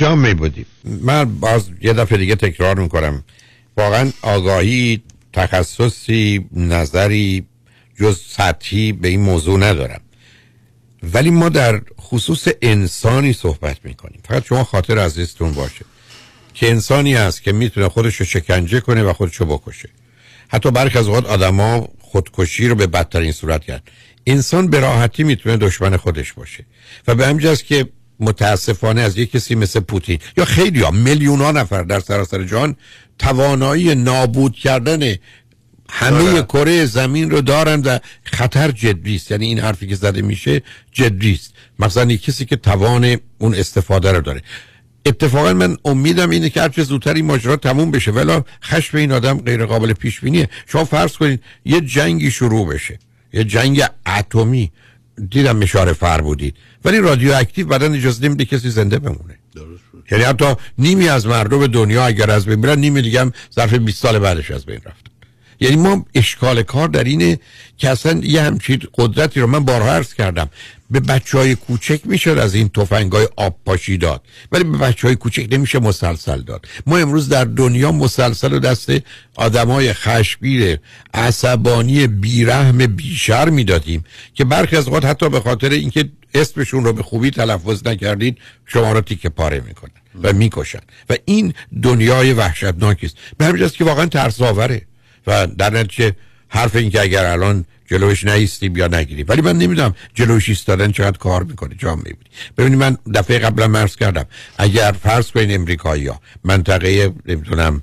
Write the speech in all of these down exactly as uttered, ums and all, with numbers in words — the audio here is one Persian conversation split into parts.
جا می بودیم. من باز یه دفعه دیگه تکرار میکنم، واقعا آگاهی، تخصصی، نظری جز سطحی به این موضوع ندارم، ولی ما در خصوص انسانی صحبت میکنیم. فقط شما خاطر عزیزتون باشه که انسانی هست که میتونه خودش رو شکنجه کنه و خودش رو بکشه. حتی برخی از اوقات آدما خودکشی رو به بدترین صورت کردن. انسان به راحتی میتونه دشمن خودش باشه و به همین جاست که متاسفانه از یک کسی مثل پوتین یا خیلی ها میلیون ها نفر در سراسر جهان توانایی نابود کردن همه کره زمین رو دارن و خطر جدی است. یعنی این حرفی که زده میشه جدی است، مثلا کسی که توان اون استفاده رو داره. اتفاقا من امیدم اینه که هرچه زودتر این ماجرا تموم بشه، ولی خشم این آدم غیر قابل پیش بینیه. شما فرض کنید یه جنگی شروع بشه، یه جنگ اتمی، دیدم مشاره فر بودید، ولی رادیواکتیو بدن اجازه نمیده کسی زنده بمونه. درست. یعنی حتی نیمی از مردم دنیا اگر از بین برن، نیمی دیگه هم ظرف بیست سال بعدش از بین رفت. یعنی ما اشکال کار در اینه که اصلا یه همچین قدرتی رو من بارها عرض کردم به بچهای کوچک میشه از این تفنگای آب پاشی داد، ولی به بچهای کوچک نمیشه مسلسل داد. ما امروز در دنیا مسلسل و دست آدمای خشمگیر، عصبانی، بیرحم، بیشرمی دادیم که برخی از اوقات حتی به خاطر اینکه اسمشون رو به خوبی تلفظ نکردید شما رو تیکه پاره میکنن و میکشن و این دنیای وحشتناکی است. به همین جاست که واقعا ترساوره و در نتیجه حرف این که اگر الان جلوش نایستیم یا نگیریم، ولی من نمیدونم جلوش ایستادن چقدر کار میکنه. جام میبینی ببینید، من دفعه قبلا مرز کردم اگر فرض کنین امریکایی‌ها منطقه نمیدونم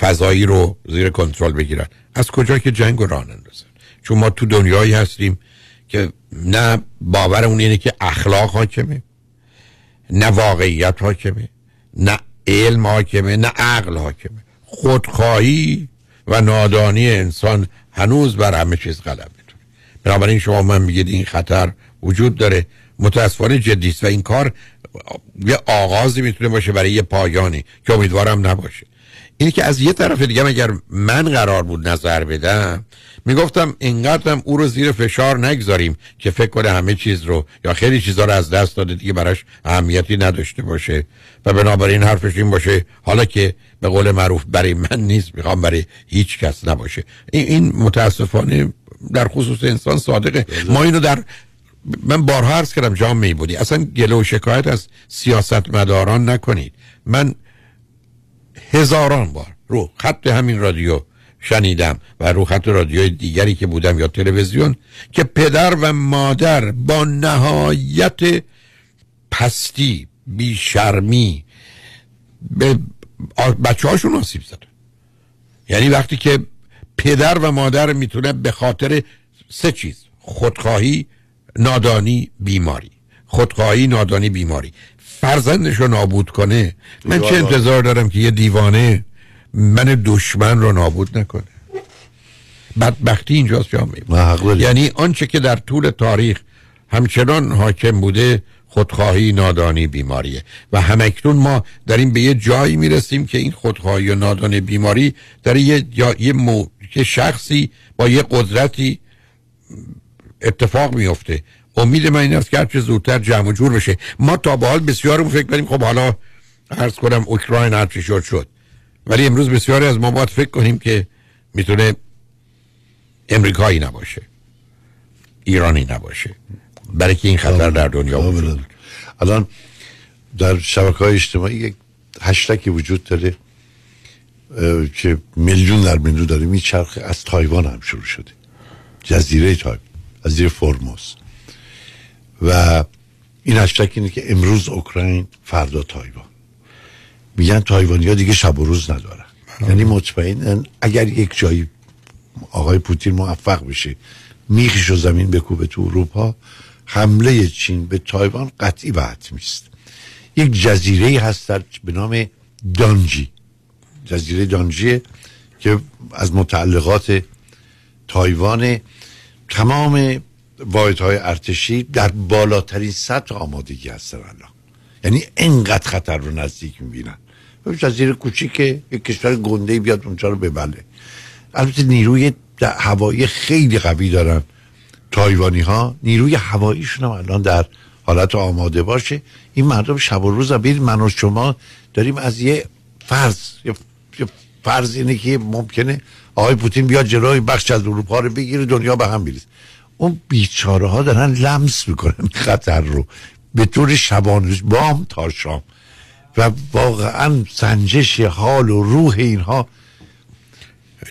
فضایی رو زیر کنترل بگیرن، از کجا که جنگ رو راه اندازن؟ چون ما تو دنیایی هستیم که نه باورمون اینه که اخلاق حاکمه، نه واقعیت حاکمه، نه علم حاکمه، نه عقل حاکمه. خودخواهی و نادانی انسان هنوز بر همه چیز غلبه می‌کنه. بنابراین شما من میگید این خطر وجود داره، متاسفانه جدی است و این کار یه آغازی میتونه باشه برای یه پایانی که امیدوارم نباشه. اینی که از یه طرف دیگه اگر من قرار بود نظر بدم، میگفتم اینقدرم او رو زیر فشار نگذاریم که فکر کنه همه چیز رو یا خیلی چیزا رو از دست داده دیگه براش اهمیتی نداشته باشه و بنابراین حرفش این باشه حالا که به قول معروف برای من نیست، میخوام برای هیچ کس نباشه. این متاسفانه در خصوص انسان صادقه. ما اینو در من بارها عرض کردم جام می بودی اصلا گله و شکایت از سیاستمداران نکنید. من هزاران بار رو خط همین رادیو شنیدم و رو خط رادیوی دیگری که بودم یا تلویزیون که پدر و مادر با نهایت پستی، بیشرمی به بچه هاشون آسیب زده. یعنی وقتی که پدر و مادر میتونه به خاطر سه چیز، خودخواهی، نادانی، بیماری، خودخواهی، نادانی، بیماری، فرزندش رو نابود کنه، من چه انتظار دارم که یه دیوانه من دشمن رو نابود نکنه؟ بدبختی اینجاست جا میبینه. یعنی آنچه که در طول تاریخ همچنان حاکم بوده خودخواهی، نادانی، بیماریه و همکنون ما در این به یه جایی میرسیم که این خودخواهی و نادانی، بیماری در یه, یه, مو... یه شخصی با یه قدرتی اتفاق میفته. امید من این است که هرچه زودتر جمع و جور بشه. ما تا به حال بسیارمون فکر کنیم خب حالا عرض کنم اوکراین هرچی شد شد، ولی امروز بسیاری از ما باید فکر کنیم که میتونه امریکایی نباشه، ایرانی نباشه، برای که این خطر در دنیا وجود داره. الان در شبکه‌های اجتماعی یک هشتگی وجود داره که میلیون در میلیون داره میچرخه. از تایوان هم شروع شده، جزیره تایوان، جزیره فرموس، و این هشتگ اینه که امروز اوکراین، فردا تایوان. میگن تایوانی‌ها دیگه شب و روز ندارن. یعنی مطمئناً اگر یک جایی آقای پوتین موفق بشه میخش و زمین بکوبه تو اروپا، حمله چین به تایوان قطعی و حتمی است. یک جزیره هست به نام دانجی، جزیره دانجیه که از متعلقات تایوان. تمام واحدهای ارتشی در بالاترین سطح آمادگی هستن الان، یعنی اینقدر خطر رو نزدیک میبینن. جزیره کوچیکه، یک کشور گنده بیاد اونجا رو ببله. البته نیروی هوایی خیلی قوی دارن تایوانی ها، نیروی هواییشون هم الان در حالت آماده باشه. این مردم شب و روز ببین من و شما داریم از یه فرض یه فرض اینه که ممکنه آقای پوتین بیاد جلوی بخش از اروپا رو بگیره، دنیا به هم بریزه. اون بیچاره ها دارن لمس میکنن خطر رو به طور شبانه بام تا شام و واقعا سنجش حال و روح اینها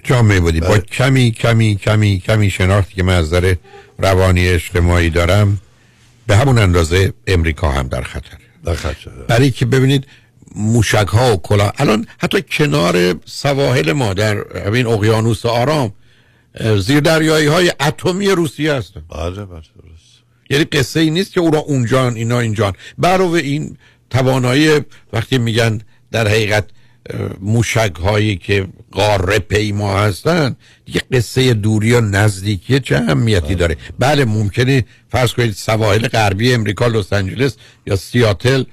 جامعه بودی با کمی کمی کمی کمی شناختی که من از نظر روانی اجتماعی دارم به همون اندازه امریکا هم در خطر در خطر برای که ببینید موشک ها و کلا الان حتی کنار سواحل ما در همین اقیانوس آرام زیر دریایی های اتمی روسیه هستن. بله بله یعنی قصه ای نیست که اون را اونجان اینا اینجان. برای این توانایی وقتی میگن در حقیقت موشک هایی که قاره پیما هستن دیگه قصه دوری و نزدیکی چه اهمیتی داره. بله ممکنه فرض کنید سواحل غربی امریکا لس آنجلس یا سیاتل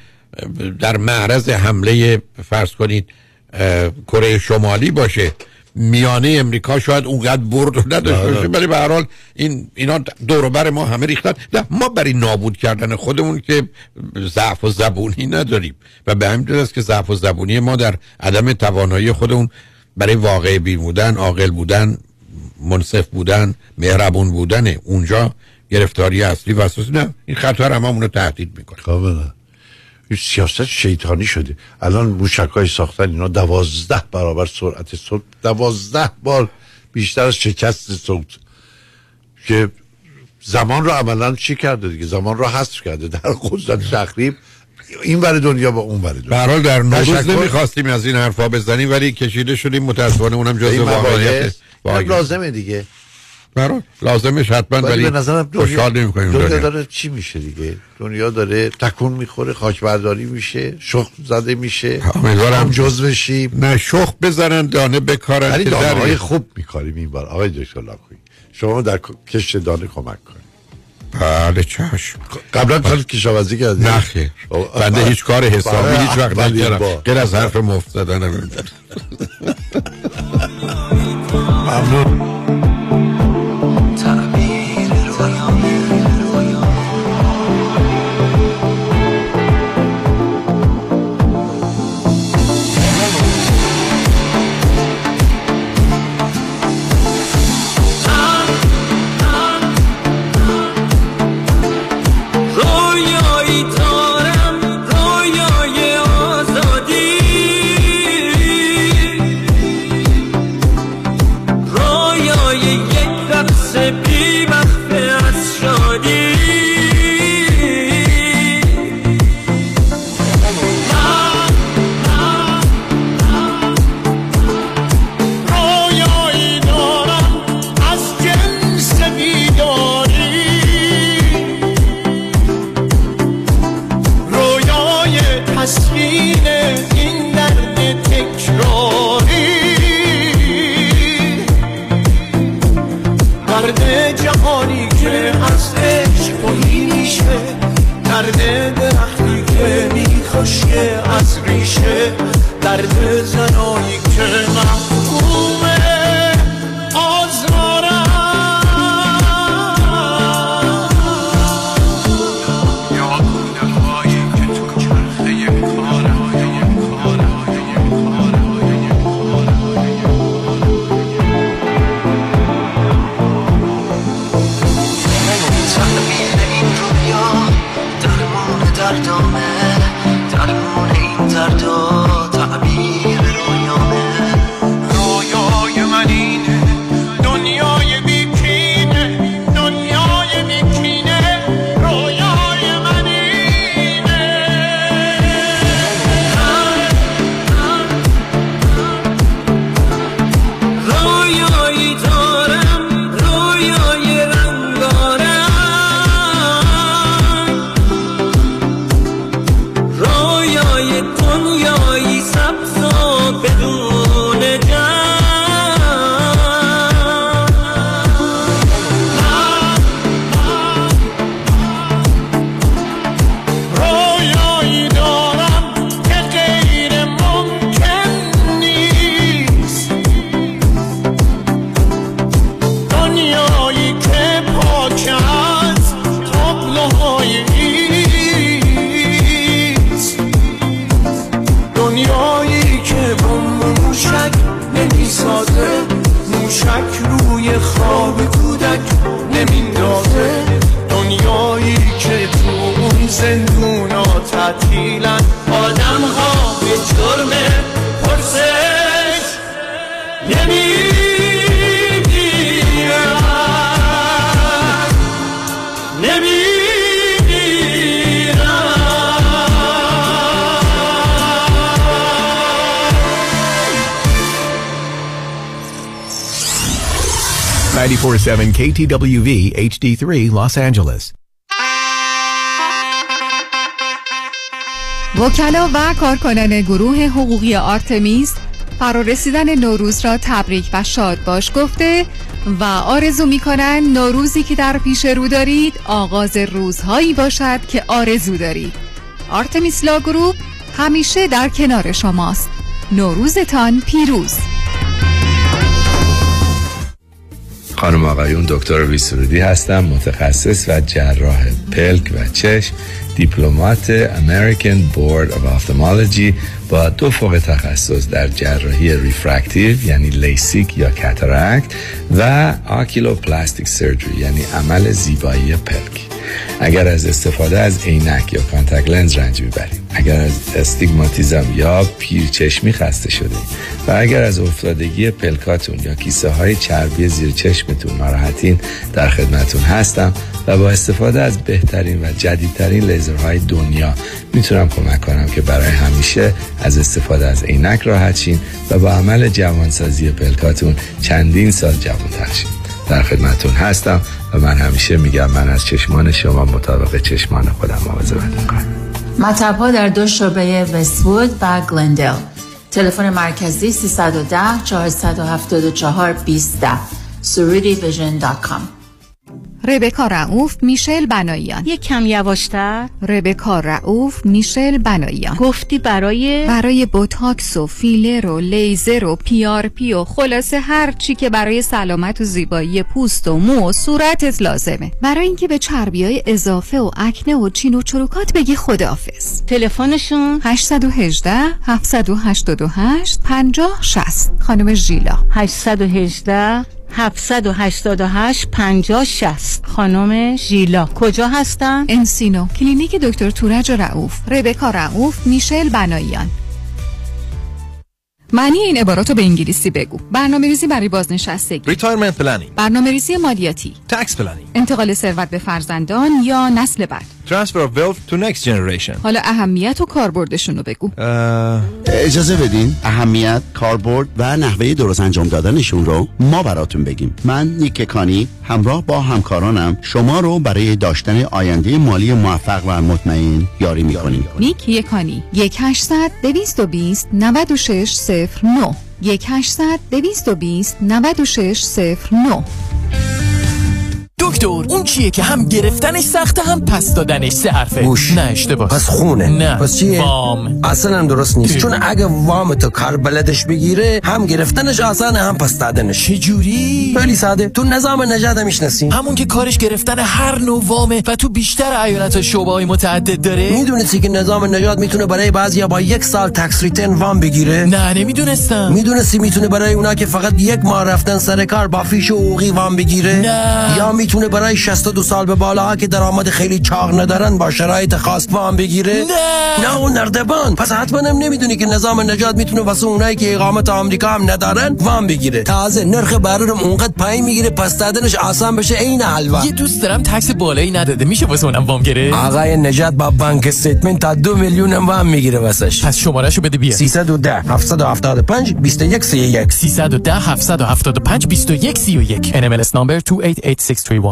در معرض حمله فرض کنید کره شمالی باشه، میانه امریکا شاید اونقدر برد و نداشته باشه، ولی به هر حال این اینا دور و بر ما همه ریختن. نه ما برای نابود کردن خودمون که ضعف و زبونی نداریم و به همین دلیل است که ضعف و زبونی ما در عدم توانایی خودمون برای واقع بین بودن، عاقل بودن، منصف بودن، مهربون بودن اونجا گرفتاری اصلی و اساسی. نه این خطر هممون رو تهدید میکنه. خب سیاست شیطانی شده. الان موشکای ساختن اینا دوازده برابر سرعت صوت، دوازده بار بیشتر از شکست صوت که زمان رو عملا چی کرده دیگه، زمان رو حذف کرده در قدرت تخریب این ور دنیا با اون ور دنیا. به هر حال در نوروز نمی‌خواستیم از این حرفا بزنیم ولی کشیده شدیم متأسفانه. اونم جزء واقعیت لازمه دیگه، به هر حال لازمه حتماً ولی خوشحال نمی‌کنیم. دنیا داره چی میشه دیگه، دنیا داره تکون میخوره، خاکبرداری میشه، شخم زده میشه. امیدوارم جزو بشیم، نه شخم بزنن دانه بکارن ولی دانه های خوب میکاریم. این بار آقای دکتر لاکویی شما در کشت دانه کمک کنید. بله چشم. قبلا کار کشاورزی کردید؟ نه خیر، بنده هیچ کار حسابی هیچ وقت نکردم غیر از حرف مفت زدن. ممنون. درمان این درد و تعبیر رویانه میلن آدم ها به جرم پرسش نمیدیرن نود و چهار ممیز هفت کی تی دبلیو وی اچ دی تری Los Angeles. وکلا و کارکنان گروه حقوقی آرتمیس فرارسیدن نوروز را تبریک و شاد باش گفته و آرزو می کنند نوروزی که در پیش رو دارید آغاز روزهایی باشد که آرزو دارید. آرتمیس لا گروپ همیشه در کنار شماست. نوروزتان پیروز. خانم آقایون، دکتر ویسرودی هستم، متخصص و جراح پلک و چشم، دیپلمات American Board of Ophthalmology با دو فوق تخصص در جراحی ریفرکتیو یعنی لیسیک یا کاتاراکت و آکیلوپلاستیک سرجری یعنی عمل زیبایی پلک. اگر از استفاده از عینک یا کانتاکت لنز رنج میبرید، اگر از استیگماتیزم یا پیرچشمی خسته شده و اگر از افتادگی پلکاتون یا کیسه های چربی زیر چشمتون ناراحتین، در خدمتون هستم و با استفاده از بهترین و جدیدترین لیزرهای دنیا میتونم کمک کنم که برای همیشه از استفاده از عینک راحت شین و با عمل جوانسازی پلکاتون چندین سال جوانتر شین. در خدمتون هستم و من همیشه میگم من از چشمان شما مطابق چشمان خودم مواظبت میکنم. مطب ها در دو شعبه وست‌وود و گلندل. تلفن مرکزی سیصد و ده چهارصد و هفتاد و چهار بیست. سرودی ویژن دات کام. ربکا رعوف، میشل بنایان. یک کم یواشتر. ربکا رعوف، میشل بنایان. گفتی برای برای بوتاکس و فیلر و لیزر و پی آر پی و خلاصه هر چی که برای سلامت و زیبایی پوست و مو و صورتت لازمه. برای اینکه به چربیای اضافه و اکنه و چین و چروکات بگی خداحافظ. تلفنشون هشت یک هشت هفت هشت هشت پنج صفر شش صفر. خانم ژیلا. هشت یک هشت هفتصد و هشتاد و هشت پنجاه شصت. خانم ژیلا کجا هستن؟ انسینو، کلینیک دکتر تورج رعوف. ربکا رعوف، میشل بنایان. معنی این عباراتو به انگلیسی بگو. برنامه‌ریزی برای بازنشستگی، ریتایرمنت پلنینگ، برنامه‌ریزی مالیاتی، تکس پلنینگ، انتقال ثروت به فرزندان یا نسل بعد، ترانسفر اف ویلث تو نکست جنریشن. حالا اهمیت و کاربردشون رو بگو. اه... اجازه بدین اهمیت، کاربرد و نحوه درست انجام دادنشون رو ما براتون بگیم. من نیک کانی همراه با همکارانم شما رو برای داشتن آینده مالی موفق و مطمئن یاری می‌کنیم. نیک کانی یک هشتصد دویست و بیست نود و شش نه یک هشتصد دویست و بیست نود و شش صفر نه. دکتر اون چیه که هم گرفتنش سخته هم پس دادنش؟ سه حرفه. گوش. نه اشتباه. پس خونه. نه. پس چیه؟ وام. اصلا هم درست نیست. چون اگه وام تو کار بلدش بگیره هم گرفتنش آسانه هم پس دادنش. چه جوری؟ خیلی ساده. تو نظام نژاد میشناسی؟ همون که کارش گرفتن هر نوع وامه و تو بیشتر ایالت شعبه‌های متعدد داره. میدونستی که نظام نژاد میتونه برای بعضیا با یک سال تکس ریتن وام بگیره؟ نه نمیدونستم. میدونستی میتونه برای اونا که فقط یک ماه رفتن سر کار با فیش و اوقی وام بگیره؟ نه. یا میتونه برای شصت و دو سال به بالاها که درآمد خیلی چاق ندارن با شرایط خاص وام بگیره؟ نه نه اون نردبان. پس حتما هم نمیدونی که نظام نجات میتونه واسه اونایی که اقامت آمریکا هم ندارن وام بگیره. تازه نرخ بهره رو اونقدر پایین میگیره پس دادنش آسان بشه عین حلوا. یه دوست دارم تکس بالایی نداده، میشه واسه اونم وام گیره؟ آقای نجات با بانک استیتمنت تا دو میلیون هم وام میگیره واسش. پس شمارهشو بده بیا. سیصد و ده هفتصد و هفتاد و پنج بیست و یک سی و یک. سیصد و ده هفتصد و هفتاد و پنج بیست و یک سی و یک. ان ام ال اس number دو هشت هشت شش سه یک.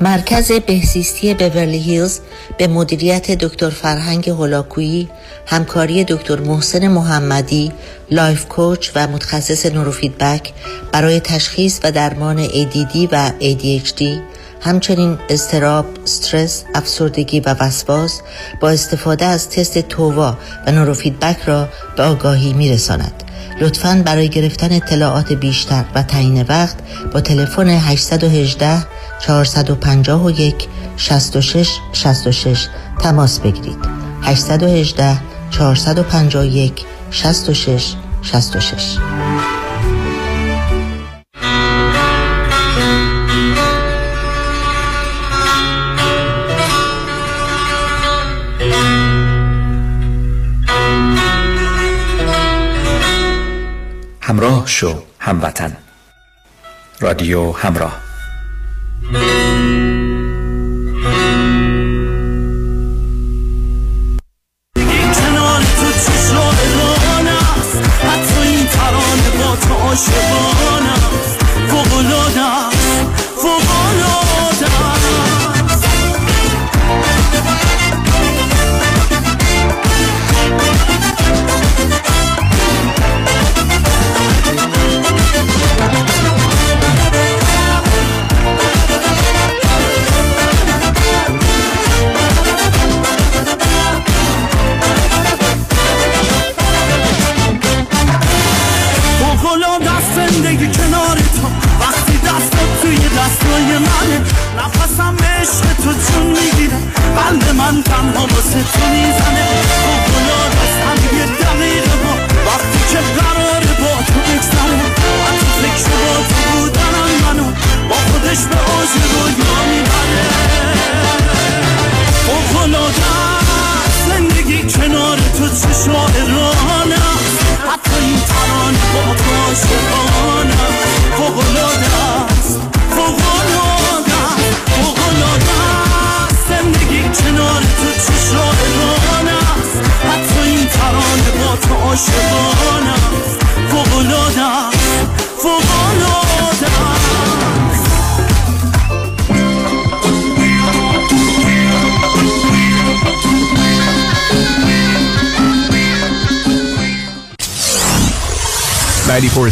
مرکز بهزیستی بورلی هیلز به مدیریت دکتر فرهنگ هلاکویی، همکاری دکتر محسن محمدی، لایف کوچ و متخصص نوروفیدبک برای تشخیص و درمان ای دی دی و ای دی اچ دی، همچنین اضطراب، استرس، افسردگی و وسواس با استفاده از تست تووا و نوروفیدبک را به آگاهی می‌رساند. لطفاً برای گرفتن اطلاعات بیشتر و تعیین وقت با تلفن هشت یک هشت چهار پنج یک شش شش شش شش تماس بگیرید. هشت یک هشت چهار پنج یک شش شش شش شش. همراه شو هموطن. رادیو همراه. نود و چهار ممیز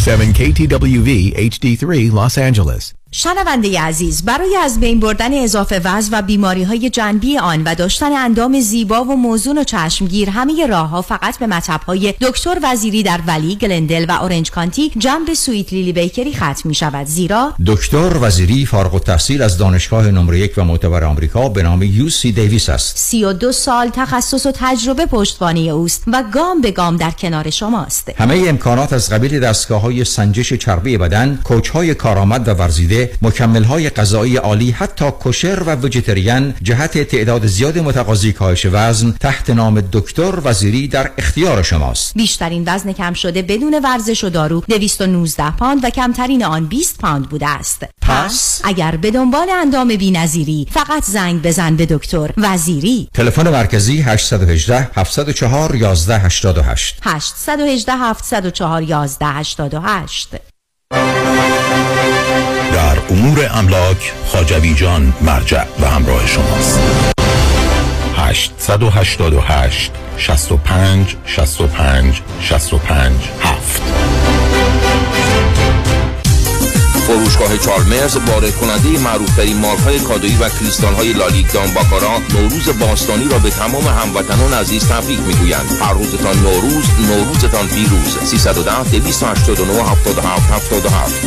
هفت کی تی دبلیو وی اچ دی سه Los Angeles. شنونده عزیز، برای از بین بردن اضافه وزن و بیماری‌های جانبی آن و داشتن اندام زیبا و موزون و چشمگیر، همه راه‌ها فقط به مطب‌های دکتر وزیری در ولی، گلندل و اورنج کانتی جنب سویت لیلی بیکری ختم می‌شود، زیرا دکتر وزیری فارغ التحصیل از دانشگاه نمره یک و معتبر آمریکا به نام یو سی دیویس است. سی و دو سال تخصص و تجربه پشتوانه اوست و گام به گام در کنار شماست. همه امکانات از قبیل دستگاه‌های سنجش چربی بدن، کوچ‌های کارآمد و ورزیده، مکمل‌های غذایی عالی، حتی کشر و ویجیتریان، جهت تعداد زیاد متقاضی کاهش وزن تحت نام دکتر وزیری در اختیار شماست. بیشترین وزن کم شده بدون ورزش و دارو دویست و نوزده پوند و کمترین آن بیست پوند بوده است. پس اگر به دنبال اندام بی‌نظیری، فقط زنگ بزن به دکتر وزیری. تلفن مرکزی هشت یک هشت هفت صفر چهار یک یک هشت هشت هشت یک هشت هفت صفر چهار یک یک هشت هشت. در امور املاک خواجوی جان مرجع و همراه شماست. هشت هشت هشت شصت و پنج شصت و پنج شصت و پنج هفت. فروشگاه چارمرز، وارد کننده معروف‌ترین مارک‌های کادویی و کریستال‌های لالیک دامباکارا، نوروز باستانی را به تمام هموطنان عزیز تبریک می‌گویند. هر روزتان نوروز، نوروزتان پیروز. سه یک صفر دو هشت نه هفت هفت هفت هفت.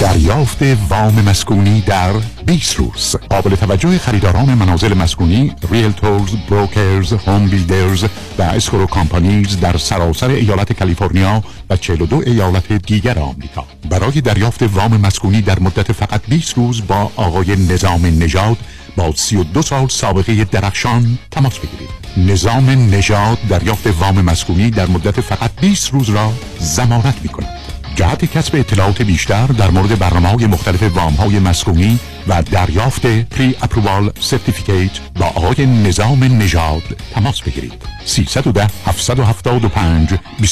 دریافت وام مسکونی در بیست روز. قابل توجه خریداران منازل مسکونی، ریلتورز، بروکرز، هوم بیلدرز و اسکرو کامپانیز در سراسر ایالت کالیفرنیا و چهل و دو ایالت دیگر آمریکا. برای دریافت وام مسکونی در مدت فقط بیست روز با آقای نظام نژاد با سی و دو سال سابقه درخشان تماس بگیرید. نظام نژاد دریافت وام مسکونی در مدت فقط بیست روز را ضمانت می‌کند. جهت کسب اطلاعات بیشتر در مورد برنامه‌های مختلف وام‌های مسکونی و دریافت پری اپرووال سرتیفیکیت با آقای نظام نژاد تماس بگیرید. سه یک صفر هفت هفت پنج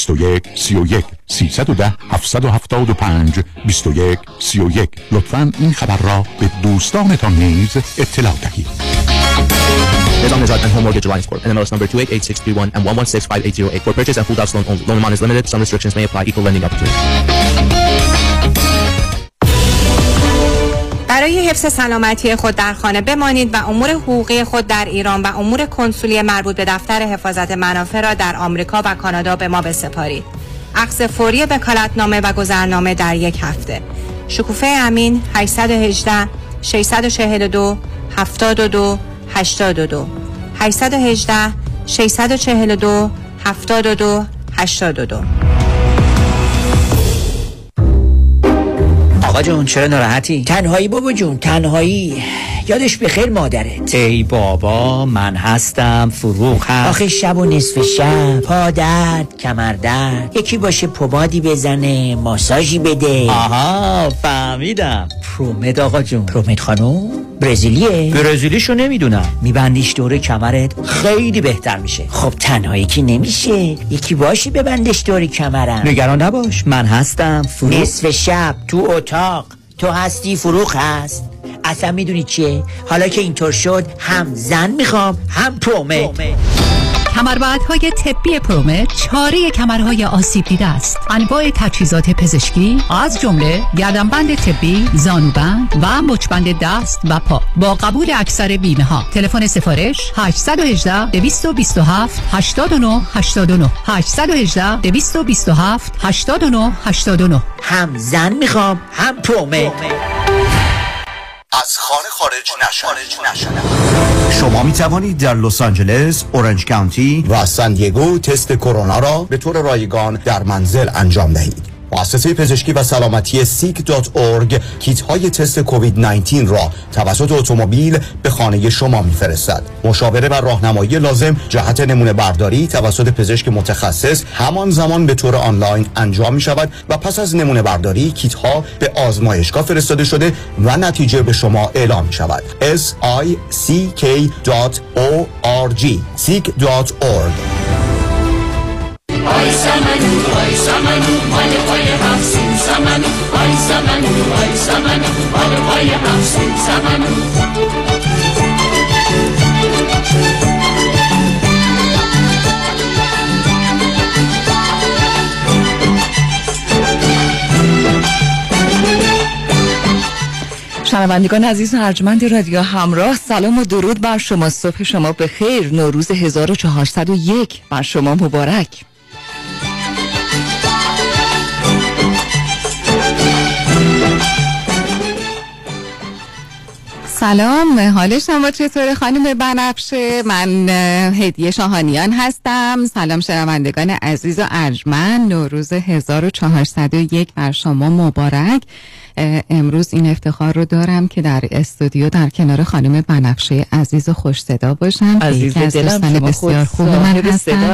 دو یک سه یک سه یک صفر هفت هفت پنج دو یک سه یک. لطفاً این خبر را به دوستانتان نیز اطلاع دهید. Nezam Nezhad and Home Mortgage Alliance Corp. ان ام ال اس number two eight eight six three one and one one six five eight zero eight. For purchase and full down loan only. Loan amount is limited. Some restrictions may apply. Equal lending opportunity. برای حفظ سلامتی خود در خانه بمانید و امور حقوقی خود در ایران و امور کنسولی مربوط به دفتر حفاظت منافع را در آمریکا و کانادا به ما بسپارید. عکس فوری وکالتنامه و گذرنامه در یک هفته. شکوفه امین هشت یک هشت شش چهار دو هفتاد و دو هشتاد و دو هشت یک هشت شش چهار دو هفتاد و دو هشتاد و دو. آقا جون چرا ناراحتی؟ تنهایی بابا جون، تنهایی یادش بخیر مادرت. ای بابا من هستم فروغ هست. آخه شب و نصف شب پا درد کمر درد یکی باشه پمادی بزنه ماساژی بده. آها فهمیدم. پرومت آقا جون. پرومت خانوم برزیلیه؟ برزیلیشو نمیدونم. میبندیش دور کمرت خیلی بهتر میشه. خب تنهایی که نمیشه یکی باشه ببندش دور کمرم. نگران نباش من هستم فروغ. نصف شب تو اتاق تو هستی فروغ هست. اصلا میدونی چیه حالا که اینطور شد هم زن میخوام هم پرومت. کمربندهای طبی پرومت چاره کمرهای آسیب دیده است. انواع تجهیزات پزشکی از جمله گردنبند طبی، زانوبند و مچبند دست و پا با قبول اکثر بیمه ها. تلفن سفارش هشت یک هشت دو دو هفت هشت نه هشت نه هشت یک هشت دو دو هفت هشت نه هشت نه. هم زن میخوام هم پرومت. از خانه خارج نشدن. شما می توانید در لس آنجلس، اورنج کانتی و سن دیگو تست کرونا را به طور رایگان در منزل انجام دهید. مؤسسه پزشکی و سلامتی سیک دات اورگ کیت های تست کووید نوزده را توسط اتومبیل به خانه شما میفرستد. مشاوره و راهنمایی لازم جهت نمونه برداری توسط پزشک متخصص همان زمان به طور آنلاین انجام می شود و پس از نمونه برداری کیت ها به آزمایشگاه فرستاده شده و نتیجه به شما اعلام می شود. سیک دات اورگ سیک دات اورگ. آی سمنو آی سمنو مال پای همسون سمنو آی سمنو آی سمنو مال پای همسون سمنو. شنوندگان عزیز و ارجمند رادیو همراه سلام و درود بر شما. صبح شما بخیر. نوروز هزار و چهارصد و یک بر شما مبارک. سلام، حال شما چطور خانم بنفشه؟ من هدیه شاهانیان هستم. سلام شنوندگان عزیز و ارجمند، نوروز هزار و چهارصد و یک بر شما مبارک. امروز این افتخار رو دارم که در استودیو در کنار خانم بنفشه عزیز و خوش صدا باشم. عزیز دلم بسیار خوب من هستین.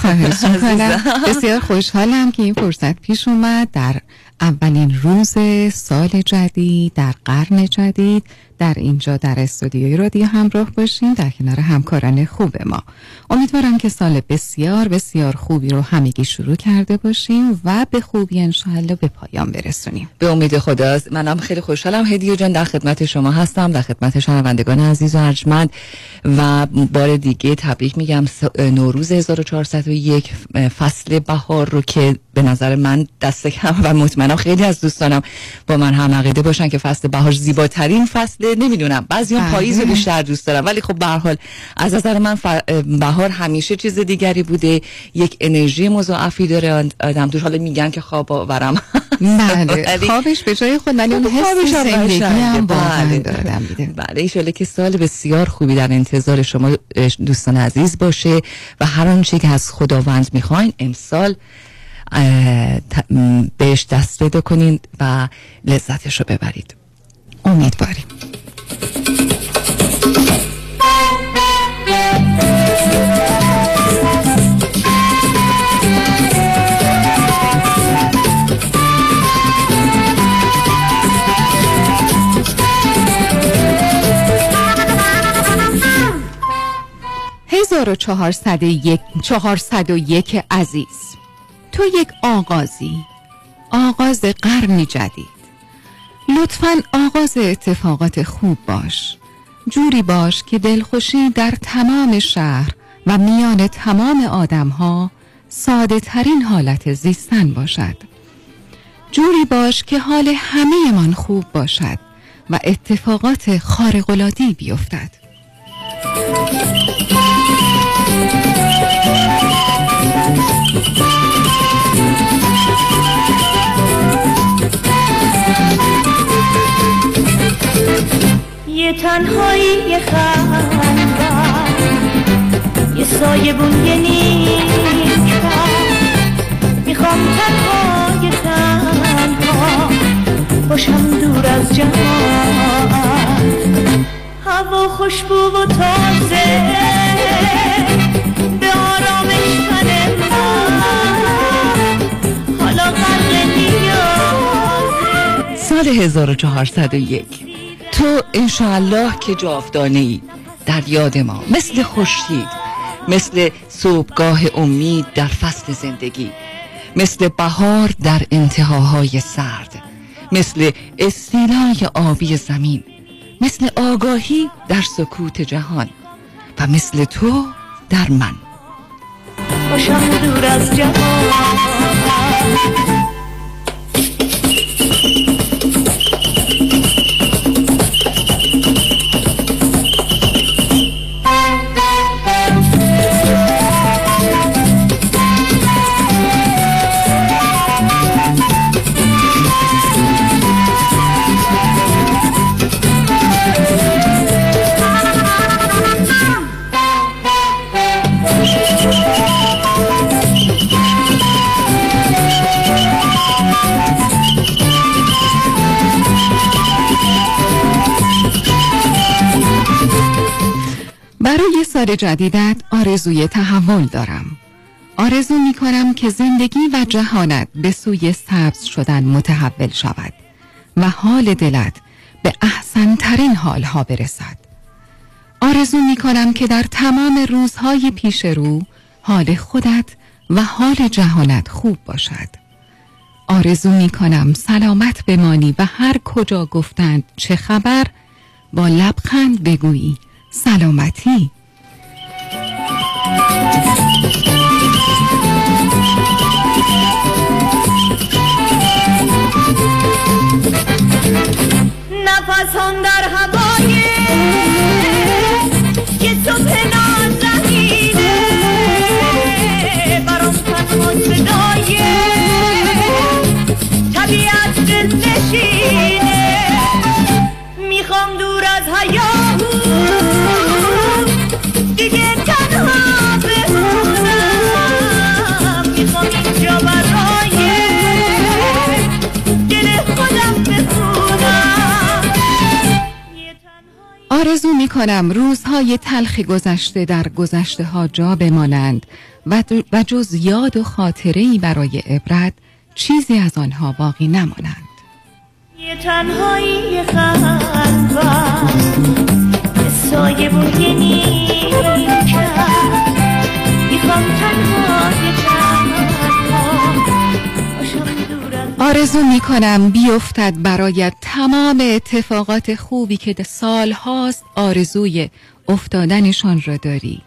خواهش می‌کنم. بسیار خوشحالم که این فرصت پیش اومد در اولین روز سال جدید در قرن جدید در اینجا در استودیوی رادیو همراه باشیم در کنار همکاران خوب ما. امیدوارم که سال بسیار بسیار خوبی رو همگی شروع کرده باشیم و به خوبی انشاءالله به پایان برسونیم. به امید خداست. منم خیلی خوشحالم هدیه جان، در خدمت شما هستم، در خدمت شنوندگان عزیز و ارجمند و بار دیگه تبریک میگم نوروز هزار و چهارصد و یک، فصل بهار رو که به نظر من دست کم و مطمئنم خیلی از دوستانم با من هم عقیده باشن که فصل بهار زیباترین فصل، نمیدونم بعضیام پاییز رو بیشتر دوست دارم، ولی خب به هر حال از نظر من بهار همیشه چیز دیگری بوده، یک انرژی مضاعفی داره آدم توش. حالا میگن که خواب آورم بله خوابش به جای خود، ولی اون حس زندگی هم بله دادم میده. بله ان شاءالله که سال بسیار خوبی در انتظار شما دوستان عزیز باشه و هر آنچه که از خداوند میخواین امسال بهش دست پیدا کنید و لذتش رو ببرید. امیدواریم. هزار و چهارصد و یک چهارصد و یک عزیز، تو یک آغازی، آغاز قرن جدید. لطفاً آغاز اتفاقات خوب باش، جوری باش که دلخوشی در تمام شهر و میان تمام آدمها ساده ترین حالت زیستن باشد. جوری باش که حال همه من خوب باشد و اتفاقات خارق‌العاده‌ای بیفتد. یه تنهایی یه خنده یه سایه بون یه نیکم، میخوام تنها یه تنها باشم دور از جهان، هوا خوشبو و تازه به آرامش تن من حالا قلب نیازه. سال هزار و چهارصد و یک تو انشالله که جاودانه ای در یاد ما، مثل خورشید، مثل صبحگاه امید در فصل زندگی، مثل بهار در انتهاهای سرد، مثل استیلای آبی زمین، مثل آگاهی در سکوت جهان و مثل تو در من. برای سال جدیدت آرزوی تحول دارم. آرزو می کنم که زندگی و جهانت به سوی سبز شدن متحول شود و حال دلت به احسن ترین حالها برسد. آرزو می کنم که در تمام روزهای پیش رو حال خودت و حال جهانت خوب باشد. آرزو می کنم سلامت بمانی و هر کجا گفتند چه خبر با لبخند بگویی سلامتی. نفسم در هوای که تو پنهان زمینه برام تنها صدای طبیعت دل نشینه. میخوام دور از هیاهو دیگه تنها بمونم، میخوام اینجا برای دل خودم بخونم. آرزو میکنم روزهای تلخ گذشته در گذشته ها جا بمانند و جز یاد و خاطره‌ای برای عبرت چیزی از آنها باقی نمانند. یه تنهایی قلبم سایه بوی نیکت میخوام تنها باشم. آرزو میکنم بیفتد برایت تمام اتفاقات خوبی که سال هاست آرزوی افتادنشان را داری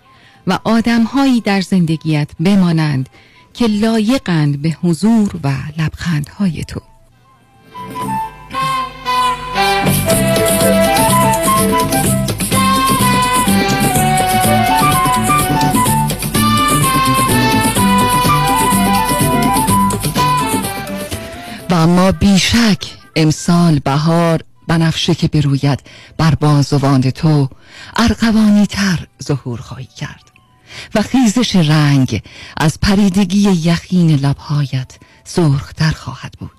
و آدمهایی در زندگیت بمانند که لایقند به حضور و لبخندهای تو. و اما بیشک امسال بهار بنفشه که بروید بر بازوان تو ارغوانی تر ظهور خواهی کرد و خیزش رنگ از پریدگی یخین لبهایت سرختر خواهد بود.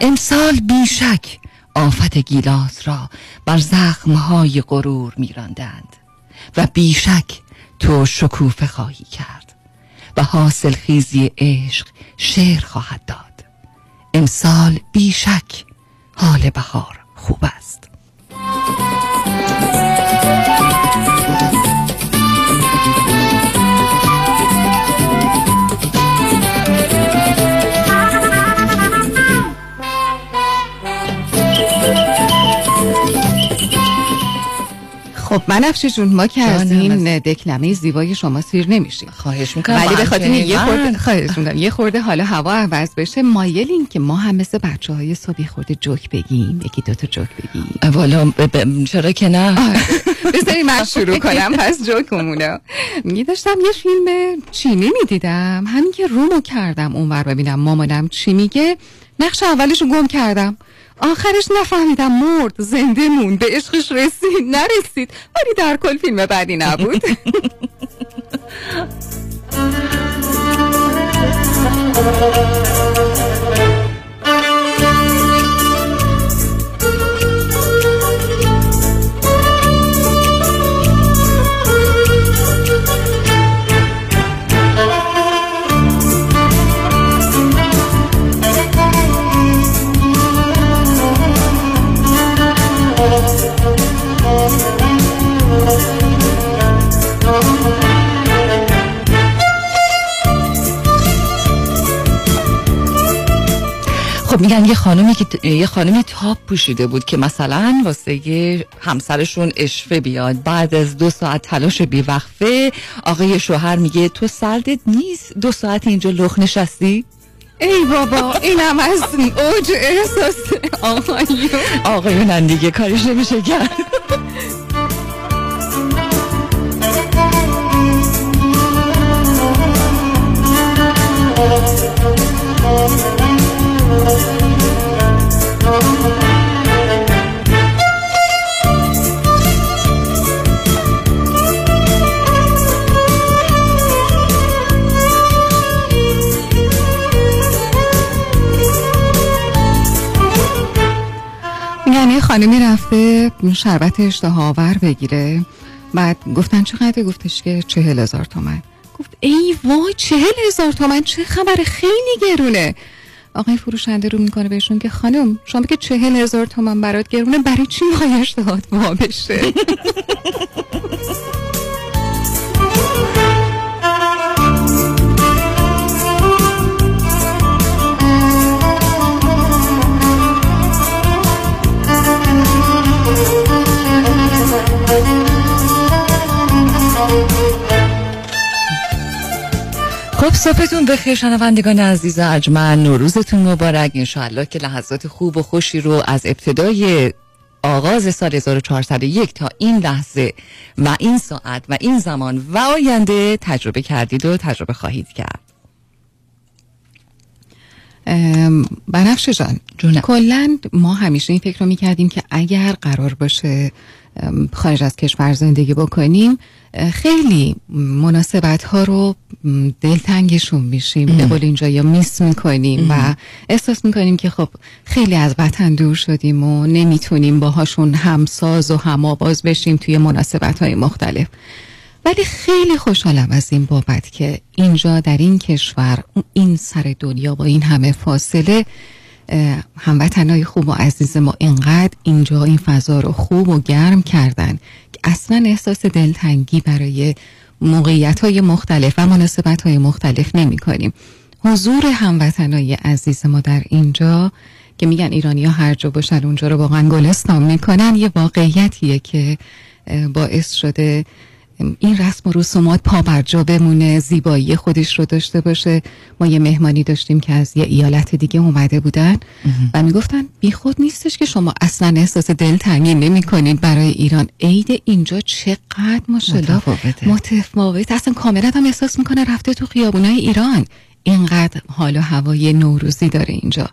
امسال بیشک آفت گیلاس را بر زخمهای غرور می‌راندند و بیشک تو شکوفه خواهی کرد و حاصل خیزی عشق شعر خواهد داد. امسال بیشک حال بهار خوب است. خب بنفشه جون، ما که از این دکلمه زیبای شما سیر نمیشیم. خواهش میکنم. ولی به خاطر یه خورده خواهش میکنم یه خورده حالا هوا عوض بشه، مایلین که ما هم مثل بچه‌های صبح خورده جوک بگیم، یکی دو تا جوک بگیم. والا ب... ب... چرا که نه. بذارید من شروع کنم پس جوکمونو. می داشتم یه فیلم چینی میدیدم، همین که رومو کردم اونور ببینم مامانم چی میگه، نقش اولشو گم کردم. آخرش نفهمیدم مرد زنده مون، به عشقش رسید نرسید، ولی در کل فیلم بدی نبود. خب میگن یه خانمی که یه خانمی تاپ پوشیده بود که مثلا واسه یه همسرشون اشفه بیاد، بعد از دو ساعت تلاش بیوقفه آقای شوهر میگه تو سردت نیست دو ساعت اینجا لخ نشستی؟ ای بابا، اینم از اوج احساس آقایون آقایونن دیگه، کارش نمیشه کرد. یعنی خانمی رفته شربت اشتهاور بگیره، بعد گفتن چقدر؟ گفتش که چهل هزار تومن. گفت ای وای چهل هزار تومن چه خبر، خیلی گرونه. آقای فروشنده رو میکنه بهشون که خانم شما بگه چهل هزار تومن برات گرونه، برای چی میخوای اشتهات وا بشه؟ خب صبحتون بخیر شنوندگان عزیز اجمن، نوروزتون مبارک، انشاءالله که لحظات خوب و خوشی رو از ابتدای آغاز سال هزار و چهارصد و یک تا این لحظه و این ساعت و این زمان و آینده تجربه کردید و تجربه خواهید کرد. بنفشه جان، کلاً ما همیشه این فکر رو میکردیم که اگر قرار باشه خارج از کشور زندگی بکنیم خیلی مناسبت ها رو دلتنگشون میشیم، به قول اینجا یا میس میکنیم و احساس میکنیم که خب خیلی از وطن دور شدیم و نمیتونیم باهاشون همساز و هم‌آواز بشیم توی مناسبت های مختلف. ولی خیلی خوشحالم از این بابت که اینجا در این کشور، این سر دنیا، با این همه فاصله، هموطنای خوب و عزیز ما اینقدر اینجا این فضا رو خوب و گرم کردن که اصلا احساس دلتنگی برای موقعیت‌های مختلف و مناسبت‌های مختلف نمی‌کنیم. حضور هموطنای عزیز ما در اینجا که میگن ایرانی‌ها هر جا باشن اونجا رو واقعا گلستان می‌کنن، یه واقعیتیه که باعث شده این رسم و رسومات پا بر جا بمونه، زیبایی خودش رو داشته باشه. ما یه مهمانی داشتیم که از یه ایالت دیگه اومده بودن و میگفتن بی خود نیستش که شما اصلا احساس دلتنگی نمی‌کنید برای ایران. عید اینجا چقدر ماشاءالله متفاوته، اصلا کاملا هم احساس میکنه رفته تو خیابونای ایران، اینقدر حال و هوای نوروزی داره اینجا.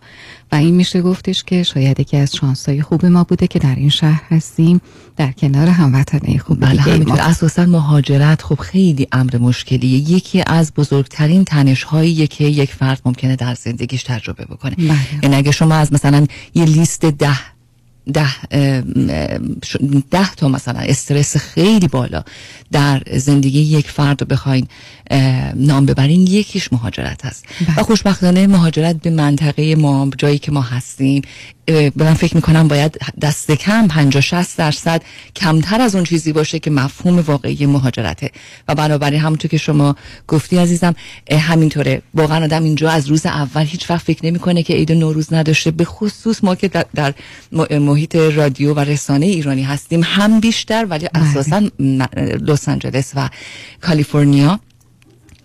و این میشه گفتش که شاید یکی از شانس‌های خوب ما بوده که در این شهر هستیم، در کنار هموطنای خوب. بله، اساسا مهاجرت خب خیلی امر مشکلیه، یکی از بزرگترین تنش‌هایی که یک فرد ممکنه در زندگیش تجربه بکنه. یعنی اگه شما از مثلا یه لیست ده ده ده تا مثلا استرس خیلی بالا در زندگی یک فرد رو بخواین نام ببرین، یکیش مهاجرت هست. بله. و خوشبختانه مهاجرت به منطقه ما، جایی که ما هستیم، من فکر میکنم باید دست کم پنجاه شصت درصد کمتر از اون چیزی باشه که مفهوم واقعی مهاجرته. و بنابراین همونطور که شما گفتی عزیزم، همینطوره واقعا. آدم اینجا از روز اول هیچ وقت فکر نمیکنه که عید نوروز نداشته، به خصوص ما که در, در محیط رادیو و رسانه ایرانی هستیم هم بیشتر. ولی اساسا لس آنجلس و کالیفرنیا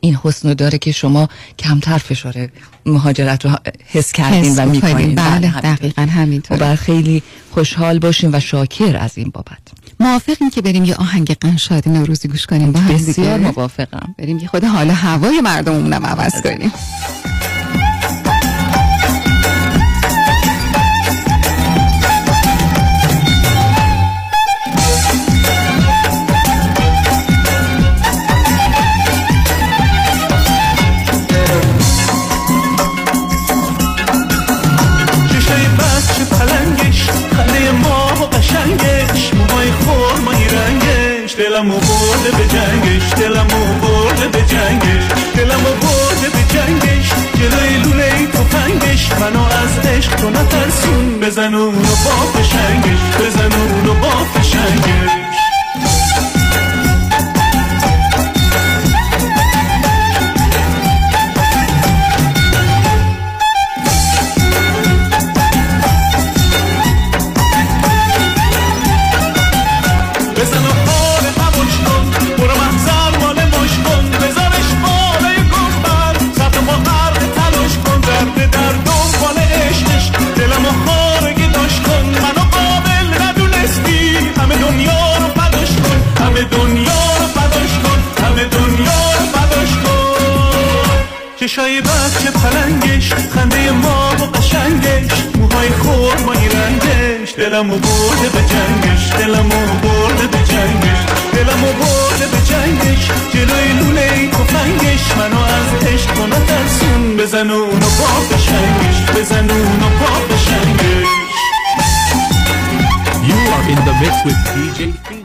این حسنو داره که شما کمتر فشار مهاجرت رو حس کردین و می‌کنین. بله دقیقاً همینطوره. و خیلی خوشحال باشیم و شاکر از این بابت. موافقین که بریم یه آهنگ قنشاد نوروزی گوش کنیم با هم؟ بسیار موافقم. بریم یه خود حال هوای مردممون رو عوض کنیم. دلمو برده به جنگش، دلمو برده به جنگش، دلمو برده به جنگش، جلوی لوله تفنگش، منو از عشق تو نترسون، بزن اونو با فشنگش، بزن اونو با فشنگش. چای بچه پلنگش، خنده ما و قشنگش، موهای خورمانی رنگش، دلمو برده به جنگش، دلمو برده به جنگش، دلمو برده به جنگش، جلوی لوله کفنگش، منو از عشق و نترسون، بزن اونو پا بشنگش، بزن اونو پا بشنگش. You are in the mix with دی جی Phoenix.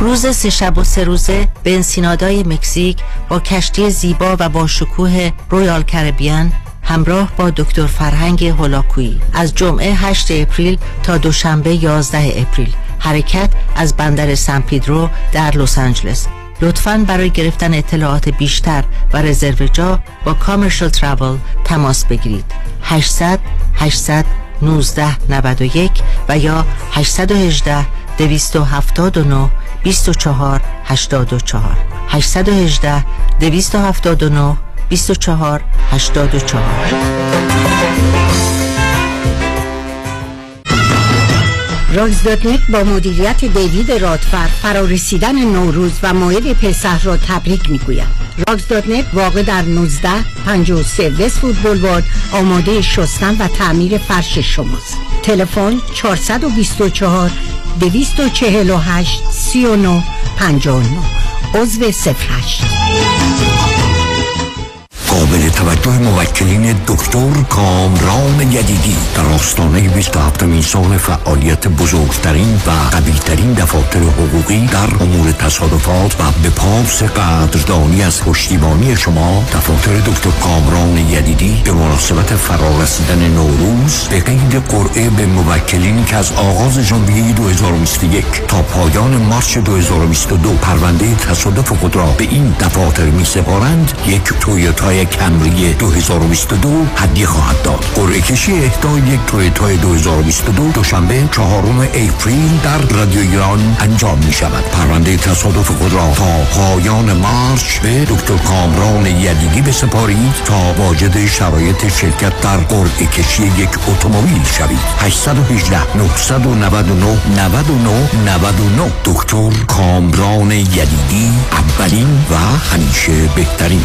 روز سه شب و سه روزه به انسینادای مکزیک با کشتی زیبا و با شکوه رویال کربیان همراه با دکتر فرهنگ هلاکویی از جمعه هشت اپریل تا دوشنبه یازده اپریل حرکت از بندر سن پیدرو در لس آنجلس. لطفاً برای گرفتن اطلاعات بیشتر و رزرو جا با کامرشال ترافل تماس بگیرید هشتصد هشتصد نوزده نود و یک و یا هشت یک هشت دو هفت نه دو چهار هشت چهار هشت یک هشت دو هفت نه دو چهار هشت چهار. رایز دات نت با مدیریت دیوید رادفر فرارسیدن نوروز و مایل پسح را تبریک میگویم. رایز دات نت واقع در نوزده پنجاه و سه وست فود بولوارد آماده شستن و تعمیر فرش شماست. تلفن چهار دو چهار دو چهار هشت سه نه پنج نه عضو صفر هشت. قابل توجه موکلین دکتر کامران یدیدی در آستانه بیست و هفتمین سال فعالیت بزرگترین و قویترین دفاتر حقوقی در امور تصادفات و به پاس قدردانی از پشتیبانی شما، دفاتر دکتر کامران یدیدی به مناسبت فرارسیدن نوروز به قید قرعه به موکلین که از آغاز ژانویه دو هزار و بیست و یک تا پایان مارس دو هزار و بیست و دو پرونده تصادف خود را به این دفاتر می سپارند یک تویوتای کمری دو هزار و بیست و دو هدیه خواهد داد. قرعه کشی اهدای یک تویوتا دو هزار و بیست و دو دوشنبه چهارم اپریل در رادیو ایران انجام می شود. پرونده تصادف خود را تا پایان مارچ به دکتر کامران یدیدی بسپارید تا واجد شرایط شرکت در قرعه کشی یک اتومبیل شوید. هشت یک هشت نه نه نه نه نه نه نه نه دکتر کامران یدیدی، اولین و همیشه بهترین.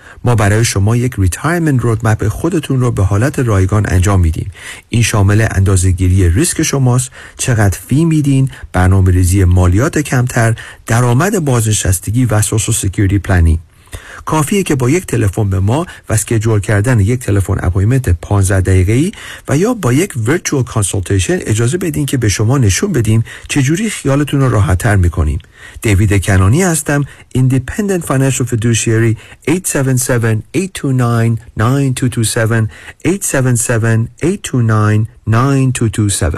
ما برای شما یک ریتایرمنت رودمپ خودتون رو به حالت رایگان انجام میدیم. این شامل اندازه‌گیری ریسک شماست، چقدر فی میدین، برنامه‌ریزی مالیات کمتر، درآمد بازنشستگی و سوشال سکیوریتی پلنینگ. کافیه که با یک تلفن به ما و اسکیجول کردن یک تلفن اپایمنت پانزده دقیقه‌ای و یا با یک ورچوال کانسالتیشن اجازه بدین که به شما نشون بدیم چجوری خیالتون رو راحت‌تر می‌کنیم. دیوید کنانی هستم، ایندیپندنت فینانشل فیدوشیری. هشت هفت هفت، هشت دو نه، نه دو دو هفت هشت هفت هفت، هشت دو نه، نه دو دو هفت.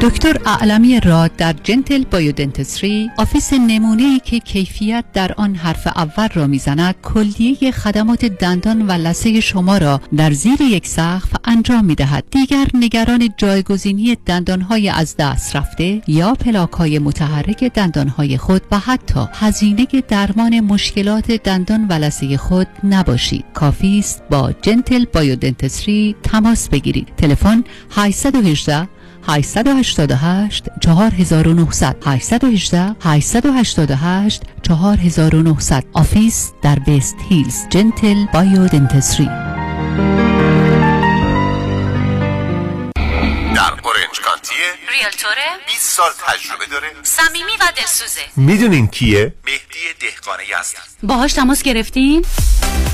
دکتر اعلمی راد در جنتل بایودنتستری، آفیس نمونه‌ای که کیفیت در آن حرف اول را میزند، کلیه خدمات دندان و لثه شما را در زیر یک سقف انجام میدهد. دیگر نگران جایگزینی دندانهای از دست رفته یا پلاک‌های متحرک دندانهای خود و حتی هزینه درمان مشکلات دندان و لثه خود نباشید. کافی است با جنتل بایودنتستری تماس بگیرید. تلفن هشت یک هشت هشت هشت هشت چهار نه صفر صفر هشت یک هشت هشت هشت هشت چهار نه صفر صفر. آفیس در بیست هیلز، جنتل بایودنتستری. در اورنج کانتی ریالتوره، بیست سال تجربه داره، صمیمی و دلسوزه. میدونین کیه؟ مهدی دهقانی هستن. باهاش تماس گرفتین؟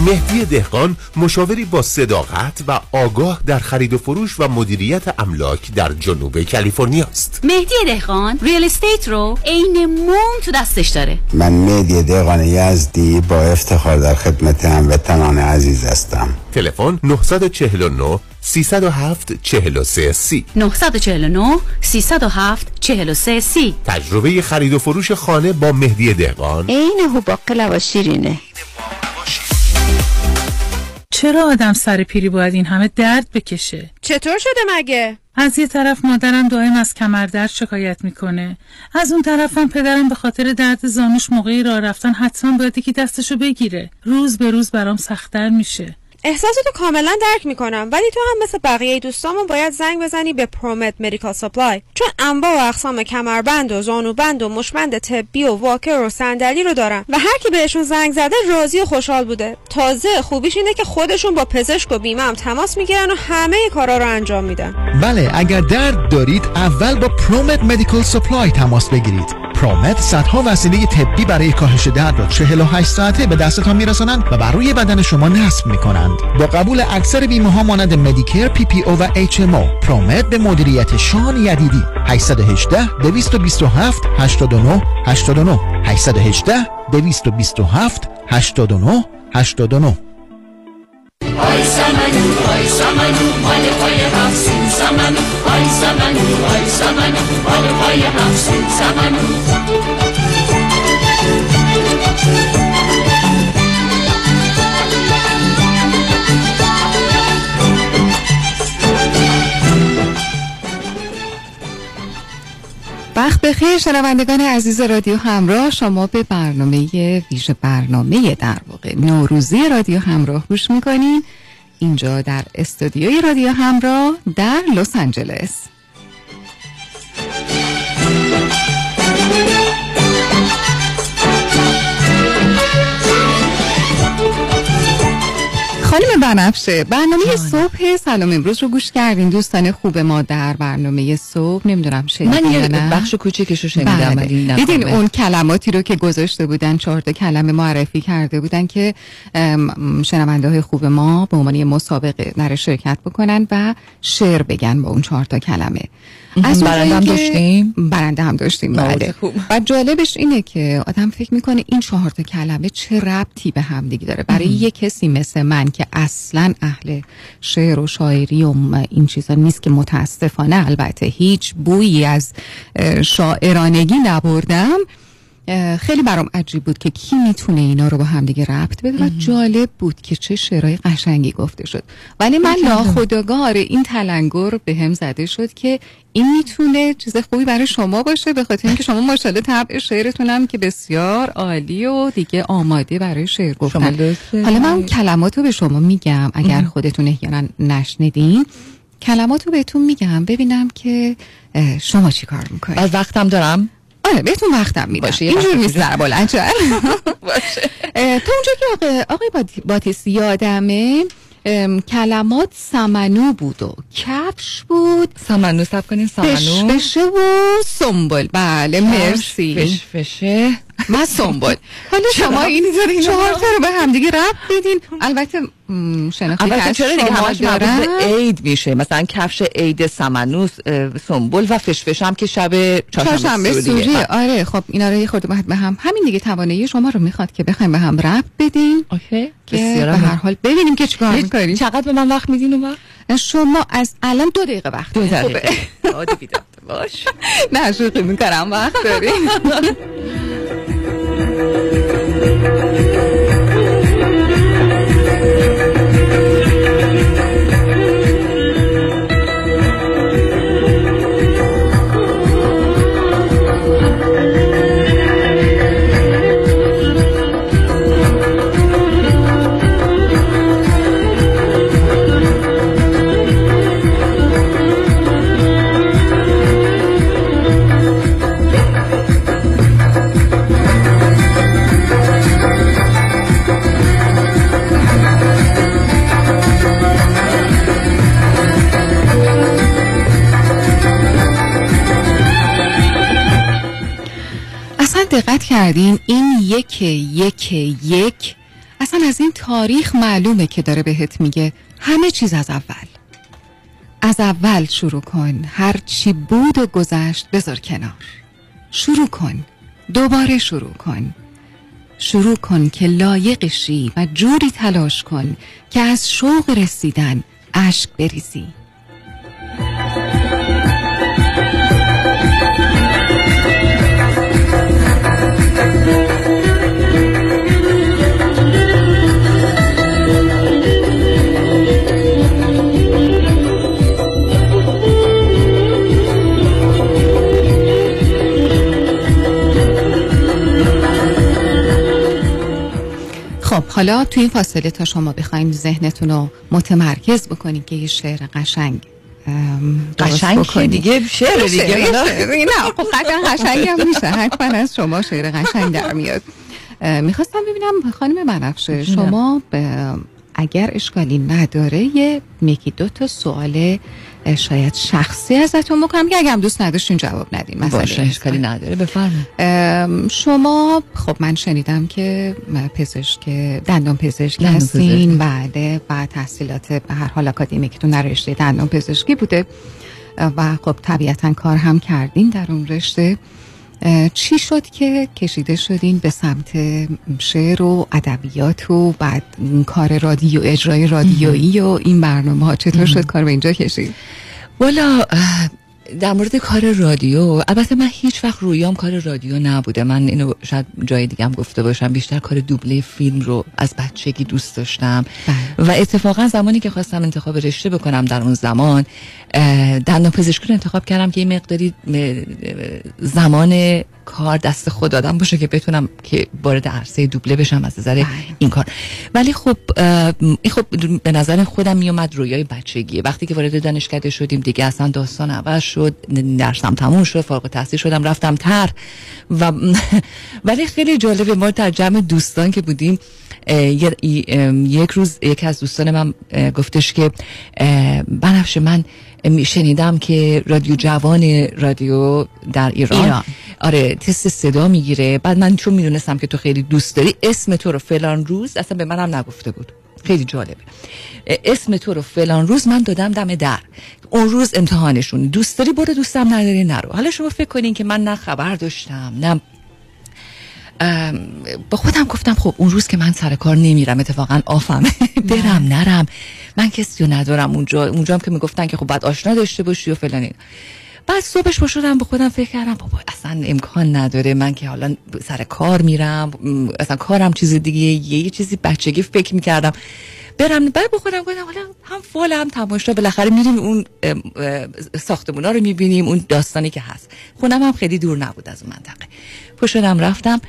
مهدی دهقان، مشاوری با صداقت و آگاه در خرید و فروش و مدیریت املاک در جنوب کالیفرنیا است. مهدی دهقان ریل استیت رو عین موم تو دستش داره. من مهدی دهقان یزدی با افتخار در خدمت هموطنان عزیز هستم. تلفن نه چهار نه سه صفر هفت چهار سه سی نه چهار نه سه صفر هفت چهار سه سی. تجربه خرید و فروش خانه با مهدی دهقان عین هو باقلوا شیرینه. چرا آدم سر پیری باید این همه درد بکشه؟ چطور شده مگه؟ از یه طرف مادرم دائم از کمردرد شکایت میکنه، از اون طرفم پدرم به خاطر درد زانوش موقعی راه رفتن حتما باید یکی دستشو بگیره. روز به روز برام سخت‌تر میشه. احساساتو کاملا درک میکنم، ولی تو هم مثل بقیه دوستامون باید زنگ بزنی به پرومت مدیکال سپلای، چون انواع و اقسام کمربند و زانوبند و مشمند طبی و واکر و صندلی رو دارن و هر کی بهشون زنگ زده راضی و خوشحال بوده. تازه خوبیش اینه که خودشون با پزشک و بیمه هم تماس میگیرن و همه کارا رو انجام میدن. بله، اگر درد دارید اول با پرومت مدیکال سپلای تماس بگیرید. پرومت صدها وسیله طبی برای کاهش درد را چهل و هشت ساعته به دستتان میرسانند و بر روی بدن شما نصب میکنند. با قبول اکثر بیمه ها مانند مدیکر، پی پی او و اچ ام او. پرومت به مدیریت شان یدیدی. هشت یک هشت دو دو هفت هشت دو نه هشت دو نه هشت یک هشت دو دو هفت هشت دو نه هشت دو نه. ای سمنو ای سمنو مال پای هفسین سمنو، ای سمنو ای سمنو مال پای هفسین سمنو. وقت بخیر شنوندگان عزیز رادیو همراه، شما به برنامه ویژه برنامه در واقع نوروزی رادیو همراه گوش میکنین، اینجا در استودیوی رادیو همراه در لس آنجلس. خانم بنفشه، برنامه صبح سلام امروز رو گوش کردین دوستان خوب ما در برنامه صبح. نمیدونم شنیدین یا نه، من بخش کوچیکشو شنیدم. دیدین اون کلماتی رو که گذاشته بودن، چهار تا کلمه معرفی کرده بودن که شنونده های خوب ما به عنوان مسابقه در شرکت بکنن و شعر بگن با اون چهار تا کلمه. از برنده هم داشتیم برنده هم داشتیم بله. و جالبش اینه که آدم فکر میکنه این چهار تا کلمه چه ربطی به هم دیگه داره برای یه کسی مثل من که اصلا اهل شعر و شاعری و این چیزا نیست، که متاسفانه البته هیچ بویی از شاعرانگی نبردم، خیلی برام عجیب بود که کی میتونه اینا رو با هم دیگه ربط بده و جالب بود که چه شعرهای قشنگی گفته شد. ولی من ناخودآگاه این تلنگر به هم زده شد که این میتونه چیز خوبی برای شما باشه، به خاطر اینکه شما ماشاءالله طبع شعرتونم که بسیار عالی و دیگه آماده برای شعر گفتن. حالا من کلماتو به شما میگم، اگر خودتون احیانا نشنیدین کلماتو بهتون میگم ببینم که شما چی کار میکنید. از وقتم دارم؟ آره بهتون وقتم میدم، اینجور نیست در بلنجر. تو اونجا که آقای باتیس یادمه کلمات سمنو بود و کفش بود، سمنو سب کنیم، سمنو فشفشه و سنبل. بله مرسی، فشفشه ما سنبل. حالا شما این چهار تا رو به همدیگه ربط بدین. البته شناختی که از شما دارن عید میشه، مثلا کفش عید، سمنوس، سنبل و فشفش هم که شب چهارشنبه سوریه. آره خب اینا رو یه خورده باید به هم، همین دیگه توانایی شما رو میخواد که بخوایم به هم ربط بدین. اوکی که به هر حال ببینیم که چیکار میکنین. چقدر به من وقت میدین؟ اون وقت شما از الان دو دقیقه وقت دارید. خوبه عادی بیدار باش، نه شوخی میکنم، وقت دارید. دقت کردین این یک یک یک اصلا از این تاریخ معلومه که داره بهت میگه همه چیز از اول. از اول شروع کن، هر چی بود و گذشت بذار کنار. شروع کن، دوباره شروع کن. شروع کن که لایق شی و جوری تلاش کن که از شوق رسیدن اشک بریزی. خب حالا تو این فاصله تا شما بخوایم ذهنتون رو متمرکز بکنیم که یه شعر قشنگ قشنگ که دیگه شعر دیگه نه خب قطعا قشنگ هم میشه، حتما از شما شعر قشنگ در میاد. میخواستم ببینم خانم بنفشه شما اگر اشکالی نداره یه میکی دو تا سوال شاید شخصی ازتون بکنم که اگرم دوست نداشتین جواب ندین باشه، اشکالی نداره، بفرمایید. شما خب من شنیدم که پزشک دندان پزشک هستین، بله، و تحصیلات به هر حال اکادمیکتون در رشته دندان پزشکی بوده و خب طبیعتا کار هم کردین در اون رشته. چی شد که کشیده شدین به سمت شعر و ادبیات و بعد کار رادیو، اجرای رادیویی و این برنامه ها؟ چطور شد کار به اینجا کشید؟ والا در مورد کار رادیو، البته من هیچ وقت رویام کار رادیو نبوده، من اینو شاید جای دیگه هم گفته باشم، بیشتر کار دوبله فیلم رو از بچگی دوست داشتم و اتفاقا زمانی که خواستم انتخاب رشته بکنم در اون زمان دندان پزشکی رو انتخاب کردم که این مقداری زمان کار دست خود دادم باشه که بتونم که وارد عرصه دوبله بشم از نظر این کار. ولی خب این خب به نظر خودم میومد رویای بچگی. وقتی که وارد دانشکده شدیم دیگه اصلا داستان عوض شد، درسم تموم شد، فارغ التحصیل شدم، رفتم تر و ولی خیلی جالبه ما در جمع دوستان که بودیم یک روز یکی از دوستان من گفتش که بنفشه من شنیدم که رادیو جوان رادیو در ایران, ایران. آره تست صدا میگیره، بعد من چون میدونستم که تو خیلی دوست داری اسم تو رو فلان روز، اصلا به منم نگفته بود، خیلی جالبه، اسم تو رو فلان روز من دادم دم در، اون روز امتحانشون، دوست داری برو دوستم نداری نرو. حالا شما فکر کنین که من نه خبر داشتم نه با خودم گفتم خب اون روز که من سر کار نمیرم، اتفاقا آفم برم نرم، من کسی رو ندارم اونجا، اونجا هم که میگفتن که خب بعد آشنا داشته باشی و فلان. بعد صبحش با شدم به خودم فکر کردم بابا اصلا امکان نداره، من که حالا سر کار میرم، اصلا کارم چیز دیگه، یه چیزی بچگی فکر میکردم برم. بعد با خودم گفتم حالا هم فول هم تماشا، بالاخره میریم اون ساختمونا رو میبینیم، اون داستانی که هست، خونم هم خیلی دور نبود از اون منطقه. پشدم رفتم،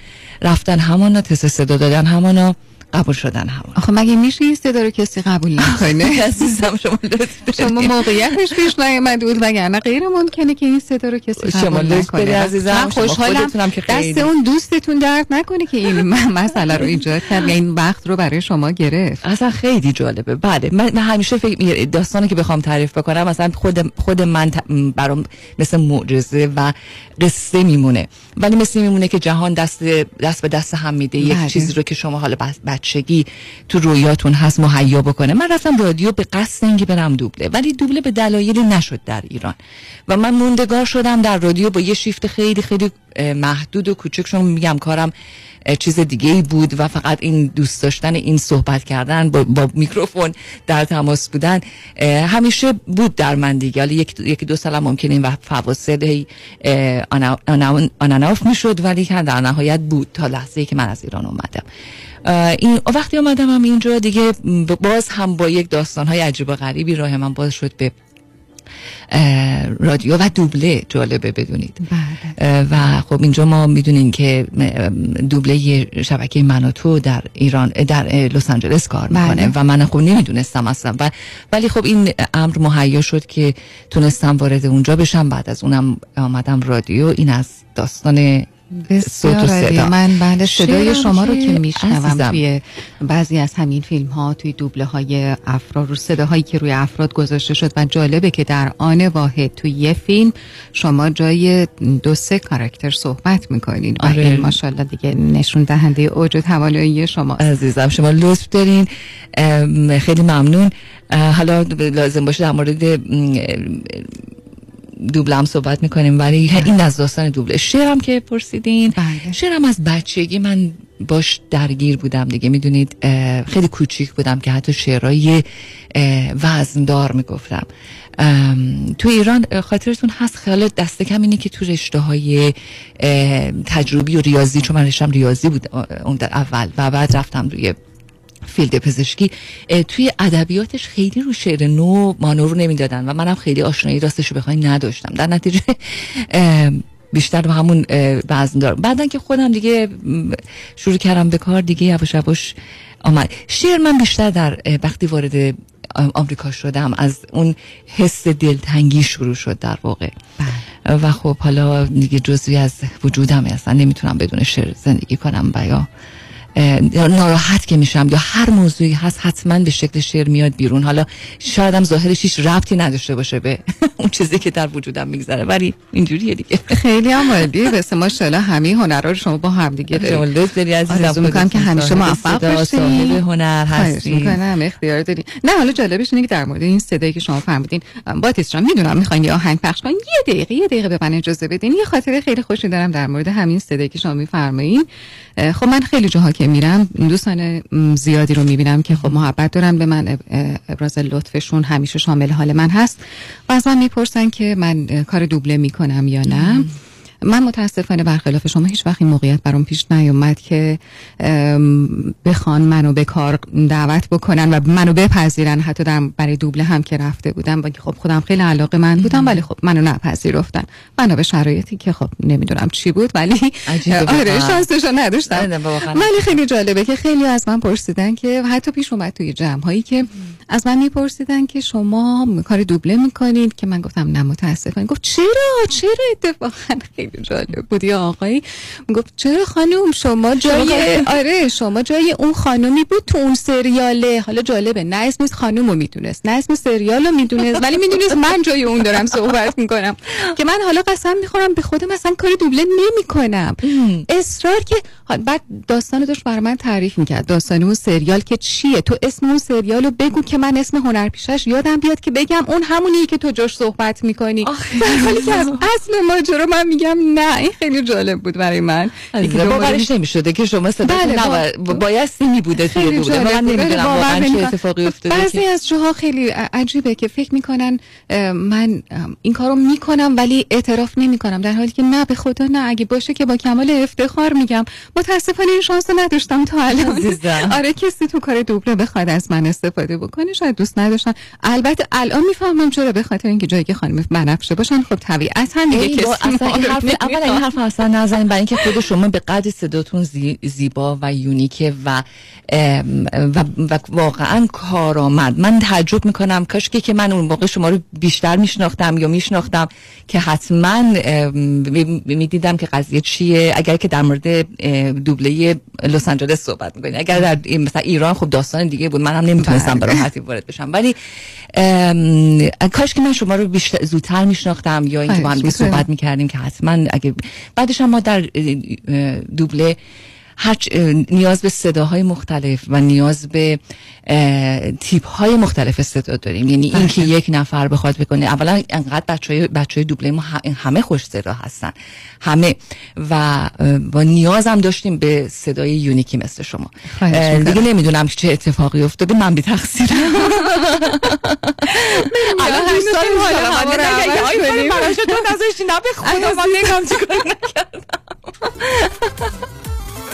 رفتن همانا تست صدا دادن، همانا قبول شدن. همون آخه مگه میشه این صدا رو کسی قبول نکنه؟ عزیزم شما لطف شما موقعیتش پیش نیامد، وگرنه غیر ممکنه که این صدا رو کسی قبول نکنه. عزیزم خوشحالم که دست اون دوستتون درد نکنه که این مسئله رو ایجاد کرد، این وقت رو برای شما گرفت. اصلا خیلی جالبه. بله من همیشه فکر داستانی که بخوام تعریف بکنم مثلا خود خود من برام مثل معجزه و قصه میمونه، ولی مثل میمونه که جهان دست دست به دست هم میده یک چیزی رو که شما حالا بچگی تو رویاتون هست مهیا بکنه. من رفتم رادیو به قصد اینکه برم دوبله، ولی دوبله به دلایلی نشد در ایران و من موندگار شدم در رادیو با یه شیفت خیلی خیلی محدود و کوچک، چون میگم کارم چیز دیگه ای بود و فقط این دوست داشتن این صحبت کردن با, با میکروفون در تماس بودن همیشه بود در من دیگه. حالا یک یکی دو سال ممکنه این فواصل هی آن آن آن آف میشد، ولی که در نهایت بود تا لحظه‌ای که من از ایران اومدم. این وقتی اومدم هم اینجا دیگه باز هم با یک داستان‌های عجیب و غریبی راه من باز شد به رادیو و دوبله. جالبه بدونید بله. و خب اینجا ما میدونیم که دوبله شبکه من و تو در ایران در لس آنجلس کار میکنه بله. و من خب نمیدونستم اصلا و ولی خب این امر مهیا شد که تونستم وارد اونجا بشم. بعد از اونم آمدم رادیو. این از داستان بسیار عالی. من بعد صدای شما رو که میشنوم توی بعضی از همین فیلم ها، توی دوبله های افراد، رو صداهایی که روی افراد گذاشته شد، و جالبه که در آن واحد توی یه فیلم شما جای دو سه کاراکتر صحبت میکنین. آره ماشاءالله دیگه، نشون دهنده اوج توانایی شما. عزیزم شما لطف دارین، خیلی ممنون. حالا لازم باشه در مورد دوبله هم صحبت میکنیم، ولی این از داستان دوبله. شعر هم که پرسیدین، شعر هم از بچگی من باش درگیر بودم دیگه، میدونید خیلی کوچیک بودم که حتی شعرهای وزندار میگفتم. تو ایران خاطرتون هست، خیال دست کم اینه که تو رشته های تجربی و ریاضی، چون من رشتم ریاضی بود اون در اول و بعد رفتم روی فیلد پزشکی، توی ادبیاتش خیلی رو شعر نو مانور نمیدادن و منم خیلی آشنایی راستشو بخواین نداشتم، در نتیجه بیشتر به همون وزن دارم. بعدن که خودم دیگه شروع کردم به کار، دیگه یواش یواش آمد شعر. من بیشتر در وقتی وارد آمریکا شدم از اون حس دلتنگی شروع شد در واقع بله. و خب حالا دیگه جزوی از وجودم هستن، نمیتونم بدون شعر زندگی کنم و یا ناراحت که میشم یا هر موضوعی هست حتما به شکل شعر میاد بیرون. حالا شاید هم ظاهرش هیچ ربطی نداشته باشه به اون چیزی که در وجودم میگذره، ولی اینجوریه دیگه. خیلی عالیه. بس ماشاءالله همین هنرا رو شما با هم دیگه دارید. لطف داری عزیزم، میگم که همیشه موفق باشید، صاحب هنر هستید. میگم اختیار داری. نه حالا جالبش اینه که در مورد این صدایی که شما فهمیدین با تیسرا، میدونم میخواین یه آهنگ پخش کنین، یه دقیقه یه دقیقه به من اجازه بدین. یه خاطره خیلی خوشی دارم در مورد همین صدایی که شما میفرمایین. خب من خیلی جاها که میرم دوستان زیادی رو میبینم که خب محبت دارن به من، ابراز لطفشون همیشه شامل حال من هست و از من میپرسن که من کار دوبله میکنم یا نه. من متاسفانه برخلاف شما هیچ وقت این موقعیت برام پیش نیومد که بخوان منو به کار دعوت بکنن و منو بپذیرن، حتی در برای دوبله هم که رفته بودم و خب خودم خیلی علاقه من بودم، ولی خب منو نپذیرفتن بنا به شرایطی که خب نمیدونم چی بود، ولی آره شانسشو نداشتم. ولی خیلی جالبه که خیلی از من پرسیدن که حتی پیش اومد توی جمع هایی که از من میپرسیدن که شما کار دوبله میکنید، که من گفتم نه متاسفانه. گفت چرا چرا اتفاقا جالب بود. یا آقایی گفت چرا خانم شما جای آره شما جای اون خانمی بود تو اون سریاله. حالا جالبه، نه اسم خانم رو میدونست، نه اسم سریال رو میدونست، ولی میدونست من جای اون دارم صحبت میکنم. که من حالا قسم میخورم به خودم اصلا کار دوبله نمیکنم. اصرار که بعد داستانو داشت برای من تعریف میکرد، داستان اون سریال که چیه، تو اسم اون سریالو بگو که من اسم هنرپیشش یادم بیاد که بگم اون همونیه که تو جاش صحبت میکنی. حالی که از اصل ماجرا من میگم نه. این خیلی جالب بود برای من، باورش نمی‌شده که شما صدای بایستی میبوده توی بوده. من نمیدونم واقعا چه اتفاقی افتاده. بعضی از جاها خیلی عجیبه که فکر میکنن من این کارو میکنم ولی اعتراف نمیکنم، در حالی که نه به خدا نه، اگه باشه که با کمال افتخار میگم. متاسفانه این شانس رو نداشتم تا الان. آره کسی تو کار دوبله بخواد از من استفاده بکنه شاید دوست نداشتن. البته الان میفهمم چرا، به خاطر اینکه جایی که خانم بنفشه باشن خب طبیعتاً دیگه کسی اولا این حرف اصلا نزنید، برای اینکه خود شما به قدر صداتون زی، زیبا و یونیکه و و, و واقعا کارآمد. من تعجب میکنم، کاش که من اون موقع شما رو بیشتر میشناختم یا میشناختم که حتما میدیدم که قضیه چیه. اگر که در مورد دوبله لس آنجلس صحبت میکنید، اگر در مثلا ایران خب داستان دیگه بود، منم نمیتونستم به راحتی وارد بشم، ولی کاش که من شما رو بیشتر زودتر میشناختم یا اینکه با هم صحبت میکردیم که حتما. اگه بعدش هم ما در دوبله هر نیاز به صداهای مختلف و نیاز به تیپ‌های مختلف صدا داریم، یعنی اینکه یک نفر بخواد بکنه. اولا انقدر بچهای بچهای دوبله ما همه خوش صدا هستن، همه، و با نیاز هم داشتیم به صدای یونیکی مثل شما. دیگه نمیدونم چه اتفاقی افتاده، من بی تقصیرم. حالا دوستان حالا من نگم نذاشتین، نه به خدا من نگم چیکار نکردم.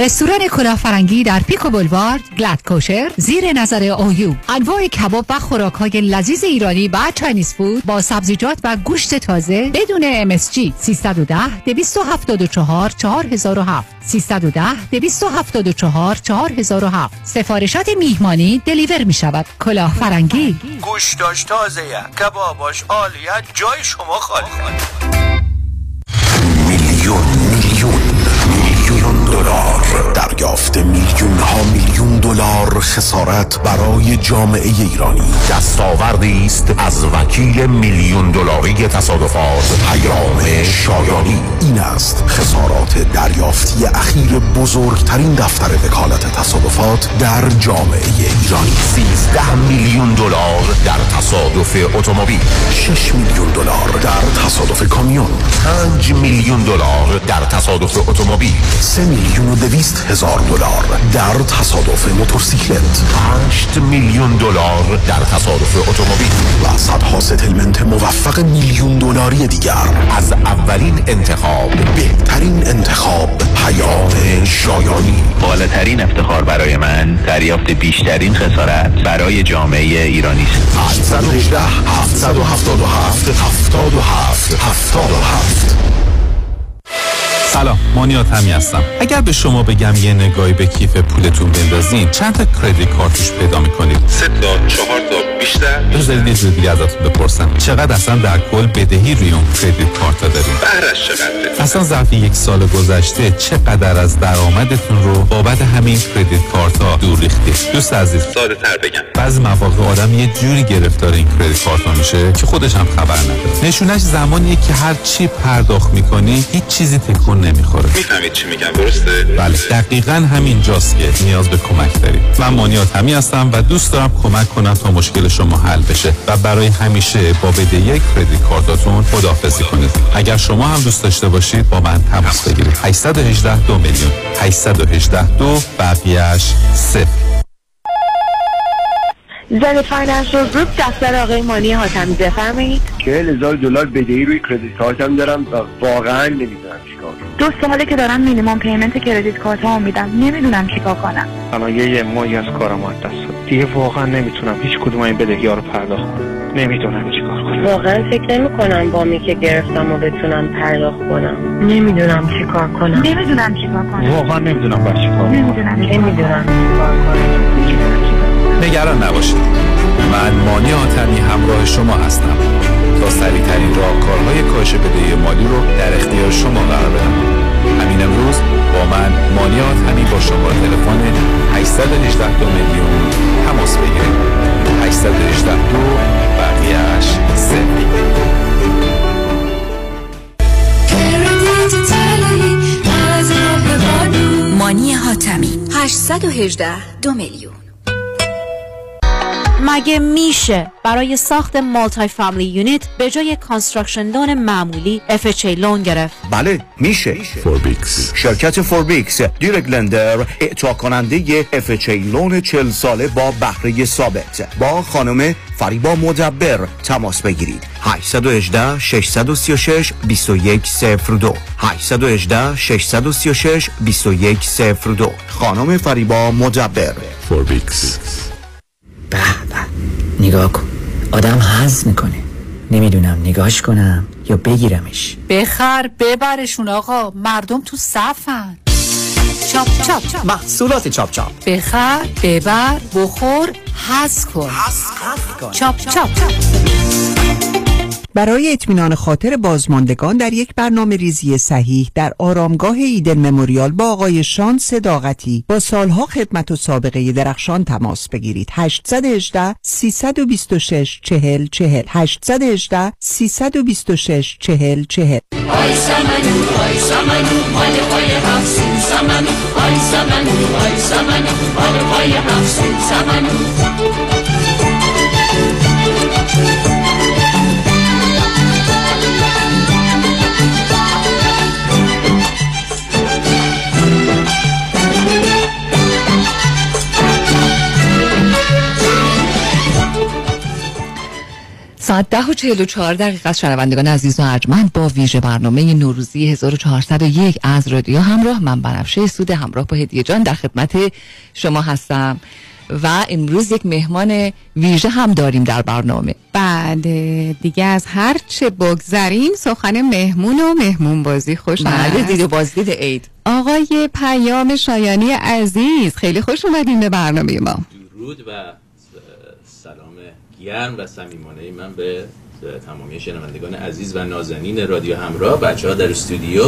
رستوران کلافرنگی در پیکو بولوارد گلد کوشر زیر نظر اویو. انواع کباب و خوراک‌های لذیذ ایرانی و چاینیز فود با سبزیجات و گوشت تازه بدون ام اس جی. سیصد و ده دویست و هفتاد و چهار چهار هزار و هفت سیصد و ده دویست و هفتاد و چهار چهار هزار و هفت. سفارشات میهمانی دلیور می شود. کلافرنگی گوشتاش تازه، کباباش عالیه، جای شما خالی. میلیون میلیون میلیون دلار دریافت، میلیون ها میلیون دلار خسارت برای جامعه ایرانی. دستاوردی است از وکیل میلیون دلاری تصادفات پیام شایانی. این است خسارات دریافتی اخیر بزرگترین دفتر وکالت تصادفات در جامعه ایرانی. سیزده میلیون دلار در تصادف اتومبیل، شش میلیون دلار در تصادف کامیون، پنج میلیون دلار در تصادف اتومبیل، سه میلیون و دویست هزار دلار در تصادف موتورسیکلت، هشت میلیون دلار در تصادف اتومبیل و صدها ستلمنت موفق میلیون دلاری دیگر. از اولین انتخاب بهترین انتخاب پیام شایانی. بالاترین افتخار برای من دریافت بیشترین خسارت برای جامعه ایرانی است. هشت یک هشت هفت هفت هفت هفت هفت هفت هفت. سلام، مانیات همی هستم. اگر به شما بگم یه نگاهی به کیف پولتون بندازین چند تا کریدیت کارتش پیدا میکنید؟ سه تا، چهار تا، بیشتر؟ بذارید یه چیز دیگه ازتون بپرسم، چقدر اصلا در کل بدهی روی اون کریدیت کارت دارید؟ بهرش چقدره؟ اصلا ظرف یک سال گذشته چقدر از درآمدتون رو بابت همین کریدیت کارت‌ها دور ریختید؟ دوست عزیز، ساده‌تر بگم، بعضی مواقع آدم یه جوری گرفتار این کریدیت کارت‌ها میشه که خودش هم خبر نداره. نشونش زمانیه که هر چی پرداخت می‌کنی هیچ چیزی تکون نمیخوره. میفهمید چی میگم درسته؟ بله دقیقاً همینجاست که نیاز به کمک دارید. من مانیات همی هستم و دوست دارم کمک کنم تا مشکل شما حل بشه و برای همیشه با بدهی کریدیت کارتتون خداحافظی کنید. اگر شما هم دوست داشته باشید با من تماس بگیرید. هشت یک هشت دو میلیون هشت یک هشت دو بقیه‌اش صفر. زن فاینانشال گروپ دفتر آقای مانی حاتمی بفرمایید. چهل هزار دلار بدهی روی کریدیت کارتم دارم و واقعا نمیدونم چیکار کنم. دو ساله که دارم مینیمم پیمنت کریدیت کارتامو میدم، نمیدونم چیکار کنم. الان یه ماهی از کارم از دست داد. دیگه واقعا نمیتونم هیچ کدوم این بدهی‌ها رو پرداخت کنم. نمیدونم چی کار کنم. واقعا فکر نمی کنم وامی که گرفتم و بتونم پرداخت کنم. نمیدونم چی کار کنم. نمیدونم چی کار کنم. واقعا نمیدونم باید چی کار کنم. نمیدونم نمیدونم چی کار کنم. نگران نباشید. من مانی آتمی همراه شما هستم تا سریعترین راهکارهای کاهش بدهی مالی رو در اختیار شما قرار بدم. همین امروز با من مانی آتمی با شماره تلفن هشت یک هشت میلیون تماس بگیرید. هشت یک هشت دو بقیهش سه. مانی حاتمی هشت یک هشت دو میلیون. مگه میشه برای ساخت مالتی فامیلی یونیت به جای کانستراکشن لون معمولی اف اچ ای لون گرفت؟ بله میشه. فوربیکس، شرکت فوربیکس دیر گلندر اعطا کننده اف اچ ای لون چهل ساله با بهره ثابت. با خانم فریبا مدبر تماس بگیرید. هشت یک هشت شش سه شش دو یک صفر دو هشت یک هشت شش سه شش دو یک صفر دو. خانم فریبا مدبر، فوربیکس. به به، نگاه کن، آدم هضم میکنه. نمیدونم نگاهش کنم یا بگیرمش. بخر ببرشون آقا، مردم تو صفن. چاپ چاپ, چاپ. محصولات چاپ چاپ، بخر ببر بخور هضم کن. چاپ چاپ. برای اطمینان خاطر بازماندگان در یک برنامه ریزی صحیح در آرامگاه ایدن مموریال با آقای شان صداقتی با سالها خدمت و سابقه درخشان تماس بگیرید. هشت یک هشت سه دو شش چهل چهل هشت یک هشت سه دو شش چهل چهل. آی سمنو آی سمنو مال پای هفسون سمنو آی سمنو آی سمنو مال پای هفسون سمنو. ساعت ده و چهل و چهار دقیقه از شنوندگان عزیز و ارجمند با ویژه برنامه نوروزی هزار و چهارصد و یک از رادیو همراه، من بنفشه سود همراه با هدیه جان در خدمت شما هستم و امروز یک مهمان ویژه هم داریم در برنامه. بله دیگه، از هر چه بگذریم سخن مهمون و مهمون بازی خوش آمد. بله، دید و بازدید عید. آقای پیام شایانی عزیز، خیلی خوش اومدین به برنامه ما. درود و سلام گرم و صمیمانه من به تمامی شنوندگان عزیز و نازنین رادیو همراه. بچه‌ها در استودیو،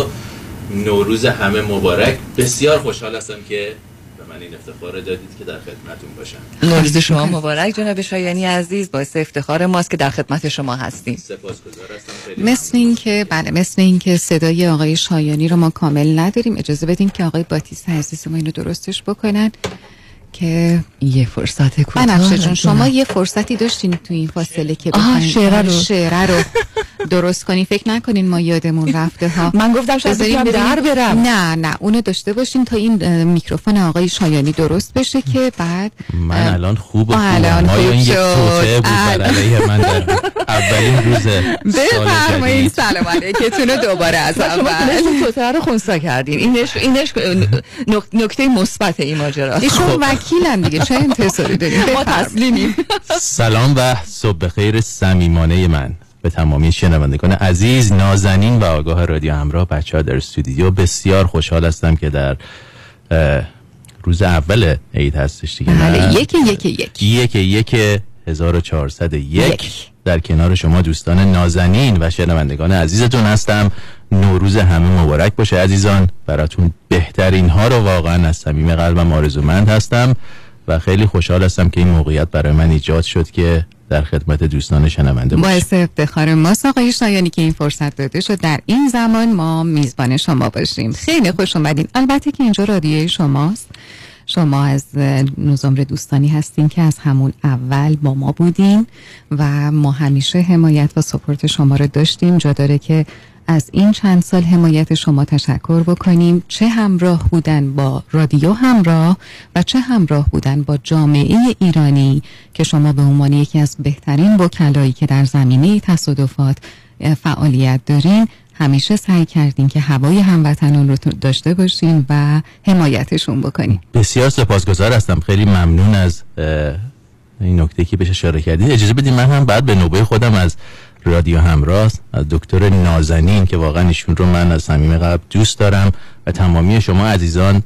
نوروز همه مبارک. بسیار خوشحال هستم که به من این افتخار دادید که در خدمتون باشم. نوروز شما مبارک جناب شایانی عزیز، باعث افتخار ماست که در خدمت شما هستیم. سپاسگزار هستم. خیلی مثل این که بله، مثل این که صدای آقای شایانی رو ما کامل نداریم. اجازه بدیم که آقای باتیست عزیز ما اینو درستش بکنن که یه فرصت کوتاه. بنفشه جون شما یه فرصتی داشتین تو این فاصله که بخواین شعر رو شعر رو درست کنین. فکر نکنین ما یادمون رفته ها. من گفتم شاید بذاریم در برم. نه نه، اونو داشته باشین تا این میکروفون آقای شایانی درست بشه که بعد من الان خوبه. الان این یه توفه بود برای من در اولین روز سال. بفرمایید سلام علیکتون دوباره از اول. شما توفه رو خنثی کردین. اینش اینش نکته مثبت این ماجرا. کیلن دیگه، چه انتظاری داریم؟ ما تسلیمیم. سلام و صبح خیر صمیمانه من به تمامی شنوندگان عزیز، نازنین و آگاه رادیو همراه، بچه‌ها در استودیو. بسیار خوشحال هستم که در روز اول عید هستش دیگه. بله، یک یک یک یک یک هزار و چهارصد و یک در کنار شما دوستان نازنین و شنوندگان عزیزتون هستم. نوروز همه مبارک باشه عزیزان. براتون بهترین ها رو واقعا از صمیم قلبم آرزومند هستم و خیلی خوشحال هستم که این موقعیت برای من ایجاد شد که در خدمت دوستان شنونده باشم. باعث افتخار ماست آقای شایانی که این فرصت داده شد در این زمان ما میزبان شما باشیم. خیلی خوش اومدین. البته که اینجا رادیوی شماست، شما از نظامر دوستانی هستین که از همون اول با ما بودین و ما همیشه حمایت و سپورت شما رو داشتیم. جا داره که از این چند سال حمایت شما تشکر بکنیم، چه همراه بودن با رادیو همراه و چه همراه بودن با جامعه ایرانی که شما به عنوان یکی از بهترین وکلایی که در زمینه تصادفات فعالیت دارین همیشه سعی کردین که هوای هموطنان رو داشته باشین و حمایتشون بکنین. بسیار سپاسگزار هستم. خیلی ممنون از این نکته که بهش اشاره کردید اجازه بدید من هم بعد به نوبه خودم از رادیو همراست، از دکتر نازنین که واقعا ایشون رو من از صمیم قلب دوست دارم و تمامی شما عزیزان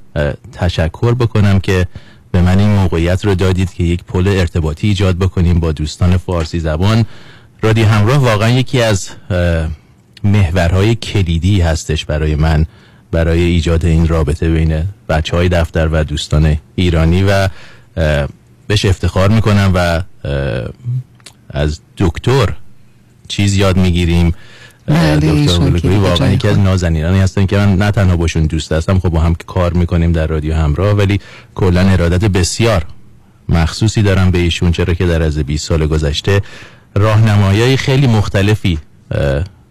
تشکر بکنم که به من این موقعیت رو دادید که یک پل ارتباطی ایجاد بکنیم با دوستان فارسی زبان. رادیو همراه واقعا یکی از محورهای کلیدی هستش برای من، برای ایجاد این رابطه بین بچهای دفتر و دوستان ایرانی و بهش افتخار میکنم و از دکتر چیز یاد میگیریم. دکتر هلاکویی واقعا یکی از نازنینانی هستن که من نه تنها باشون دوست هستم، خب با هم که کار میکنیم در رادیو همراه، ولی کلا ارادت بسیار مخصوصی دارم به ایشون، چرا که در از بیست سال گذشته راهنمایی‌های خیلی مختلفی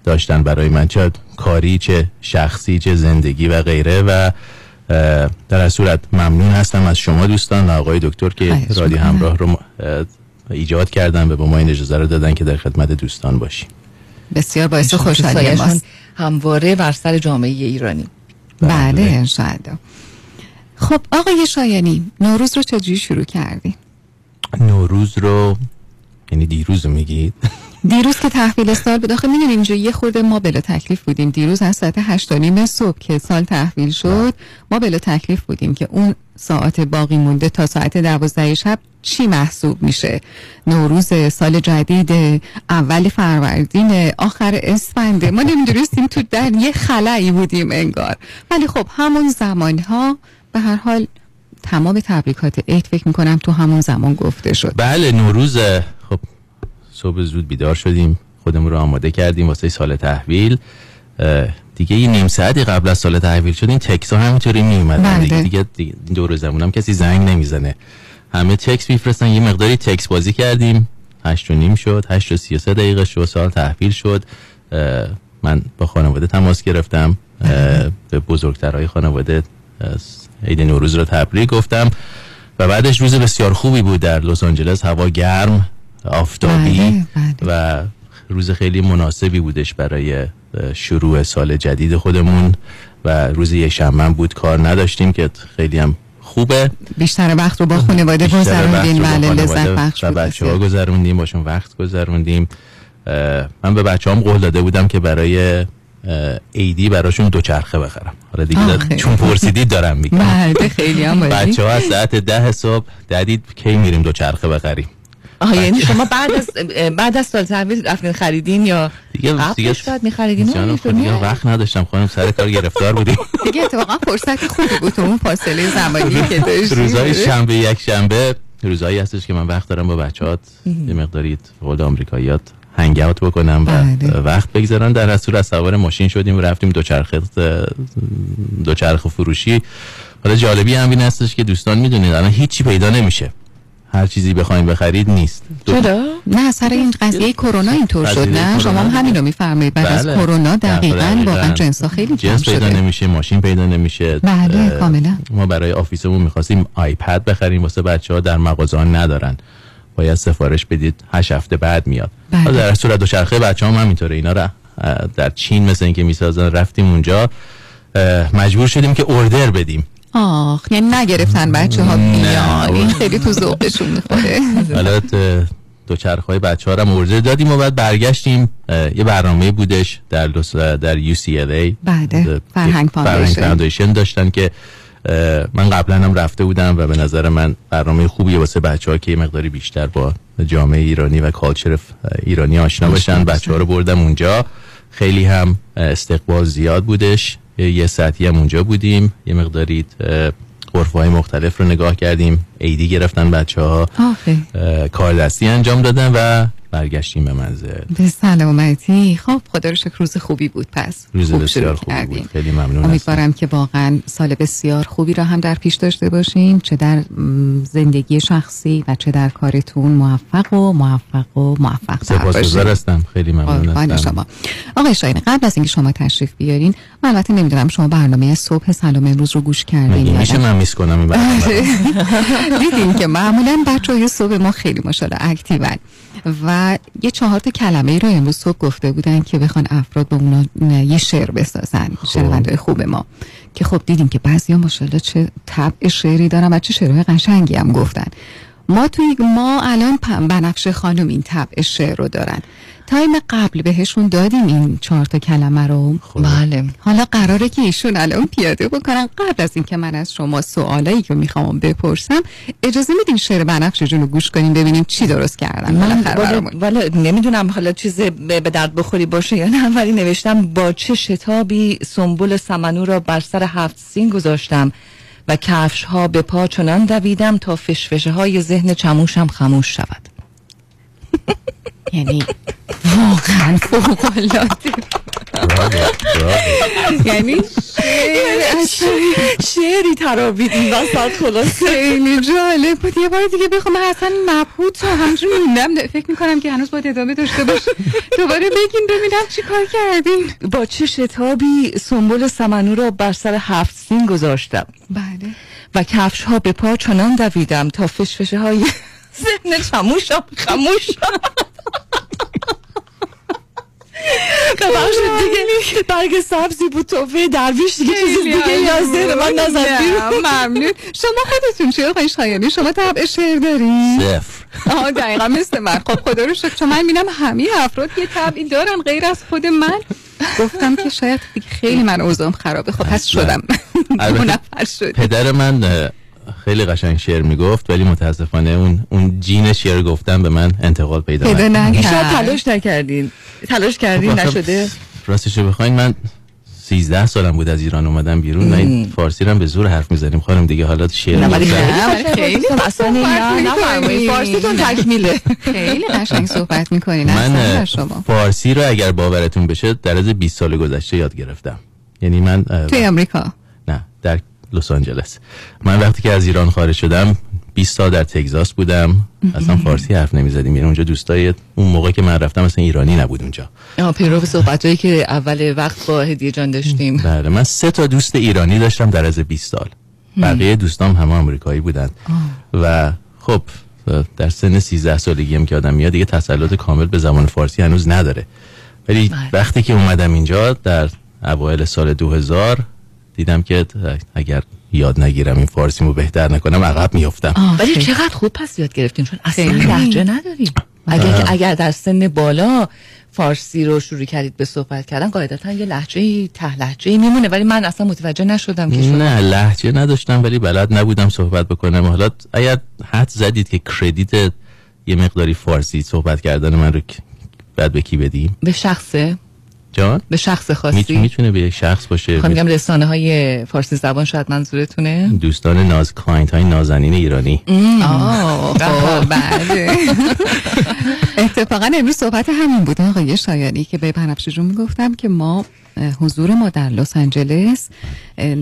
داشتن برای من، چه کاری چه شخصی چه زندگی و غیره. و در از صورت ممنون هستم از شما دوستان و آقای دکتر که رادیو همراه رو ایجاد کردن و با ما این اجازه رو دادن که در خدمت دوستان باشیم. بسیار باعث خوشحالی ماست، همواره بر سر جامعه ایرانی. بله انشاءالله. خب آقای شایانی، نوروز رو چجوری شروع کردی؟ نوروز رو یعنی دیروز میگید؟ دیروز که تحویل سال بود، آخه میدونیم اینجا یه خورده ما بلا تکلیف بودیم. دیروز از ساعت هشت و نیم صبح که سال تحویل شد ما بلا تکلیف بودیم که اون ساعت باقی مونده تا ساعت دوازده شب چی محسوب میشه، نوروز سال جدید، اول فروردین، آخر اسفند، ما نمیدونستیم تو در یه خلایی بودیم انگار. ولی خب همون زمانها به هر حال تمام تبریکات عید فکر میکنم تو همون زمان گفته شد. بله نوروز خب صبح زود بیدار شدیم، خودمون رو آماده کردیم واسه سال تحویل. دیگه یه نیم ساعتی قبل از سال تحویل شد این تکست ها همینطوری میومدن دیگه, دیگه, دیگه دور زمون هم کسی زنگ نمیزنه، همه تکست میفرستن. یه مقداری تکست بازی کردیم، هشت و نیم شد، هشت و سی و سه دقیقه شد سال تحویل شد. من با خانواده تماس گرفتم، به بزرگترهای خانواده عید نوروز رو تبریک گفتم و بعدش روز بسیار خوبی بود در لس آنجلس، هوا گرم آفتابی و روز خیلی مناسبی بودش برای شروع سال جدید خودمون و روز یک شنبه بود، کار نداشتیم که خیلی هم خوبه. بیشتر وقت رو با خانواده گذروندیم، بله لذت بخش بود. با بچه‌ها گذروندیم، باشون وقت گذروندیم. من به بچه‌هام قول داده بودم که برای ایدی براشون دوچرخه بخرم. حالا دیگه دار... چون پرسیدید دارم میگم. بله خیلی هم بچه‌ها ساعت ده صبح دادید کی میریم دوچرخه بخریم. آها یعنی شما بعد از بعد از سال تحویل رفتین خریدین یا دیگه شاید می‌خریدین؟ من وقت نداشتم خانم، سر کار گرفتار بودیم. دیگه اتفاقا فرصت خوبی بود اون فاصله زمانی که داشتیم. روزهای شنبه یک شنبه روزایی هستش که من وقت دارم با بچه‌هات یه مقداری ولد آمریکاییات هنگ اوت بکنم و وقت بگذارن. در اصل از سوار ماشین شدیم و رفتیم دوچرخه دوچرخه فروشی. حالا جالبی هم این هستش که دوستان میدونید الان هیچی پیدا نمیشه، هر چیزی بخواید بخرید نیست. چرا؟ نه سر این قضیه کرونا اینطور شد، نه شما هم همین رو میفرمایید بعد از کرونا دقیقاً واقعا جنس‌ها خیلی جنس پیدا نمیشه، ماشین پیدا نمیشه. بله کاملا. ما برای آفیسمون می‌خواستیم آیپد بخریم واسه بچه‌ها، در مغازه‌ها ندارن، باید سفارش بدید هشت هفته بعد میاد. در صورت دوچرخه بچه‌ها هم اینطوره، اینا را در چین مثلا که میسازن رفتیم اونجا مجبور شدیم که اوردر بدیم. آخ یعنی نگرفتن بچه ها بیان، این خیلی تو ذوقشون میخوره. حالا دوچرخهای بچه ها رو مورد دادیم و بعد برگشتیم. یه برنامه بودش در در یو سی ال ای بعد فرهنگ فاندیشن داشتن که من قبلا هم رفته بودم و به نظر من برنامه خوبیه واسه بچه ها که یه مقداری بیشتر با جامعه ایرانی و کالچر ایرانی آشنا بشن. بچه ها رو بردم اونجا، خیلی هم استقبال زیاد بودش. یه ساعتی هم اونجا بودیم، یه مقداری غرفه‌های مختلف رو نگاه کردیم، عیدی گرفتن بچه‌ها، کار دستی انجام دادن و برگشتیم به منزل به سلامتی. خب خدا رو شکر روز خوبی بود. پس روز خوب بسیار خوبی بود، خیلی ممنون. امیدوارم که واقعا سال بسیار خوبی را هم در پیش داشته باشین، چه در زندگی شخصی و چه در کارتون موفق و موفق و موفق تر باشین. سپاسگزار هستم، خیلی ممنون هستم. شما آقای شاهین قبل از اینکه شما تشریف بیارین، من البته نمیدونم شما برنامه صبح سلام امروز رو گوش کردین. میشه من میس کنم این برنامه؟ دیدین که معمولا بچه‌های صبح ما خیلی ماشاءالله اکتیون و یه چهار تا کلمه ای رو امروز صبح گفته بودن که بخوان افراد با اونا یه شعر بسازن. شنونده خوب ما که خب دیدیم که بعضیا ماشاءالله چه طبع شعری دارن و چه شعرهای قشنگی هم گفتن. ما توی ما الان بنفشه خانم این طبع شعر رو دارن، تایم قبل بهشون دادیم این چهار تا کلمه رو. بله، حالا قراره که ایشون الان پیاده بکنن. قبل از این که من از شما سوالایی که میخوام بپرسم اجازه میدین شعر بنفشه جون رو گوش کنیم ببینیم چی درست کردن. من والا نمیدونم حالا چیز به درد بخوری باشه یا نه، ولی نوشتم با چه شتابی سنبل سمنو را بر سر هفت سین گذاشتم و کفش ها به پا چنان دویدم تا فشفشه های ذهن چموشم خاموش شود. یعنی واقعا فوق العاده، یعنی شعری ترابید این وسط. خلاصه خیلی جالب بود. یه بار دیگه بخوام، اصلا مبهوت تو همجور میمونم، فکر میکنم که هنوز باید ادامه داشته باشه. دوباره بگین ببینم چی کار کردین. با چه شتابی سنبل سمنو را بر سر هفت سین گذاشتم، بله، و کفش ها به پا چنان دویدم تا فشفشه های ذهن چموشم خموش. ببخشید دیگه برگ سبزی بود توفه درویش، دیگه چیز دیگه یازده من نزدیم. ممنون. شما خودتون چی آقای شایانی؟ شما طبع شعر دارین؟ صفر. آها دقیقا مثل من. خب خدا رو شکر چون من میبینم همه افراد یه طبعی دارن غیر از خود من. گفتم که شاید دیگه خیلی من اوضاعم خرابه. خب پس شدم دو نفر شد. پدر من خیلی قشنگ شعر میگفت ولی متاسفانه اون اون جین شعر گفتن به من انتقال پیدا نکرد. شاید تلاش نکردین. تلاش کردین نشده. راستش رو بخواین من سیزده سالم بود از ایران اومدم بیرون. من فارسی رو به زور حرف میزنیم خانم دیگه، حالات شعر نه خیلی اصلا نه فارسیتون تکمیله. خیلی قشنگ صحبت میکنین. من فارسی رو اگر باورتون بشه در از بیست سال گذشته یاد گرفتم. یعنی من توی آمریکا نه در لس آنجلس. من وقتی که از ایران خارج شدم بیست سال در تگزاس بودم، اصلا فارسی حرف نمیزدیم. یعنی اونجا دوستای اون موقع که من رفتم اصلا ایرانی نبود اونجا. آها پیرو صحبتایی که اول وقت با هدیه جان داشتیم. بله من سه تا دوست ایرانی داشتم در از بیست سال. بقیه دوستام هم آمریکایی بودن. و خب در سن سیزده سالگی هم که آدم میاد دیگه تسلط کامل به زبان فارسی هنوز نداره. ولی وقتی که اومدم اینجا در اوایل سال دو هزار دیدم که اگر یاد نگیرم این فارسیمو بهتر نکنم عقب میافتم. ولی چقدر خوب پس یاد گرفتین چون اصلا لهجه نداریم. اگر اگر در سن بالا فارسی رو شروع کردید به صحبت کردن قاعدتا یه لهجه ته لهجه‌ای میمونه، ولی من اصلا متوجه نشدم که نه لهجه نداشتم ولی بلد نبودم صحبت بکنم. حالا اگر حد زدید که کردیت یه مقداری فارسی صحبت کردن من رو بعد به کی بدیم؟ به شخصه جان؟ به شخص خاصی میتونه به یک شخص باشه. خب میگم رسانه های فارسی زبان شاید منظورتونه؟ دوستان ناز کلاینت های نازنین ایرانی. آه خب بله. اتفاقا امروز صحبت همین بود آقای شایانی که به بنفشه جون میگفتم که ما حضور ما در لس آنجلس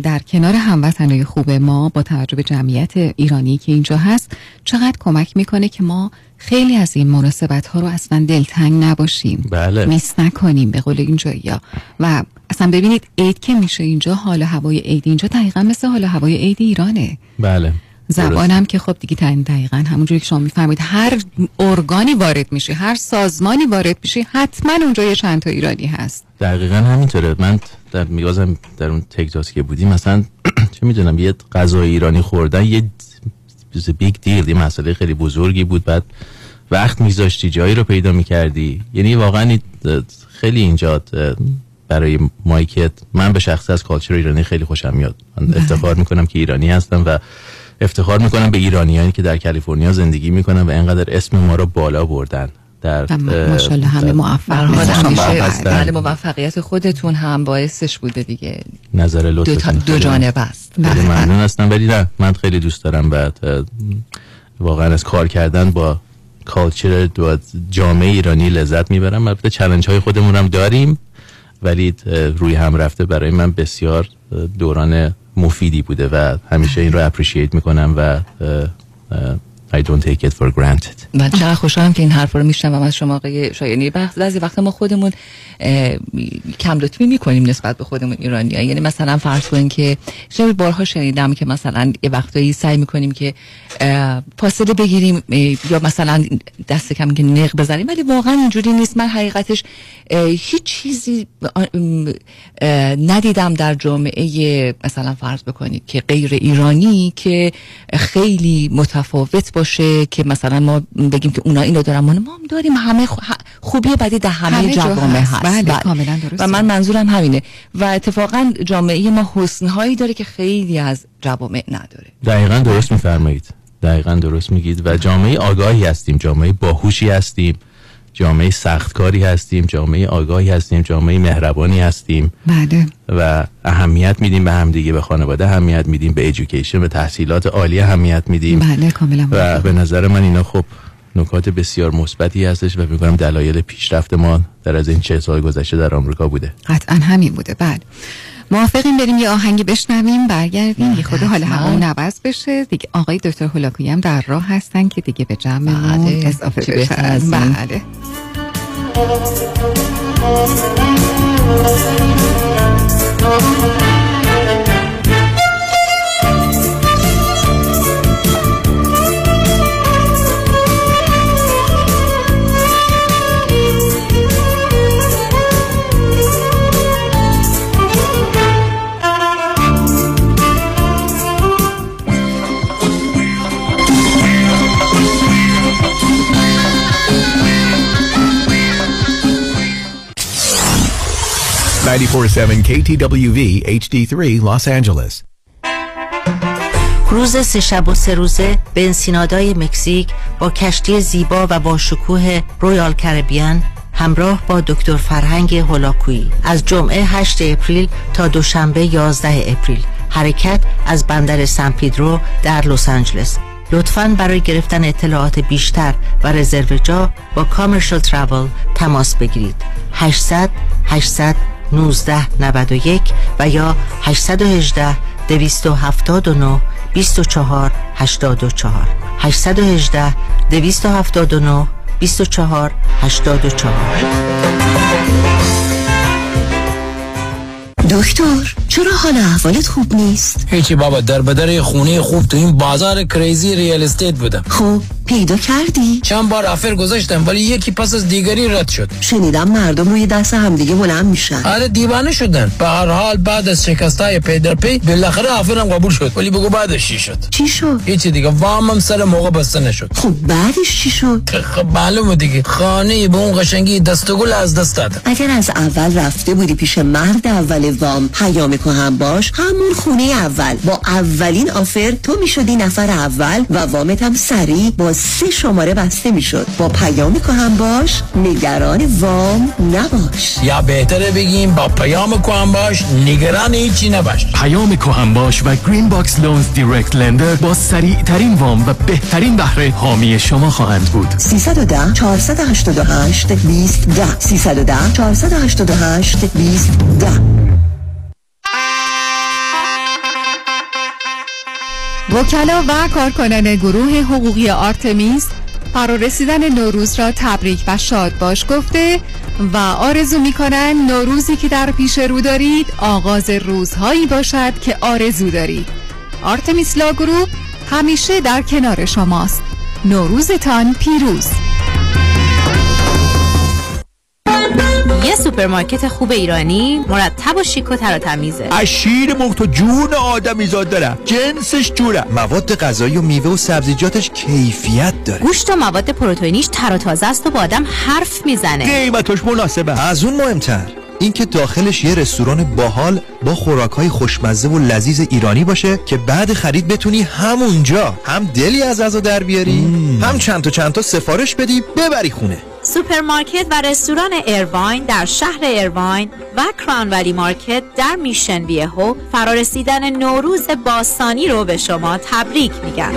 در کنار هموطنای خوب ما با توجه به جمعیت ایرانی که اینجا هست چقدر کمک میکنه که ما خیلی از این مناسبت ها رو اصلا دلتنگ نباشیم. بله. میس نکنیم به قول اینجایی‌ها. و اصلا ببینید عید که میشه اینجا حال هوای عید اینجا دقیقا مثل حال هوای عید ایرانه. بله. زبانم که خب دیگه تن دقیقاً همونجوری که شما میفهمید هر ارگانی وارد میشه، هر سازمانی وارد میشه، حتما اونجا یه چند تا ایرانی هست. دقیقاً همینطوره. من در میگازم در اون تگزاس که بودیم مثلا چه میدونم یه غذای ایرانی خوردن یه بیگ دیل، یه مسئله خیلی بزرگی بود. بعد وقت میذاشتی جایی رو پیدا میکردی. یعنی واقعا خیلی اینجا برای مایی که من به شخصه از کالچر ایرانی خیلی خوشم میاد. من افتخار میکنم که ایرانی هستم و افتخار میکنم به ایرانیانی که در کالیفرنیا زندگی میکنن و اینقدر اسم ما رو بالا بردن. در ماشاءالله همه موفق هستن. موفقیت خودتون هم باعثش بوده دیگه. نظر لطفتون دو جانب است. ممنون هستم ولی نه من خیلی دوست دارم و واقعا از کار کردن با کالچر و جامعه ایرانی لذت میبرم. البته چالش های خودمون هم داریم ولی روی هم رفته برای من بسیار دوران مفیدی بوده و همیشه این رو اپریشییت میکنم و I don't take it for granted. من چقدر خوشحالم که این حرف رو میشنوم از شما آقای شایانی. بعضی وقتا ما خودمون کم لطفی میکنیم نسبت به خودمون ایرانی‌ها. یعنی مثلا فرض کنین که چند بارها شنیدم که مثلا یه وقتایی سعی میکنیم که فاصله بگیریم یا مثلا دست کم که نق بزنیم ولی واقعا اینجوری نیست. من حقیقتش هیچ چیزی ندیدم در جامعه مثلا فرض بکنید که غیر ایرانی که خیلی متفاوت باشه باشه که مثلا ما بگیم که اونا اینو دارن، ما هم داریم، همه خوبی بدی در همه, همه جوامع هست. بله کاملا درسته و من منظورم همینه و اتفاقا جامعه ما حسن‌هایی داره که خیلی از جوامع نداره. دقیقاً درست می‌فرمایید، دقیقاً درست میگید و جامعه آگاهی هستیم، جامعه باهوشی هستیم، جامعه سختکاری هستیم، جامعه آگاهی هستیم، جامعه مهربانی هستیم. بله. و اهمیت میدیم به همدیگه، به خانواده اهمیت میدیم، به ایژوکیشن، به تحصیلات عالی اهمیت میدیم. بله کاملا. و به نظر من اینا خب نکات بسیار مثبتی هستش و فکر می‌کنم دلایل پیشرفت ما در از این چه سال گذشته در آمریکا بوده. قطعاً همین بوده. بله. موافقیم بریم یه آهنگی بشنویم، برگردیم یه خود حال همون عوض بشه دیگه. آقای دکتر هلاکویی هم در راه هستن که دیگه به جمعمون اضافه بشن. بله. نود و چهار ممیز هفت کی تی دبلیو وی اچ دی سه Los Angeles. روز سه شب و سه روزه به انسینادای مکزیک با کشتی زیبا و با شکوه رویال کربیان همراه با دکتر فرهنگ هلاکویی از جمعه هشت اپریل تا دوشنبه یازده اپریل، حرکت از بندر سن پیدرو در لس آنجلس. لطفاً برای گرفتن اطلاعات بیشتر و رزرو جا با کامرشال تراول تماس بگیرید هشتصد هشتصد نوزده نود و یک و یا هشت یک هشت دو هفت نه دو چهار هشت چهار هشت یک هشت دو هفت نه دو چهار هشت چهار. دکتر چرا حال احوالت خوب نیست؟ هیچی بابا، در بدر خونه خوب تو این بازار کریزی ریال استیت بودم. خب پیدا کردی؟ چند بار آفر گذاشتم ولی یکی پس از دیگری رد شد. شنیدم مردم روی دست همدیگه بلند میشن. آره دیوانه شدن. به هر حال بعد از شکستای پی در پی بالاخره آفرم قبول شد. ولی بگو بعدش چی شد؟ چی شد؟ هیچی دیگه، وامم سر موقع بسته نشد. خب بعدش چی شد؟ خب معلومه دیگه، خانه به اون قشنگی دست و گل از دست دادم. اگر از اول رفته بودی پیش مرد اول وام پیام کوهن باش، همون خونه اول با اولین آفر تو میشدی نفر اول و وامت هم سریع با سه شماره بسته میشد. با پیام کوهن باش نگران وام نباش، یا بهتره بگیم با پیام کوهن باش نگران هیچی نباش. پیام کوهن باش و گرین باکس لونز دایرکت لندر با سریع ترین وام و بهترین بهره حامی شما خواهند بود. سه یک صفر چهار هشت هشت دو صفر یک صفر سه یک صفر چهار هشت هشت دو صفر یک صفر. وکلا و کارکنان گروه حقوقی آرتمیس فرارسیدن نوروز را تبریک و شاد باش گفته و آرزو می کنند نوروزی که در پیش رو دارید آغاز روزهایی باشد که آرزو دارید. آرتمیس لا گروپ همیشه در کنار شماست. نوروزتان پیروز. یه سوپرمارکت خوب ایرانی مرتب و شیک و تر و تمیزه. از شیر مخت و جون آدمیزاد داره، جنسش جوره، مواد غذایی و میوه و سبزیجاتش کیفیت داره، گوشت و مواد پروتئینیش تر و تازه است و با آدم حرف میزنه، قیمتش مناسبه. از اون مهمتر اینکه داخلش یه رستوران باحال با خوراک‌های خوشمزه و لذیذ ایرانی باشه که بعد خرید بتونی همونجا هم دلی از غذا در بیاری، مم. هم چند تا چند تا سفارش بدی ببری خونه. سوپرمارکت و رستوران ایرواین در شهر ایرواین و کران ولی مارکت در میشن ویهو فرارسیدن نوروز باستانی رو به شما تبریک میگن.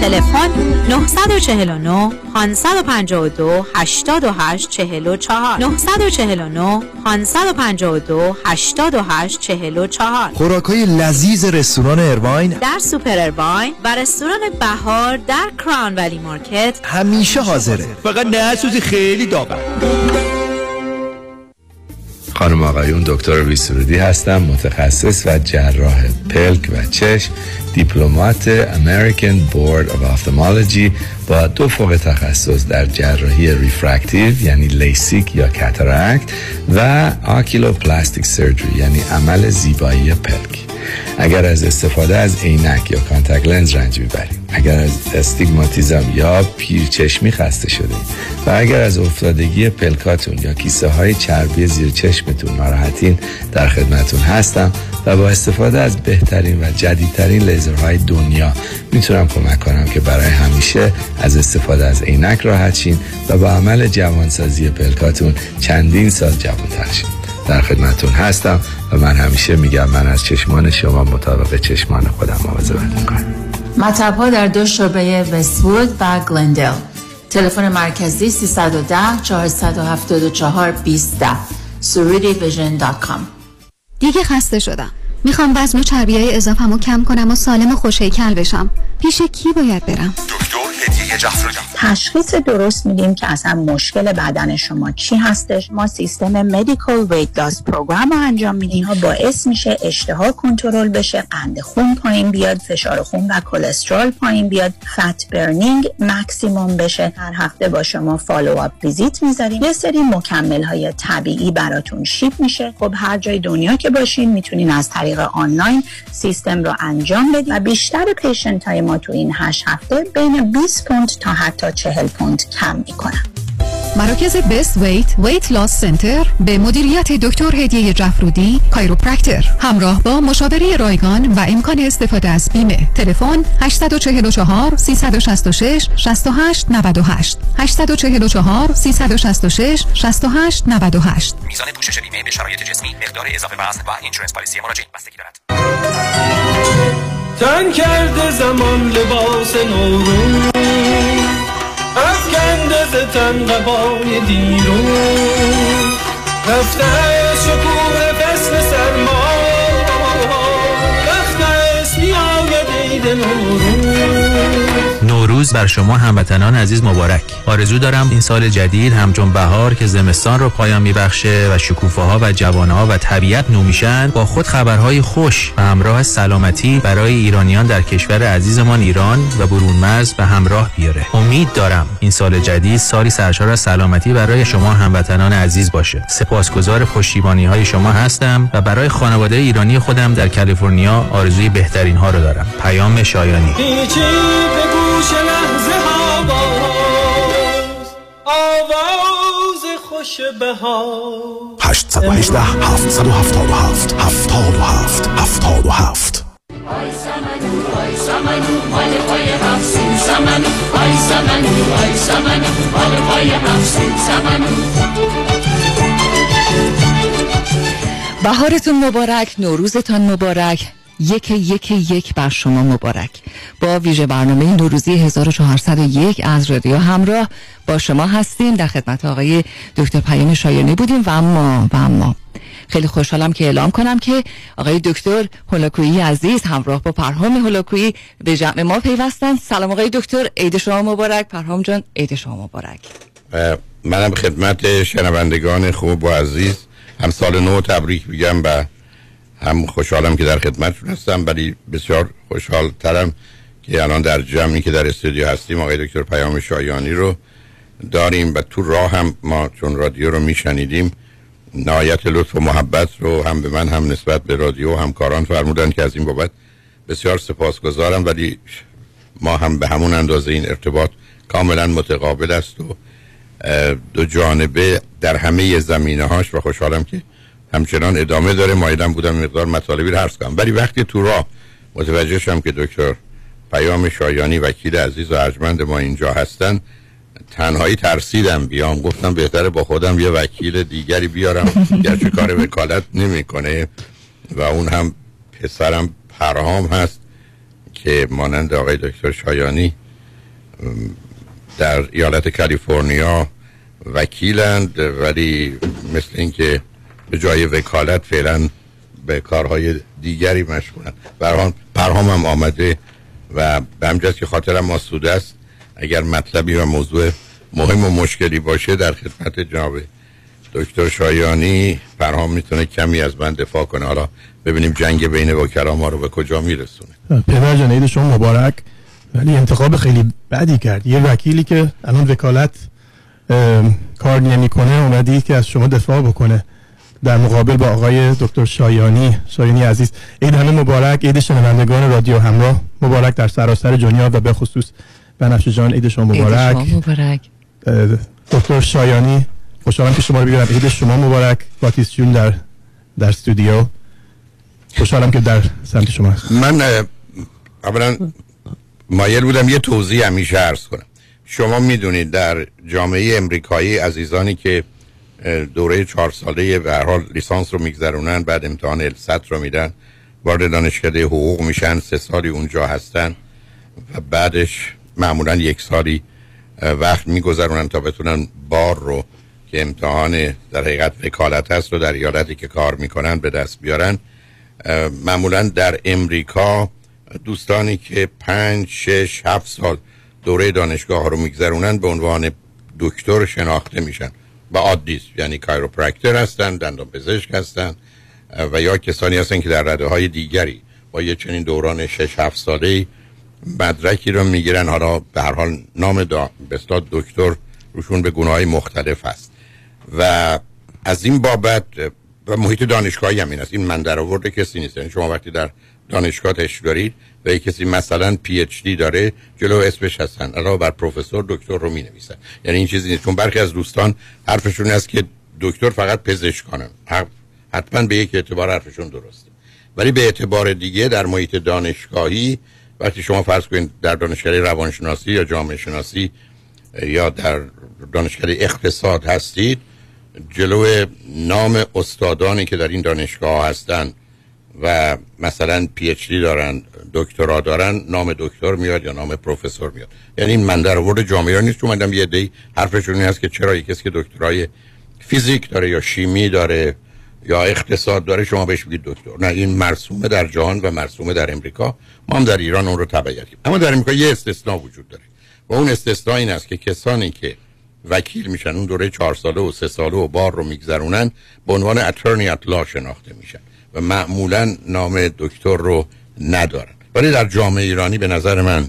تلفن نه چهار نه پنج پنج دو هشت هشت چهار چهار نه چهار نه پنج پنج دو هشت هشت چهار چهار. خوراکای لذیذ رستوران ایرواین در سوپر ایرواین و رستوران بهار در کران ولی مارکت همیشه حاضره، فقط نه سوزی خیلی داغه. خانم آقایون، دکتر ویسرودی هستم، متخصص و جراح پلک و چشم، دیپلمات American Board of Ophthalmology با دو فوق تخصص در جراحی ریفرکتیو یعنی لیسیک یا کاتاراکت و آکیلوپلاستیک سرجری یعنی عمل زیبایی پلک. اگر از استفاده از عینک یا کانتاکت لنز رنج میبرید، اگر از استیگماتیزم یا پیرچشمی خسته شده و اگر از افتادگی پلکاتون یا کیسه های چربی زیر چشمتون ناراحتین، در خدمتون هستم و با استفاده از بهترین و جدیدترین لیزرهای دنیا میتونم کمک کنم که برای همیشه از استفاده از عینک راحت شین و با عمل جوانسازی پلکاتون چندین سال جوانتر شین. در خدمتون هستم و من همیشه میگم من از چشمان شما مطابق چشمان خودم مواظبت میکنم. مطب‌ها در دو شعبه وست‌وود و گلندل. تلفن مرکزی سه یک صفر چهار هفت چهار دو صفر یک صفر. سوریدیویژن دات کام. دیگه خسته شدم. میخوام وزن و چربیای اضافه‌مو کم کنم و سالم و خوش‌هیکل بشم. پیش کی باید برم؟ تشخیص درست میدیم که اصلا مشکل بدن شما چی هستش. ما سیستم مدیکال ویت لاس پروگرام رو انجام میدیم. اینها باعث میشه اشتها کنترل بشه، قند خون پایین بیاد، فشار خون و کلسترول پایین بیاد، فت برنینگ ماکسیمم بشه. هر هفته با شما فالو آپ ویزیت میذاریم، یه سری مکمل های طبیعی براتون شیپ میشه. خب هر جای دنیا که باشین میتونین از طریق آنلاین سیستم رو انجام بدید و بیشتر پیشنت های ما تو این هشت هفته بین بیست پوند تا حتی چهل پوند کم میکنم. مراکز بست ویت ویت لاس سنتر به مدیریت دکتر هدیه جعفرودی، کایروپرکتر، همراه با مشاوره رایگان و امکان استفاده از بیمه. تلفن هشت چهار چهار سه شش شش شش هشت نه هشت هشت چهار چهار سه شش شش شش هشت نه هشت. میزان پوشش بیمه به شرایط جسمی، مقدار اضافه وزن و اینشورنس پالیسی مراجعین بستگی دارد. تن کرده زمان لباس نورون، افکنده ز تن قبای دیرون، رفته شکوه فصل سرما، رفته اسمی آید عید نورون. نوروز بر شما هموطنان عزیز مبارک. آرزو دارم این سال جدید همچون بهار که زمستان رو پایان میبخشه و شکوفه ها و جوانه ها و طبیعت نو میشن، با خود خبرهای خوش و همراه سلامتی برای ایرانیان در کشور عزیزمان ایران و برونمرز به همراه بیاره. امید دارم این سال جدید سالی سرشار از سلامتی برای شما هموطنان عزیز باشه. سپاسگزار پشتیبانی های شما هستم و برای خانواده ایرانی خودم در کالیفرنیا آرزوی بهترین ها رو دارم. پیام شایانی. لحظه آواز آواز خوش بهار هشت یک هشت هفت هفت هفت هفت هفت هفت هفت. آی سمنو آی سمنو مال پای هفسین سمنو، آی سمنو آی سمنو مال پای هفسین سمنو. بهارتون مبارک، نوروزتان مبارک، یک یک یک بر شما مبارک. با ویژه برنامه نوروزی هزار و چهارصد و یک از رادیو همراه با شما هستیم. در خدمت آقای دکتر پیام شایانی بودیم و اما و اما خیلی خوشحالم که اعلام کنم که آقای دکتر هلاکویی عزیز همراه با پرهام هلاکویی به جمع ما پیوستند. سلام آقای دکتر، عید شما مبارک. پرهام جان عید شما مبارک. منم خدمت شنوندگان خوب و عزیز هم سال نو تبریک میگم و هم خوشحالم که در خدمتتون هستم، ولی بسیار خوشحالترم که الان در جمعی که در استودیو هستیم آقای دکتر پیام شایانی رو داریم و تو راه هم ما چون رادیو رو میشنیدیم نهایت لطف و محبت رو هم به من هم نسبت به رادیو همکاران فرمودن که از این بابت بسیار سپاسگزارم، ولی ما هم به همون اندازه این ارتباط کاملا متقابل است و دو جانبه در همه زمینه‌هاش و خوشحالم که همچنان ادامه داره. مایلم بودم مقدار مطالبی رو عرض کنم، ولی وقتی تو راه متوجه شدم که دکتر پیام شایانی وکیل عزیز و ارجمند ما اینجا هستن، تنهایی ترسیدم بیام. گفتم بهتره با خودم یه وکیل دیگری بیارم، گرچه کار وکالت نمی‌کنه و اون هم پسرم پرهام هست که مانند آقای دکتر شایانی در ایالت کالیفرنیا وکیلند، ولی مثل اینکه به جای وکالت فعلا به کارهای دیگری مشغولن. برهان پرهام هم آمده و به همجاست که خاطرم آسوده است. اگر مطلبی و موضوع مهم و مشکلی باشه در خدمت جناب دکتر شایانی، پرهام میتونه کمی از من دفاع کنه. حالا ببینیم جنگ بین وکلا ما رو به کجا میرسونه. پدر جان عید شما مبارک. ولی انتخاب خیلی بدی کرد، یه وکیلی که الان وکالت کار نمیکنه اومدی که از شما دفاع بکنه در مقابل با آقای دکتر شایانی شایانی عزیز. عید همه مبارک، عید شنوندگان رادیو همراه مبارک در سراسر دنیا و به خصوص بنفشه جان عید شما مبارک. عید شما مبارک دکتر شایانی، خوشحالم که شما رو ببینم. عید شما مبارک باتیس جون در در استودیو، خوشحالم که در سمت شما هست. من اولا مایل بودم یه توضیح همیشه عرض کنم. شما میدونید در جامعه امریکایی عزیزانی که دوره چهار ساله به هر حال لیسانس رو میگذرونن، بعد امتحان ال اس ای تی رو میدن، وارد دانشکده حقوق میشن، سه سالی اونجا هستن و بعدش معمولا یک سالی وقت میگذرونن تا بتونن بار رو که امتحان در حقیقت وکالت هست رو در ایالتی که کار میکنن به دست بیارن. معمولا در امریکا دوستانی که پنج، شش، هفت سال دوره دانشگاه ها رو میگذرونن به عنوان دکتر شناخته میشن و عادیه، یعنی کایروپرکتر هستن، دندانپزشک هستن و یا کسانی هستن که در رده‌های دیگری با یه چنین دوران شش هفت ساله‌ای مدرکی رو میگیرن. حالا به هر حال نام به اصطلاح دکتر روشون به گونه‌های مختلف هست و از این بابت و محیط دانشگاهی هم این است، این من در آورده کسی نیست. یعنی شما وقتی در دانشگاه تشریف دارید و یک کسی مثلا پی اچ دی داره جلو اسمش هستن، علاوه بر پروفسور دکتر رو می نویسن. یعنی این چیزی نیست، چون برخی از دوستان حرفشون است که دکتر فقط پزشکانه، حتما به یک اعتبار حرفشون درسته، ولی به اعتبار دیگه در محیط دانشگاهی وقتی شما فرض کنید در دانشکده روانشناسی یا جامعه شناسی یا در دانشکده اقتصاد هستید، جلو نام استادانی که در این دانشگاه هستن و مثلا پی اچ دی دارن، دکترا دارن، نام دکتر میاد یا نام پروفسور میاد. یعنی این من در آورد جامعه نیست، چون مدام یه دی حرفشون این هست که چرا یک کسی که دکترای فیزیک داره یا شیمی داره یا اقتصاد داره شما بهش میگید دکتر. نه، این مرسومه در جهان و مرسومه در امریکا. ما هم در ایران اون رو تبعیت کردیم. اما در امریکا یه استثناء وجود داره و اون استثناء این است که کسانی که وکیل میشن اون دوره چهار ساله و سه ساله و بار رو میگذرونن به عنوان اترنی ات لا شناخته میشن و معمولا نام دکتر رو ندارن. ولی در جامعه ایرانی به نظر من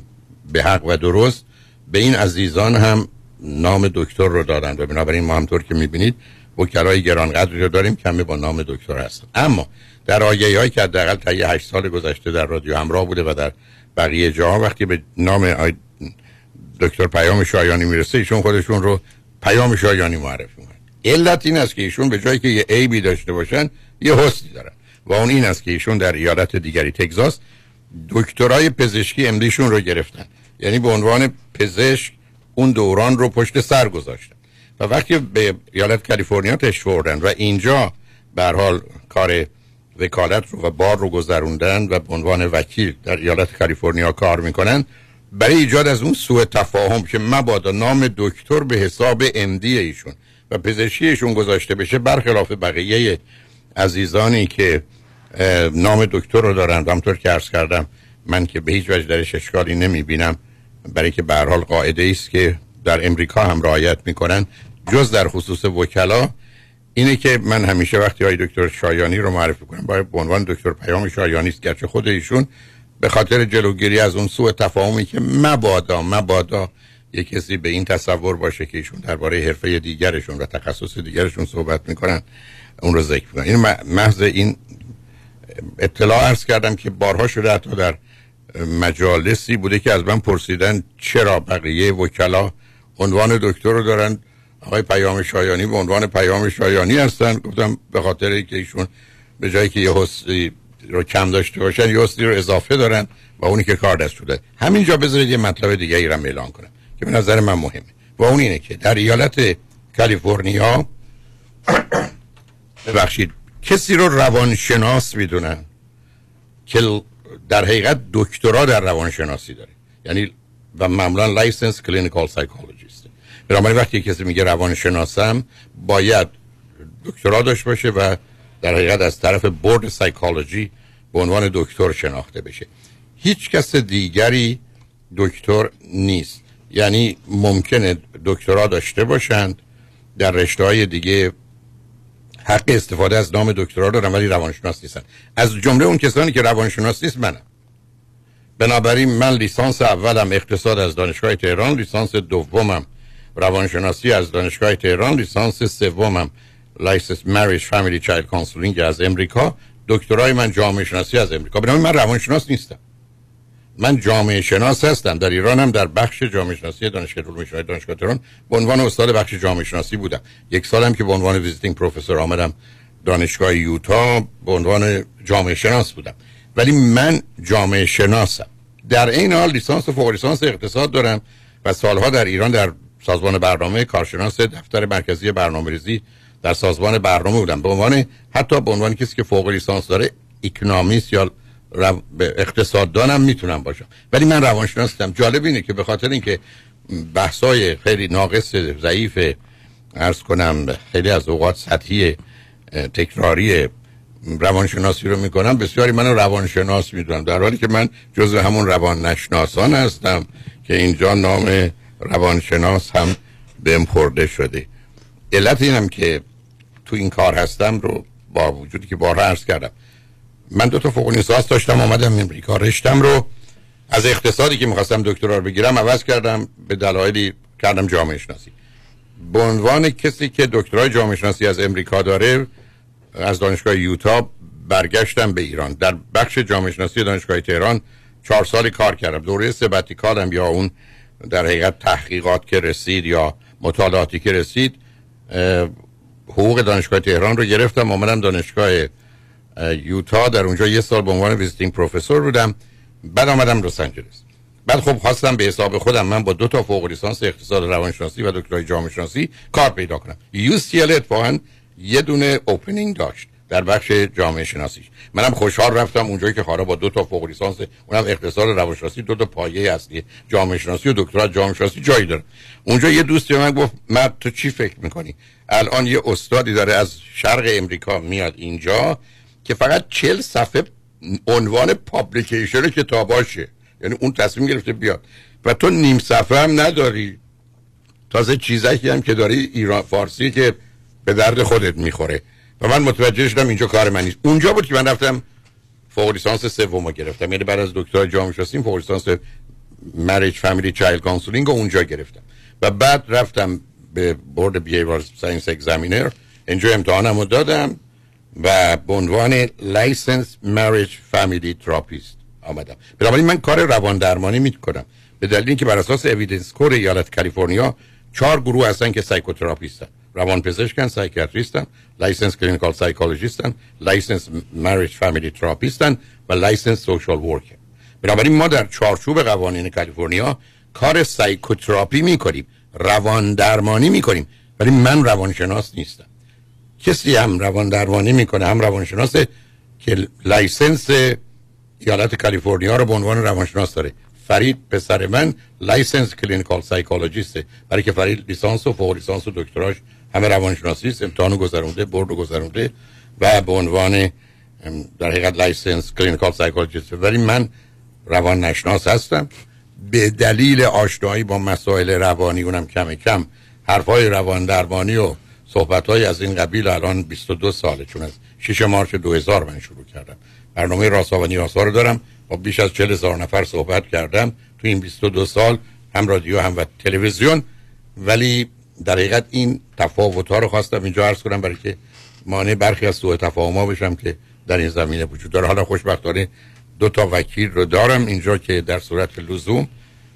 به حق و درست به این عزیزان هم نام دکتر رو دادن و بنابراین ما همطور که میبینید وکلای گرانقدری رو داریم که همه با نام دکتر هستن. اما در آگهی‌هایی که حداقل تا هشت سال گذشته در رادیو همراه بوده و در بقیه جاها وقتی به نام دکتر پیام شایانی میرسه ایشون خودشون رو پیام شایانی معرفی میکنن. علت این است که ایشون به جایی که یه عیبی داشته باشن یه حسنی دارن و اون این است که ایشون در ایالت دیگری تگزاس دکترای پزشکی ام دی شون رو گرفتن، یعنی به عنوان پزشک اون دوران رو پشت سر گذاشتن و وقتی به ایالت کالیفرنیا تشریف آوردن و اینجا به هر حال کار وکالت رو و بار رو گذروندن و به عنوان وکیل در ایالت کالیفرنیا کار میکنن برای ایجاد از اون سوء تفاهم که مبادا نام دکتر به حساب ام دی ایشون و پزشکیشون گذاشته بشه، برخلاف بقیه عزیزانی که نام دکتر رو دارن و همطور که عرض کردم من که به هیچ وجه درش اشکالی نمی بینم، برای که به هر حال قاعده ایست که در امریکا هم رعایت میکنن جز در خصوص وکلا، اینه که من همیشه وقتی های دکتر شایانی رو معرفی کنم باید به عنوان دکتر پیام شایانی است، گرچه خود ایشون به خاطر جلوگیری از اون سوء تفاهمی که مبادا مبادا یک کسی به این تصور باشه که ایشون درباره حرفه دیگرشون و تخصص دیگرشون صحبت میکنن اون رو ذکر میکنن. این محض این اطلاع عرض کردم که بارها شده حتی در مجالسی بوده که از من پرسیدن چرا بقیه وکلا عنوان دکتر رو دارن آقای پیام شایانی به عنوان پیام شایانی هستن. گفتم به خاطر اینکه ایشون به جایی که یه حسی رو کم داشته باشن یه حسی رو اضافه دارن و اونی که کار دست شده. همینجا بذارید یه مطلب دیگه ای رو اعلام کنم که به نظر من مهمه و اون اینه که در ایالت کالیفرنیا ببخشید کسی رو روانشناس میدونن که در حقیقت دکترا در روانشناسی داره، یعنی و معمولا لایسنس کلینیکال سایکولوژیست. بنابراین وقتی کسی میگه روانشناسم باید دکترا داشته باشه و در حقیقت از طرف بورد سایکولوژی به عنوان دکتر شناخته بشه. هیچ کس دیگری دکتر نیست، یعنی ممکنه دکترا داشته باشند در رشته‌های دیگه، حق استفاده از نام دکترا دارن ولی روانشناس نیستن. از جمله اون کسانی که روانشناس نیست منم. بنابراین من لیسانس اولم اقتصاد از دانشگاه تهران، لیسانس دومم روانشناسی از دانشگاه تهران، لیسانس سومم لایسنس مریج فامیلی چایلد کانسلینگ از امریکا، دکترای من جامعه شناسی از امریکا. بنابراین من روانشناس نیستم، من جامعه شناس هستم. در ایران هم در بخش جامعه شناسی دانشکده علوم اجتماعی دانشگاه تهران به عنوان استاد بخش جامعه شناسی بودم. یک سالم که به عنوان ویزیتینگ پروفسور آمدم دانشگاه یوتا، به عنوان جامعه شناس بودم، ولی من جامعه شناسم. در این حال لیسانس و فوق لیسانس اقتصاد دارم و سالها در ایران در سازمان برنامه کارشناس دفتر مرکزی برنامه‌ریزی در سازمان برنامه بودم، به عنوان حتی به عنوان کسی که فوق لیسانس داره اکونومیست یا اقتصاددانم میتونم باشم، ولی من روانشناس هستم. جالب اینه که به خاطر اینکه بحث‌های خیلی ناقص، ضعیف، عرض کنم خیلی از اوقات سطحی، تکراری روانشناسی رو میکنم، بسیاری منو روانشناس میدونم، در حالی که من جزو همون روان نشناسان هستم که اینجا نام روانشناس هم بهم خورده شده. علت اینم که تو این کار هستم رو با وجودی که بارها عرض کردم، من دو تا فوق لیسانس داشتم، اومدم امریکا، رشتم رو از اقتصادی که میخواستم دکترا رو بگیرم عوض کردم، به دلایلی کردم جامعه شناسی. به عنوان کسی که دکترای جامعه شناسی از امریکا داره، از دانشگاه یوتا برگشتم به ایران، در بخش جامعه شناسی دانشگاه تهران چهار سالی کار کردم. دوره سباتیکالم یا اون در حقیقت تحقیقات که رسید یا مطالعاتی که رسید، حقوق دانشگاه تهران رو گرفتم، اومدم دانشگاه یوتا، در اونجا یه سال به عنوان ویزیتینگ پروفسور بودم، بعد آمدم لس آنجلس. بعد خب خواستم به حساب خودم، من با دو تا فوق لیسانس اقتصاد روانشناسی و دکترای جامعه شناسی کار پیدا کنم. یو سی ال اتفاقاً یه دونه اوپنینگ داشت در بخش جامعه شناسی، منم خوشحال رفتم اونجایی که خارا با دو تا فوق لیسانس، اونم اقتصاد روانشناسی، دو تا پایه اصلی جامعه شناسی و دکترا جامعه شناسی جایی داره. اونجا یه دوستی من گفت من تو چی فکر می‌کنی؟ الان یه استادی داره از شرق امریکا میاد اینجا که فقط چهل صفحه عنوان پابلیکیشن کتاباشه، یعنی اون تصمیم گرفته بیاد و تو نیم صفحه هم نداری، تازه چیزایی هم که داری ایران فارسی که به درد خودت میخوره. و من متوجه شدم اینجا کار من نیست. اونجا بود که من رفتم فوق لیسانس سومو گرفتم، یعنی بعد از دکترای جامعه شناسی فوق لیسانس مریج فامیلی چایلد کانسلینگ اونجا گرفتم و بعد رفتم به بورد بیهیویرال ساینس اگزامینر، اینجا امتحانمو دادم و به عنوان لایسنس مریج فامیلی تراپیست آمدم. بنابراین من کار روان درمانی میکنم، به دلیل اینکه بر اساس اوییدنس کور ایالت کالیفرنیا چهار گروه هستن که سایکوتراپیستن، روانپزشکن، سایکیاتریستن، لایسنس کلینیکال سایکولوژیستن، لایسنس مریج فامیلی تراپیستن و لایسنس سوشال ورکر. بنابراین ما در چارچوب قوانین کالیفرنیا کار سایکوتراپی میکنیم، روان درمانی میکنیم، ولی من روانشناس نیستم. کسی هم روان درمانی میکنه هم روانشناسه که لایسنس ایالت کالیفرنیا رو به عنوان روانشناس داره. فرید پسر من لایسنس کلینیکال سایکولوژیسته، برای که فرید لیسانس و فوق لیسانس و دکتراش همه روانشناسی است، امتحانو گذرونده، بردو گذرونده و به عنوان در حقیقت لایسنس کلینیکال سایکولوژیست، ولی من روان نشناس هستم. به دلیل آشنایی با مسائل روانی، اونم کم کم حرفای روان درمانی و صحبت‌های از این قبیل، الان بیست و دو ساله، چون از شش مارس دو هزار من شروع کردم برنامه راسا و نیاسا رو دارم، با بیش از چهل هزار نفر صحبت کردم تو این بیست و دو سال، هم رادیو هم و تلویزیون. ولی در حقیقت این تفاوت‌ها رو خواستم اینجا عرض کنم برای که مانع برخی از سوء تفاهم‌ها بشم که در این زمینه وجود داره. حالا خوشبختانه دو تا وکیل رو دارم اینجا که در صورت لزوم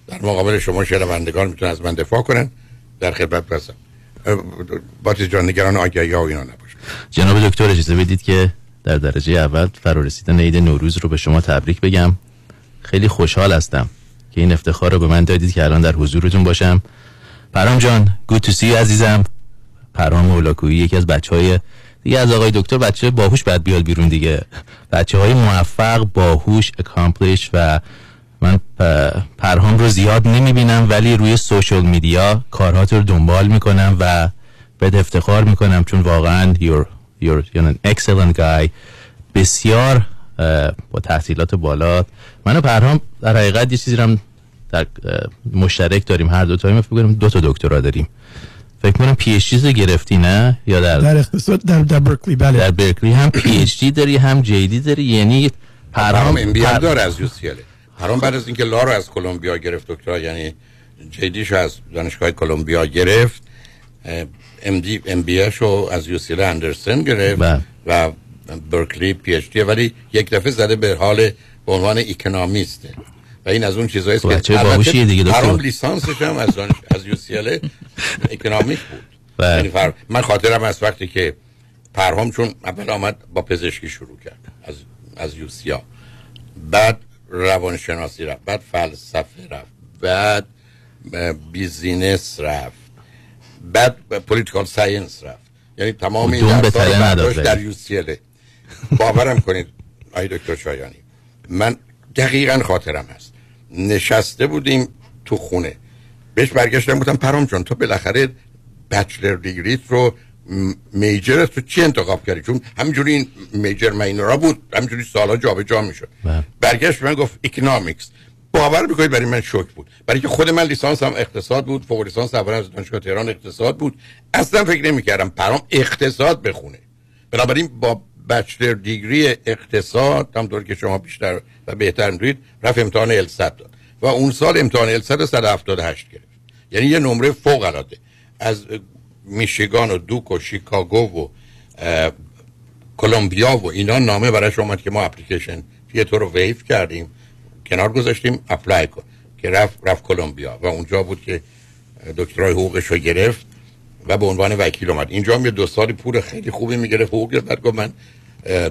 در مقابل شما شنوندگان میتونن از من دفاع کنن، در خدمت هستم. باطی جان نگران آگهی ها و اینا نباشید. جناب دکتر اجازه بدید که در درجه اول فرارسیدن عید نوروز رو به شما تبریک بگم. خیلی خوشحال هستم که این افتخار رو به من دادید که الان در حضورتون باشم. پرام جان گود تو سی عزیزم. پرهام هلاکویی یکی از بچهای دیگه از آقای دکتر، بچه باهوش بعد بیاد بیرون دیگه، بچهای موفق، باهوش، اکامپلیش. و من پرهام رو زیاد نمیبینم ولی روی سوشال میدیا کارهات رو دنبال میکنم و بهت افتخار میکنم، چون واقعا you're, you're, you're an excellent guy، بسیار با تحصیلات بالا. من و پرهام در حقیقت یه چیزی رو هم در مشترک داریم، هر دو تاییم فکر کنم دو تا دکترا داریم. فکر کنم پی اچ دی رو گرفتی نه؟ یا در در اقتصاد در در برکلی؟ بله در برکلی هم پی اچ دی داری هم جی دی داری. یعنی پرهام ام بی ای داره از یو سی ال. پرام بعد از اینکه لا رو از کلمبیا گرفت دکترا، یعنی جدیش از دانشگاه کلمبیا گرفت، ام بی اش رو از یوسیل اندرسن گرفت با. و برکلی پی اچ دی، ولی یک دفعه زده به حال به عنوان اکونومیسته و این از اون چیزاییه که باوشیه دیگه دکتر. هرم لیسانسش هم از از یوسیل اکونومیک بود. یعنی فر... من خاطرم از وقتی که پرهام، چون اول آمد با پزشکی شروع کرد از از یوسیا، بعد روانشناسی رفت، بعد فلسفه رفت، بعد بیزینس رفت، بعد پولیتیکال ساینس رفت. یعنی تمام این درس‌ها در یوسیل. باورم کنید آقای دکتر شایانی، من دقیقاً خاطرم هست نشسته بودیم تو خونه، بهش برگشتم گفتم پرام جان تو بالاخره بچلر دیگریت رو میجر تو چی انتخاب کردی؟ چون همینجوری این میجر مینورا بود، همینجوری سالا جابجا میشد. برگشت من گفت اکونومیکس. باور میکنید برای من شوک بود، برای که خود من لیسانس هم اقتصاد بود، فوق لیسانس اول از دانشگاه تهران اقتصاد بود، اصلا فکر نمیکردم پرام اقتصاد بخونه. بنابراین با بچلر دیگری اقتصاد، همونطور که شما بیشتر و بهتر میدونید، رفت امتحان ال اس ای تی داد و اون سال امتحان ال اس ای تی صد و هفتاد و هشت گرفت، یعنی یه نمره فوق العاده. از میشیگان و دوک و شیکاگو و کلمبیا و اینا نامه براش اومد که ما اپلیکیشن یه طور رو ویف کردیم، کنار گذاشتیم، اپلای کن، که رفت رفت کلمبیا و اونجا بود که دکترای حقوقش رو گرفت و به عنوان وکیل اومد. اینجا هم یه دو سالی پول خیلی خوبی میگرفت حقوق، بعد گفت من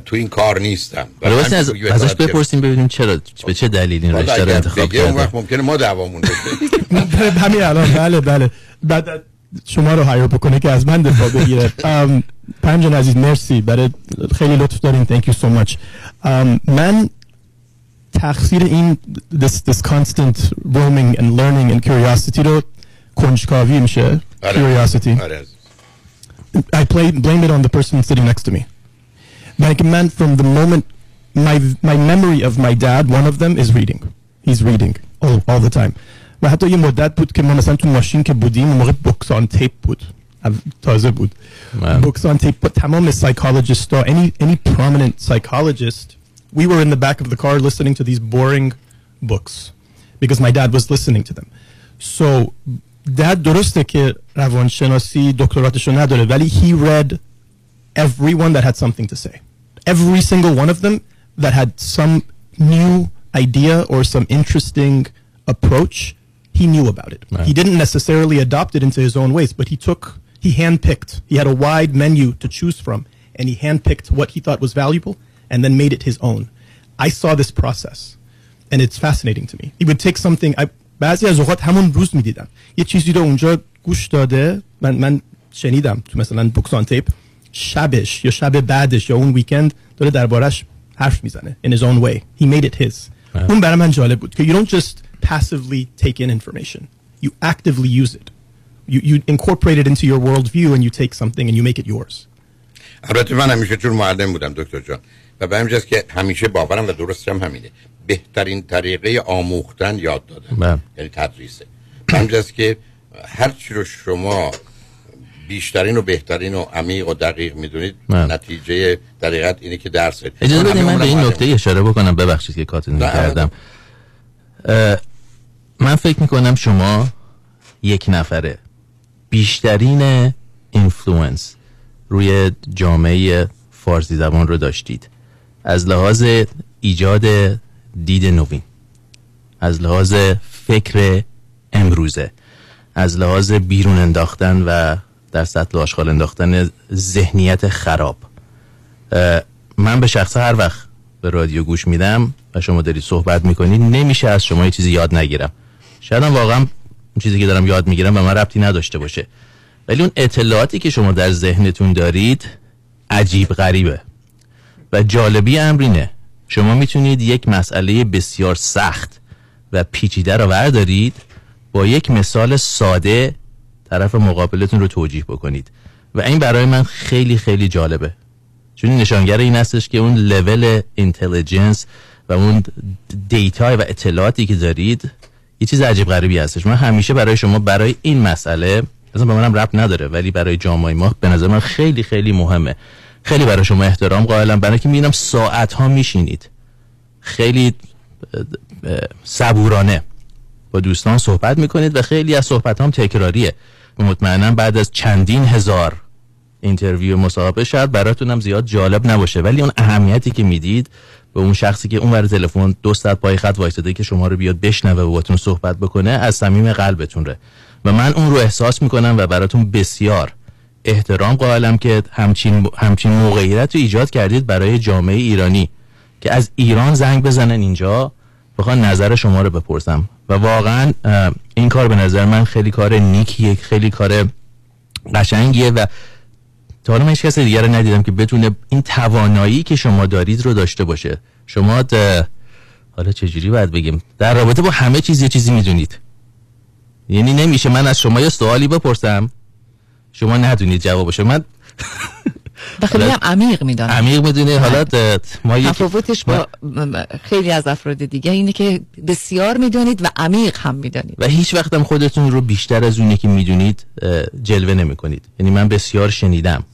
تو این کار نیستم. البته از ازش بپرسیم ببینیم چرا، به چه دلیل این رشته رو انتخاب کرد. اون وقت ممکنه ما دعوامون بشه. همین الان بله بله. بعد شما رو حیا بکنه که از من دفاع بگیره. پنج جان عزیز مرسی، برای خیلی لطف دارین. Thank you so much. من تقصیر این this this constant roaming and learning and curiosity رو کنجکاوی میشه. Curiosity. I blame it on the person sitting next to me. Like man, from the moment my my memory of my dad, one of them is reading. He's reading all all the time. و حتی یه مدت بود که ما مثلا تو ماشین که بودیم، اون موقع بوکسان تیپ بود، تازه بود. بوکسان تیپ، تمام psychologists ها، any any prominent psychologist, we were in the back of the car listening to these boring books because my dad was listening to them. So dad درسته که روانشناسی دکتراتشو نداره، ولی he read everyone that had something to say. Every single one of them that had some new idea or some interesting approach, he knew about it. Right. He didn't necessarily adopt it into his own ways, but he took, he handpicked. He had a wide menu to choose from, and he handpicked what he thought was valuable and then made it his own. I saw this process, and it's fascinating to me. He would take something, I, بعضی از اوقات همون روز می دیدم. یه چیزی رو اونجا گوش داده، من, من شنیدم تو مثلا بوکسان تیپ، شبش یا شب بعدش یا اون ویکند داره دربارش حرف میزنه. In his own way. He made it his. Right. اون برای من جالب بود که you don't just passively take in information. You actively use it. You you incorporate it into your worldview and you take something and you make it yours. البته من همیشه چون معلم بودم دکتر جان، و به همین جاست که همیشه باورم و درستم همینه، بهترین طریقه آموختن یاد دادن، یعنی تدریسه. به همین جاست که هر چی رو شما بیشترین و بهترین و عمیق و دقیق میدونید، نتیجه دقیقت اینه که درس. اجازه بدید من به این نکته اشاره بکنم، ببخشید که کاتون کردم. من فکر میکنم شما یک نفره بیشترین اینفلوئنس روی جامعه فارسی زبان رو داشتید، از لحاظ ایجاد دید نوین، از لحاظ فکر امروزه، از لحاظ بیرون انداختن و در سطل آشغال انداختن ذهنیت خراب. من به شخص هر وقت به رادیو گوش میدم و شما دارید صحبت میکنید، نمیشه از شما یه چیزی یاد نگیرم. شاید هم واقعا اون چیزی که دارم یاد میگیرم و من ربطی نداشته باشه، ولی اون اطلاعاتی که شما در ذهنتون دارید عجیب غریبه. و جالبی امرینه، شما میتونید یک مسئله بسیار سخت و پیچیده رو بردارید، با یک مثال ساده طرف مقابلتون رو توجیه بکنید، و این برای من خیلی خیلی جالبه، چون نشانگر این هستش که اون لول اینتلیجنس و اون دیتا و اطلاعاتی که دارید یه چیز عجیب غریبی هستش. من همیشه برای شما برای این مسئله، اصلا به منم ربط نداره، ولی برای جامعه ما به نظر من خیلی خیلی مهمه. خیلی برای شما احترام قائلم، برای که میبینم ساعت ها میشینید خیلی صبورانه با دوستان صحبت میکنید و خیلی از صحبت هم تکراریه. مطمئنم بعد از چندین هزار اینترویو مصاحبه شاید براتون هم زیاد جالب نباشه، ولی اون اهمیتی که میدید به اون شخصی که اون ور تلفن دو ساعت پای خط وایساده که شما رو بیاد بشنوه و باهاتون صحبت بکنه از صمیم قلبتون ره، و من اون رو احساس میکنم و براتون بسیار احترام قائلم که همچین همچین موقعیت رو ایجاد کردید برای جامعه ایرانی که از ایران زنگ بزنن اینجا بخوام نظر شما رو بپرسم. و واقعا این کار به نظر من خیلی کار نیکیه، خیلی کار قشنگیه و تا حالا من هیچ کس دیگه رو ندیدم که بتونه این توانایی که شما دارید رو داشته باشه. شما حالا چجوری باید بگیم در رابطه با همه چیز یه چیزی میدونید، یعنی نمیشه من از شما یه سوالی بپرسم شما ندونید جوابشو. من خیلی هم عمیق میدونه، عمیق میدونه. حالا ما یک تفاوتش با خیلی از افراد دیگه اینه که بسیار میدونید و عمیق هم میدونید و هیچ وقت هم خودتون رو بیشتر از اونی که میدونید جلوه نمیکنید. یعنی من بسیار شنیدم